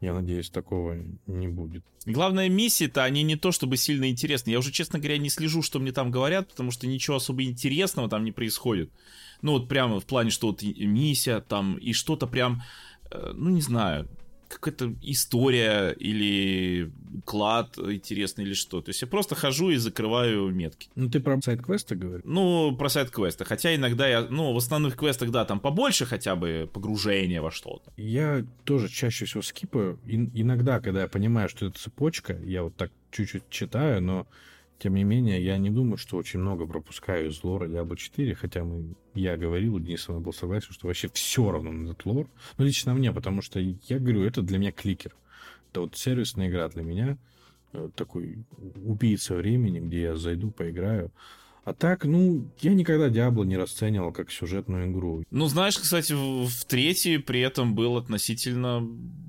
Я надеюсь, такого не будет. Главное, миссии-то, они не то чтобы сильно интересны. Я уже, честно говоря, не слежу, что мне там говорят, потому что ничего особо интересного там не происходит. Ну вот прямо в плане, что вот миссия там и что-то прям, ну не знаю, какая-то история или клад интересный или что. То есть я просто хожу и закрываю метки. Ну ты про сайд-квесты говоришь? Ну, про сайд-квесты. Хотя иногда я, ну, в основных квестах, да, там побольше хотя бы погружения во что-то. Я тоже чаще всего скипаю. Иногда, когда я понимаю, что это цепочка, я вот так чуть-чуть читаю, но тем не менее, я не думаю, что очень много пропускаю из лора Diablo 4, хотя я говорил, Денис со мной был согласен, что вообще все равно на этот лор. Ну, лично мне, потому что, я говорю, это для меня кликер. Это вот сервисная игра для меня, такой убийца времени, где я зайду, поиграю. А так, ну, я никогда Diablo не расценивал как сюжетную игру. Ну, знаешь, кстати, в третьей при этом был относительно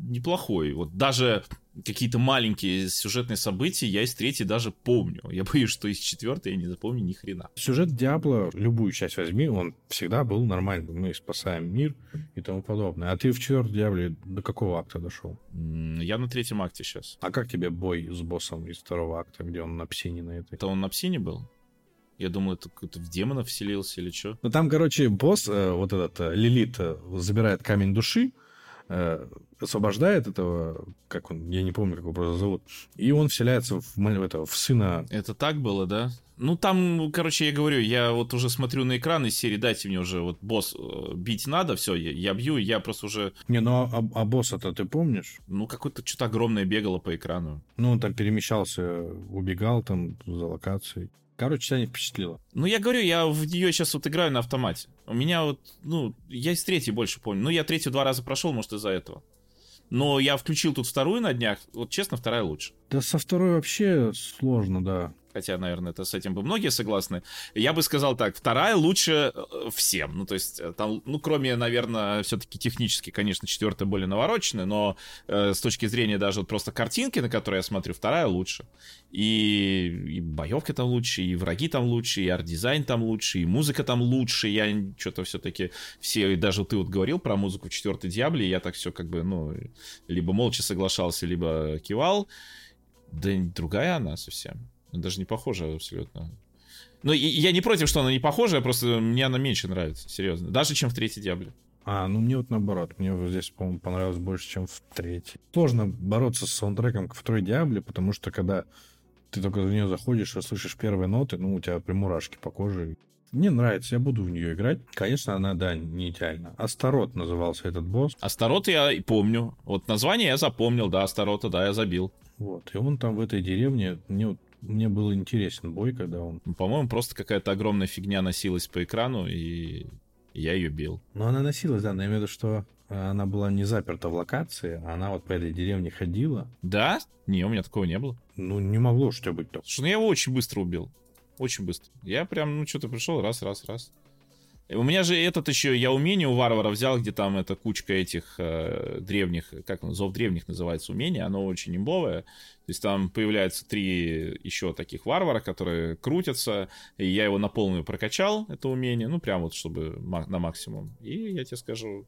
неплохой. Вот даже какие-то маленькие сюжетные события я из третьей даже помню. Я боюсь, что из четвертой я не запомню ни хрена. Сюжет Диабло, любую часть возьми, он всегда был нормальным. Мы спасаем мир и тому подобное. А ты в четвертой Диабле до какого акта дошел? Я на третьем акте сейчас. А как тебе бой с боссом из второго акта, где он на псине на этой? Это он на псине был? Я думал, это какой-то в демона вселился или что? Ну там, короче, босс, вот этот Лилит, забирает камень души, освобождает этого, как он, я не помню, как его просто зовут, и он вселяется в сына. Это так было, да? Ну, там, короче, я говорю, я вот уже смотрю на экран из серии, дайте мне уже, вот, босс бить надо, все, я бью, я просто уже... Не, ну, а босса-то ты помнишь? Ну, какое-то что-то огромное бегало по экрану. Ну, он там перемещался, убегал там за локацией. Короче, тебя не впечатлило. Ну, я говорю, я в нее сейчас вот играю на автомате. У меня вот, ну, я из третьей больше помню. Ну, я третью 2 раза прошел, может, из-за этого. Но я включил тут вторую на днях. Вот, честно, вторая лучше. Да со второй вообще сложно, да. Хотя, наверное, это с этим бы многие согласны. Я бы сказал так, вторая лучше всем. Ну, то есть, там, ну, кроме, наверное, все-таки технически, конечно, четвертая более навороченная, но с точки зрения даже вот просто картинки, на которые я смотрю, вторая лучше. И боевка там лучше, и враги там лучше, и арт-дизайн там лучше, и музыка там лучше. Я что-то все-таки все, даже ты вот говорил про музыку в четвертой Диабле, я так все как бы, ну, либо молча соглашался, либо кивал. Да другая она совсем. Даже не похожа абсолютно. Но я не против, что она не похожа, просто мне она меньше нравится, серьезно. Даже чем в третьей Диабле. А, ну мне вот наоборот. Мне вот здесь, по-моему, понравилось больше, чем в третьей. Сложно бороться с саундтреком ко второй Диабле, потому что когда ты только в нее заходишь и слышишь первые ноты, ну, у тебя прям мурашки по коже. Мне нравится, я буду в нее играть. Конечно, она, да, не идеальна. Астарот назывался этот босс. Астарот я и помню. Вот название я запомнил, да, Астарота, да, я забил. Вот, и он там в этой деревне, мне был интересен бой, когда он... По-моему, просто какая-то огромная фигня носилась по экрану, и я ее бил. Но она носилась, да, но я имею в виду, что она была не заперта в локации, а она вот по этой деревне ходила. Да? Не, у меня такого не было. Ну, не могло что быть так. Слушай, ну я его очень быстро убил. Очень быстро. Я прям, что-то пришел, раз. У меня же этот еще, я умение у варвара взял, где там эта кучка этих древних, как он, зов древних называется умение, оно очень имбовое. То есть там появляются 3 еще таких варвара, которые крутятся, и я его на полную прокачал, это умение, ну прям вот, чтобы на максимум. И я тебе скажу,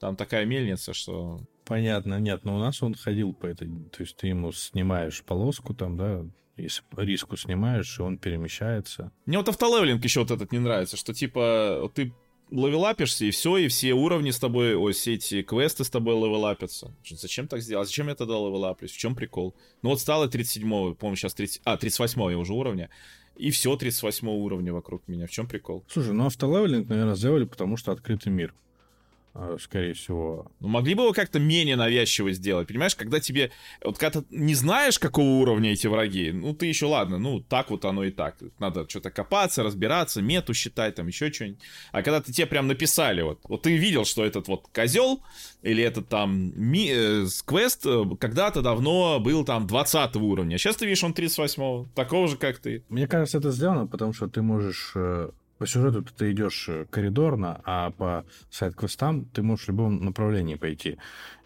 там такая мельница, что... Понятно, нет, но у нас он ходил по этой, то есть ты ему снимаешь полоску там, да... Если риску снимаешь, и он перемещается. Мне вот автолевелинг еще вот этот не нравится, что типа вот ты левелапишься, и все уровни с тобой, все эти квесты с тобой левелапятся. Зачем так сделать? Зачем я тогда левелаплюсь? В чем прикол? Ну вот стало 37-го, по-моему, сейчас 38-го я уже уровня, и все 38-го уровня вокруг меня. В чем прикол? Слушай, ну автолевелинг, наверное, сделали, потому что открытый мир. Скорее всего. Ну, могли бы его как-то менее навязчиво сделать, понимаешь? Когда тебе... Вот когда ты не знаешь, какого уровня эти враги, ну, ты еще, ладно, ну, так вот оно и так. Надо что-то копаться, разбираться, мету считать, там, еще что-нибудь. А когда ты тебе прям написали, вот ты видел, что этот вот козел или этот там квест когда-то давно был там 20 уровня, а сейчас ты видишь, он 38-го, такого же, как ты. Мне кажется, это сделано, потому что ты можешь... по сюжету ты идешь коридорно, а по сайд-квестам ты можешь в любом направлении пойти.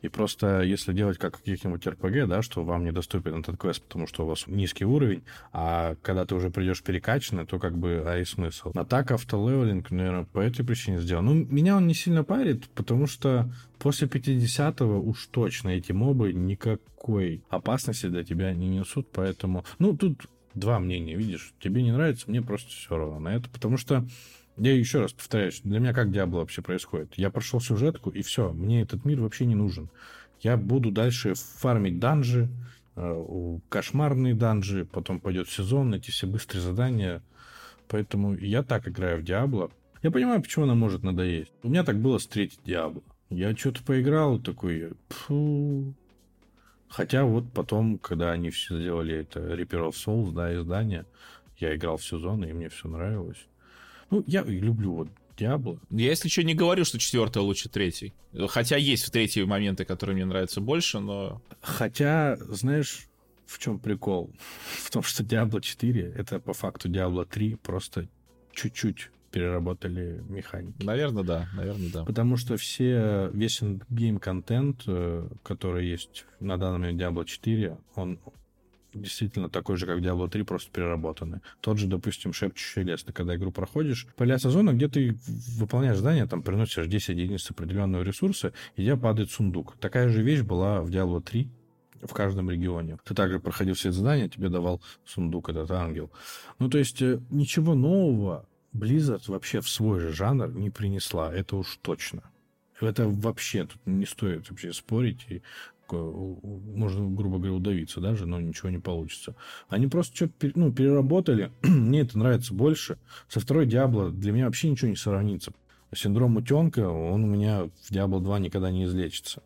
И просто если делать как в каких-нибудь RPG, да, что вам недоступен этот квест, потому что у вас низкий уровень, а когда ты уже придешь перекачанный, то как бы, а и смысл. А так автолевелинг, наверное, по этой причине сделан. Ну, меня он не сильно парит, потому что после 50-го уж точно эти мобы никакой опасности для тебя не несут, поэтому... Ну, тут два мнения, видишь. Тебе не нравится, мне просто все равно на это, потому что... Я еще раз повторяюсь, для меня как Диабло вообще происходит? Я прошел сюжетку, и все, мне этот мир вообще не нужен. Я буду дальше фармить данжи, кошмарные данжи, потом пойдет сезон, эти все быстрые задания. Поэтому я так играю в Диабло. Я понимаю, почему она может надоесть. У меня так было с третьей Диабло. Я что-то поиграл, такой... Пфу. Хотя вот потом, когда они все сделали это Reaper of Souls, да, издание, я играл в сезон, и мне все нравилось. Ну, я люблю вот Диабло. Я, если что, не говорю, что четвертая лучше третьей. Хотя есть в третьей моменты, которые мне нравятся больше, но... Хотя, знаешь, в чем прикол? В том, что Диабло 4, это по факту Диабло 3, просто чуть-чуть переработали механики. Наверное, да. Потому что весь ингейм-контент, который есть на данный момент в Диабло 4, он... действительно такой же, как Diablo 3, просто переработаны. Тот же, допустим, шепчущий лес. Ты когда игру проходишь, появляется зона, где ты выполняешь задание, там приносишь 10 единиц определенного ресурса, и тебе падает сундук. Такая же вещь была в Diablo 3 в каждом регионе. Ты также проходил все задания, тебе давал сундук этот ангел. Ну, то есть, ничего нового Blizzard вообще в свой же жанр не принесла. Это уж точно. Это вообще, тут не стоит вообще спорить, и можно, грубо говоря, удавиться даже, но ничего не получится. Они просто что-то переработали. Мне это нравится больше. Со второй Диабло для меня вообще ничего не сравнится. Синдром утенка, он у меня в Диабло 2 никогда не излечится.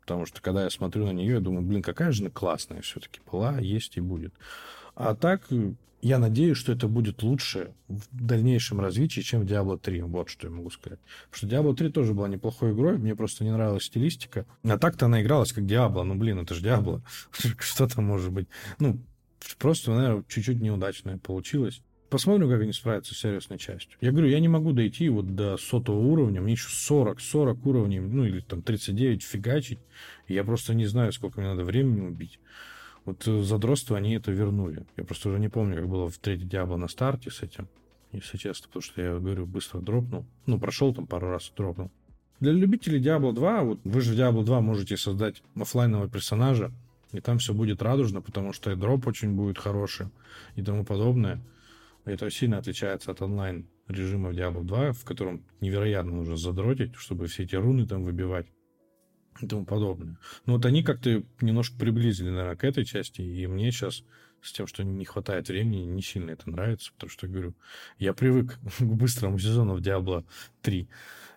Потому что, когда я смотрю на нее, я думаю, блин, какая же она классная все-таки была, есть и будет. А так, я надеюсь, что это будет лучше в дальнейшем развитии, чем в Diablo 3. Вот что я могу сказать. Потому что Diablo 3 тоже была неплохой игрой, мне просто не нравилась стилистика. А так-то она игралась как Diablo. Ну, блин, это же Diablo. Что там может быть? Ну, просто, наверное, чуть-чуть неудачное получилось. Посмотрим, как они справятся с серьезной частью. Я говорю, я не могу дойти вот до 100-го уровня, мне еще 40 уровней, ну, или там 39 фигачить. Я просто не знаю, сколько мне надо времени убить. Вот задротство они это вернули. Я просто уже не помню, как было в третьей Диабло на старте с этим, если честно, потому что я, говорю, быстро дропнул. Ну, прошел там пару раз и дропнул. Для любителей Диабло 2, вот вы же в Диабло 2 можете создать оффлайнового персонажа, и там все будет радужно, потому что и дроп очень будет хороший, и тому подобное. Это сильно отличается от онлайн-режима в Diablo 2, в котором невероятно нужно задротить, чтобы все эти руны там выбивать и тому подобное. Но вот они как-то немножко приблизили, наверное, к этой части, и мне сейчас с тем, что не хватает времени, не сильно это нравится, потому что, говорю, я привык к быстрому сезону в Diablo 3,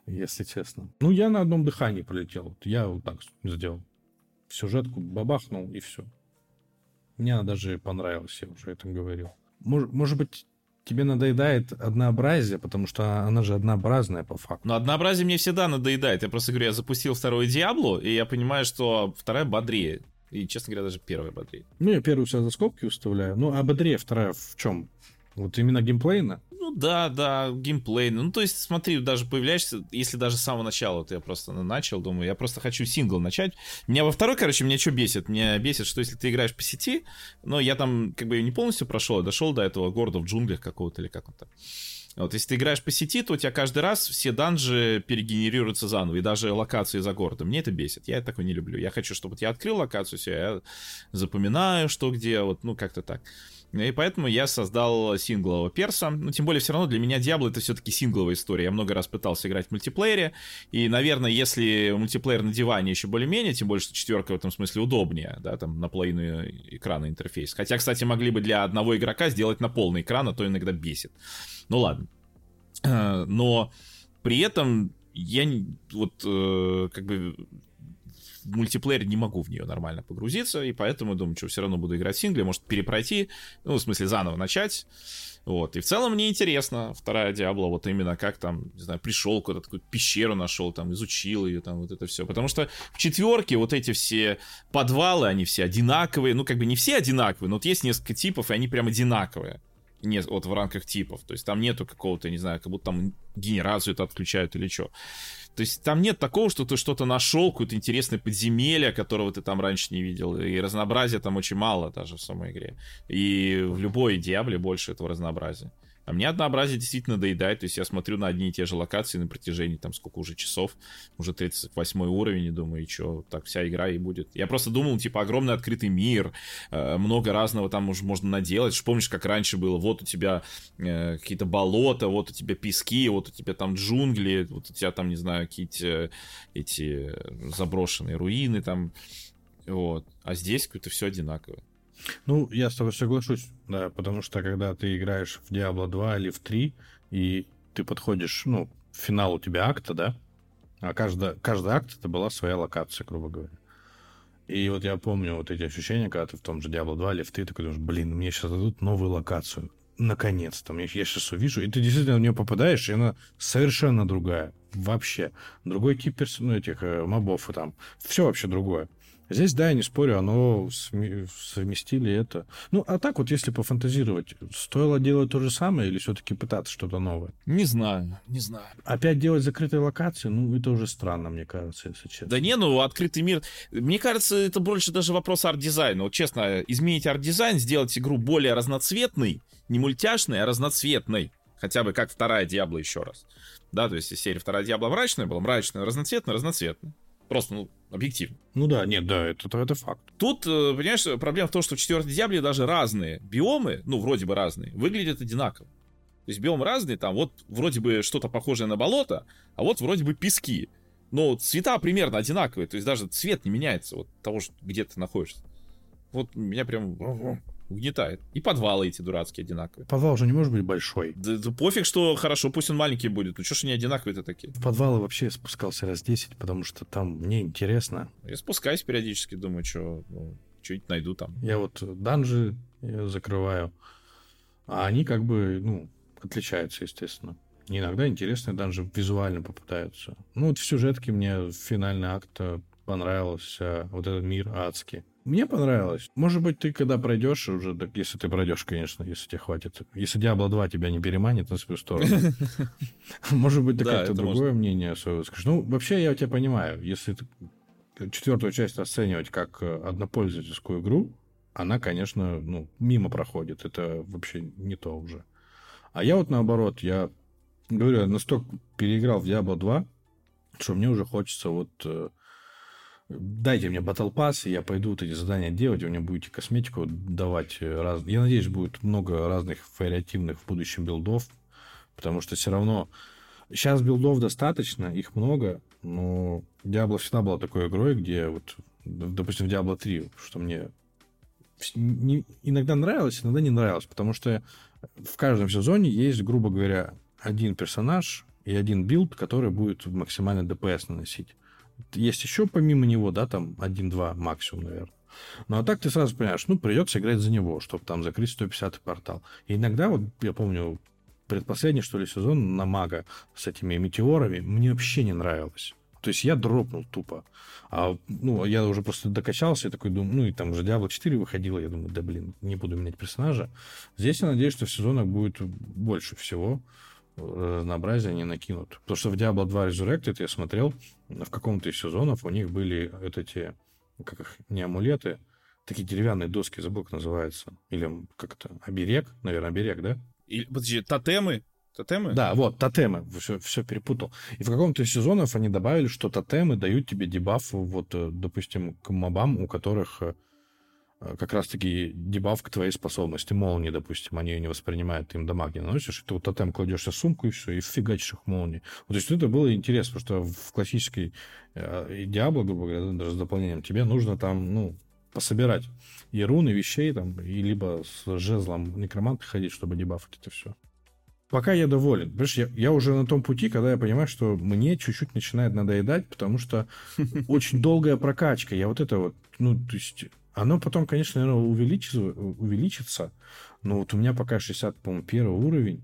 если честно. Ну, я на одном дыхании пролетел. Я вот так сделал. Сюжетку бабахнул, и все. Мне она даже понравилась, я уже это говорил. Может быть, тебе надоедает однообразие, потому что она же однообразная по факту. Но однообразие мне всегда надоедает. Я просто говорю, я запустил вторую Диабло, и я понимаю, что вторая бодрее. И, честно говоря, даже первая бодрее. Ну, я первую себя за скобки уставляю. Ну, а бодрее вторая в чем? Вот именно геймплейно? Ну, да, геймплейно. Ну, то есть, смотри, даже появляешься, если даже с самого начала вот я просто начал, думаю, я просто хочу сингл начать. Меня во второй, меня что бесит? Меня бесит, что если ты играешь по сети, но я там как бы ее не полностью прошел, а дошел до этого города в джунглях какого-то или как он там. Вот, если ты играешь по сети, то у тебя каждый раз все данжи перегенерируются заново, и даже локации за городом. Мне это бесит, я такое не люблю. Я хочу, чтобы я открыл локацию, все, я запоминаю, что где, вот, ну, как-то так. И поэтому я создал синглового перса. Ну, тем более, все равно для меня Диабло — это все-таки сингловая история. Я много раз пытался играть в мультиплеере. И, наверное, если мультиплеер на диване еще более-менее, тем более, что четверка в этом смысле удобнее, да, там наполовину экрана интерфейс. Хотя, кстати, могли бы для одного игрока сделать на полный экран, а то иногда бесит. Ну, ладно. Но при этом я вот как бы... в мультиплеер не могу в нее нормально погрузиться, и поэтому думаю, что все равно буду играть в сингле, может перепройти, ну, в смысле, заново начать, вот, и в целом мне интересно вторая Диабло, вот именно как там, не знаю, пришел куда-то, какую-то пещеру нашел, там, изучил ее, там, вот это все, потому что в четверке вот эти все подвалы, они все одинаковые, ну, как бы не все одинаковые, но вот есть несколько типов, и они прям одинаковые. Нет, вот в ранках типов. То есть там нету какого-то, не знаю, как будто там генерацию-то отключают или что. То есть там нет такого, что ты что-то нашел, какое-то интересное подземелье, которого ты там раньше не видел. И разнообразия там очень мало даже в самой игре. И в любой Диабле больше этого разнообразия. А мне однообразие действительно доедает. То есть я смотрю на одни и те же локации на протяжении там сколько уже часов. Уже 38 уровень, и думаю, и что, так вся игра и будет. Я просто думал, типа, огромный открытый мир, много разного там уже можно наделать. Что, помнишь, как раньше было? Вот у тебя какие-то болота, вот у тебя пески, вот у тебя там джунгли, вот у тебя там, не знаю, какие-то эти заброшенные руины там. Вот. А здесь какое-то все одинаковое. Ну, я с тобой соглашусь, да, потому что когда ты играешь в Diablo 2 или в 3, и ты подходишь, ну, финал у тебя акта, да, а каждый акт это была своя локация, грубо говоря. И вот я помню вот эти ощущения, когда ты в том же Diablo 2 или в 3, ты такой думаешь, блин, мне сейчас дадут новую локацию, наконец-то, я сейчас увижу, и ты действительно в нее попадаешь, и она совершенно другая, вообще, другой тип этих мобов и там, все вообще другое. Здесь, да, я не спорю, оно совместили это. Ну, а так вот, если пофантазировать, стоило делать то же самое или все-таки пытаться что-то новое? Не знаю. Опять делать закрытые локации? Ну, это уже странно, мне кажется, если честно. Да не, ну, открытый мир... Мне кажется, это больше даже вопрос арт-дизайна. Вот честно, изменить арт-дизайн, сделать игру более разноцветной, не мультяшной, а разноцветной. Хотя бы как вторая Диабло еще раз. Да, то есть серия вторая Диабло мрачная была, мрачная, разноцветная, разноцветная. Просто, ну, объективно. Ну да, нет, да, это факт. Тут, понимаешь, проблема в том, что в четвертой Диабле даже разные биомы, ну, вроде бы разные, выглядят одинаково. То есть биомы разные, там вот вроде бы что-то похожее на болото, а вот вроде бы пески. Но цвета примерно одинаковые, то есть даже цвет не меняется от того, где ты находишься. Вот меня прям... угнетает. И подвалы эти дурацкие одинаковые. Подвал же не может быть большой. Да пофиг, что хорошо, пусть он маленький будет. Ну что ж они одинаковые-то такие? В подвалы вообще я спускался раз 10, потому что там мне интересно. Я спускаюсь периодически, думаю, что ну, что-нибудь найду там. Я вот данжи закрываю, а они как бы, ну, отличаются, естественно. Иногда интересные данжи визуально попытаются. Ну вот в сюжетке мне финальный акт понравился, вот этот мир адский. Мне понравилось. Может быть, ты когда пройдешь уже, если ты пройдешь, конечно, если тебе хватит. Если Diablo 2 тебя не переманит на свою сторону. Может быть, ты как-то другое мнение свое скажешь. Ну, вообще, я тебя понимаю. Если четвертую часть оценивать как однопользовательскую игру, она, конечно, ну, мимо проходит. Это вообще не то уже. А я вот наоборот, я говорю, настолько переиграл в Diablo 2, что мне уже хочется вот... Дайте мне Battle Pass, и я пойду вот эти задания делать, вы мне будете косметику давать. Я надеюсь, будет много разных вариативных в будущем билдов, потому что все равно... Сейчас билдов достаточно, их много, но Diablo всегда была такой игрой, где вот, допустим, в Diablo 3, что мне иногда нравилось, иногда не нравилось, потому что в каждом сезоне есть, грубо говоря, один персонаж и один билд, который будет максимально ДПС наносить. Есть еще помимо него, да, там 1-2 максимум, наверное. Ну, а так ты сразу понимаешь, ну, придется играть за него, чтобы там закрыть 150-й портал. И иногда, вот я помню, предпоследний, что ли, сезон на мага с этими метеорами мне вообще не нравилось. То есть я дропнул тупо. А, ну, я уже просто докачался и такой думаю, ну, и там уже Diablo 4 выходило, я думаю, да, блин, не буду менять персонажа. Здесь я надеюсь, что в сезонах будет больше всего. Разнообразие они накинут. Потому что в Diablo 2 Resurrected я смотрел, в каком-то из сезонов у них были вот эти, как их, не амулеты, такие деревянные доски, забыл, как называется. Или как-то оберег, наверное, оберег, да? И, подожди, тотемы? Тотемы? Да, вот, тотемы. Все перепутал. И в каком-то из сезонов они добавили, что тотемы дают тебе дебаф, вот, допустим, к мобам, у которых... как раз-таки дебаф к твоей способности. Молнии, допустим, они ее не воспринимают, ты им дамаг не наносишь, и ты вот тотем кладешь на сумку, и все, и фигачишь их молнии. Вот, то есть это было интересно, потому что в классической Диабло, грубо говоря, даже с дополнением, тебе нужно там, ну, пособирать и руны, вещей, там, и либо с жезлом некроманта ходить, чтобы дебафать это все. Пока я доволен. Понимаешь, я уже на том пути, когда я понимаю, что мне чуть-чуть начинает надоедать, потому что очень долгая прокачка. Я вот это вот, ну, то есть... Оно потом, конечно, наверное, увеличится, но вот у меня пока 61 уровень,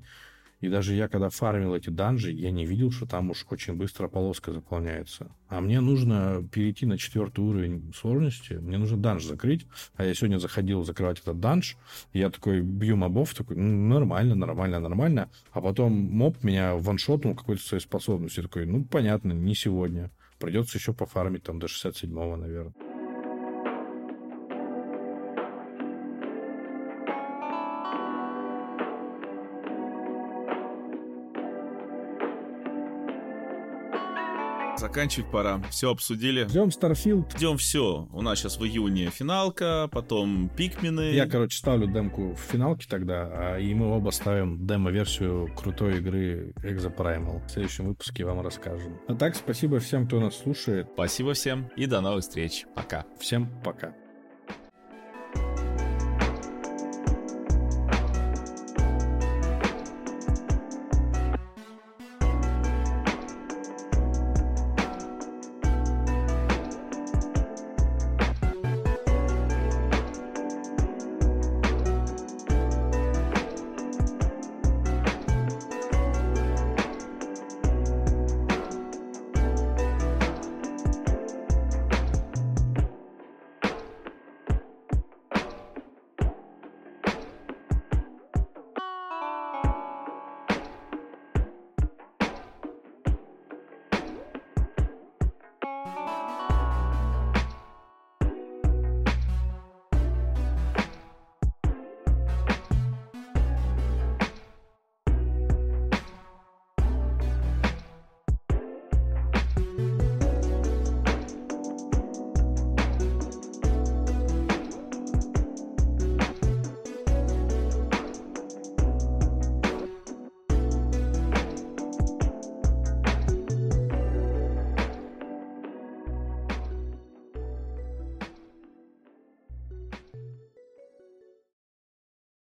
И даже я, когда фармил эти данжи, я не видел, что там уж очень быстро полоска заполняется. А мне нужно перейти на 4-й уровень сложности, мне нужно данж закрыть. А я сегодня заходил закрывать этот данж, я такой бью мобов, такой, нормально. А потом моб меня ваншотнул какой-то своей способностью. Я такой, понятно, не сегодня. Придется еще пофармить там до 67-го, наверное. Заканчивать пора. Все обсудили. Ждем Starfield. Ждем все. У нас сейчас в июне финалка, потом пикмены. Я, ставлю демку в финалке тогда, и мы оба ставим демо-версию крутой игры Exoprimal. В следующем выпуске вам расскажем. А так, спасибо всем, кто нас слушает. Спасибо всем и до новых встреч. Пока. Всем пока.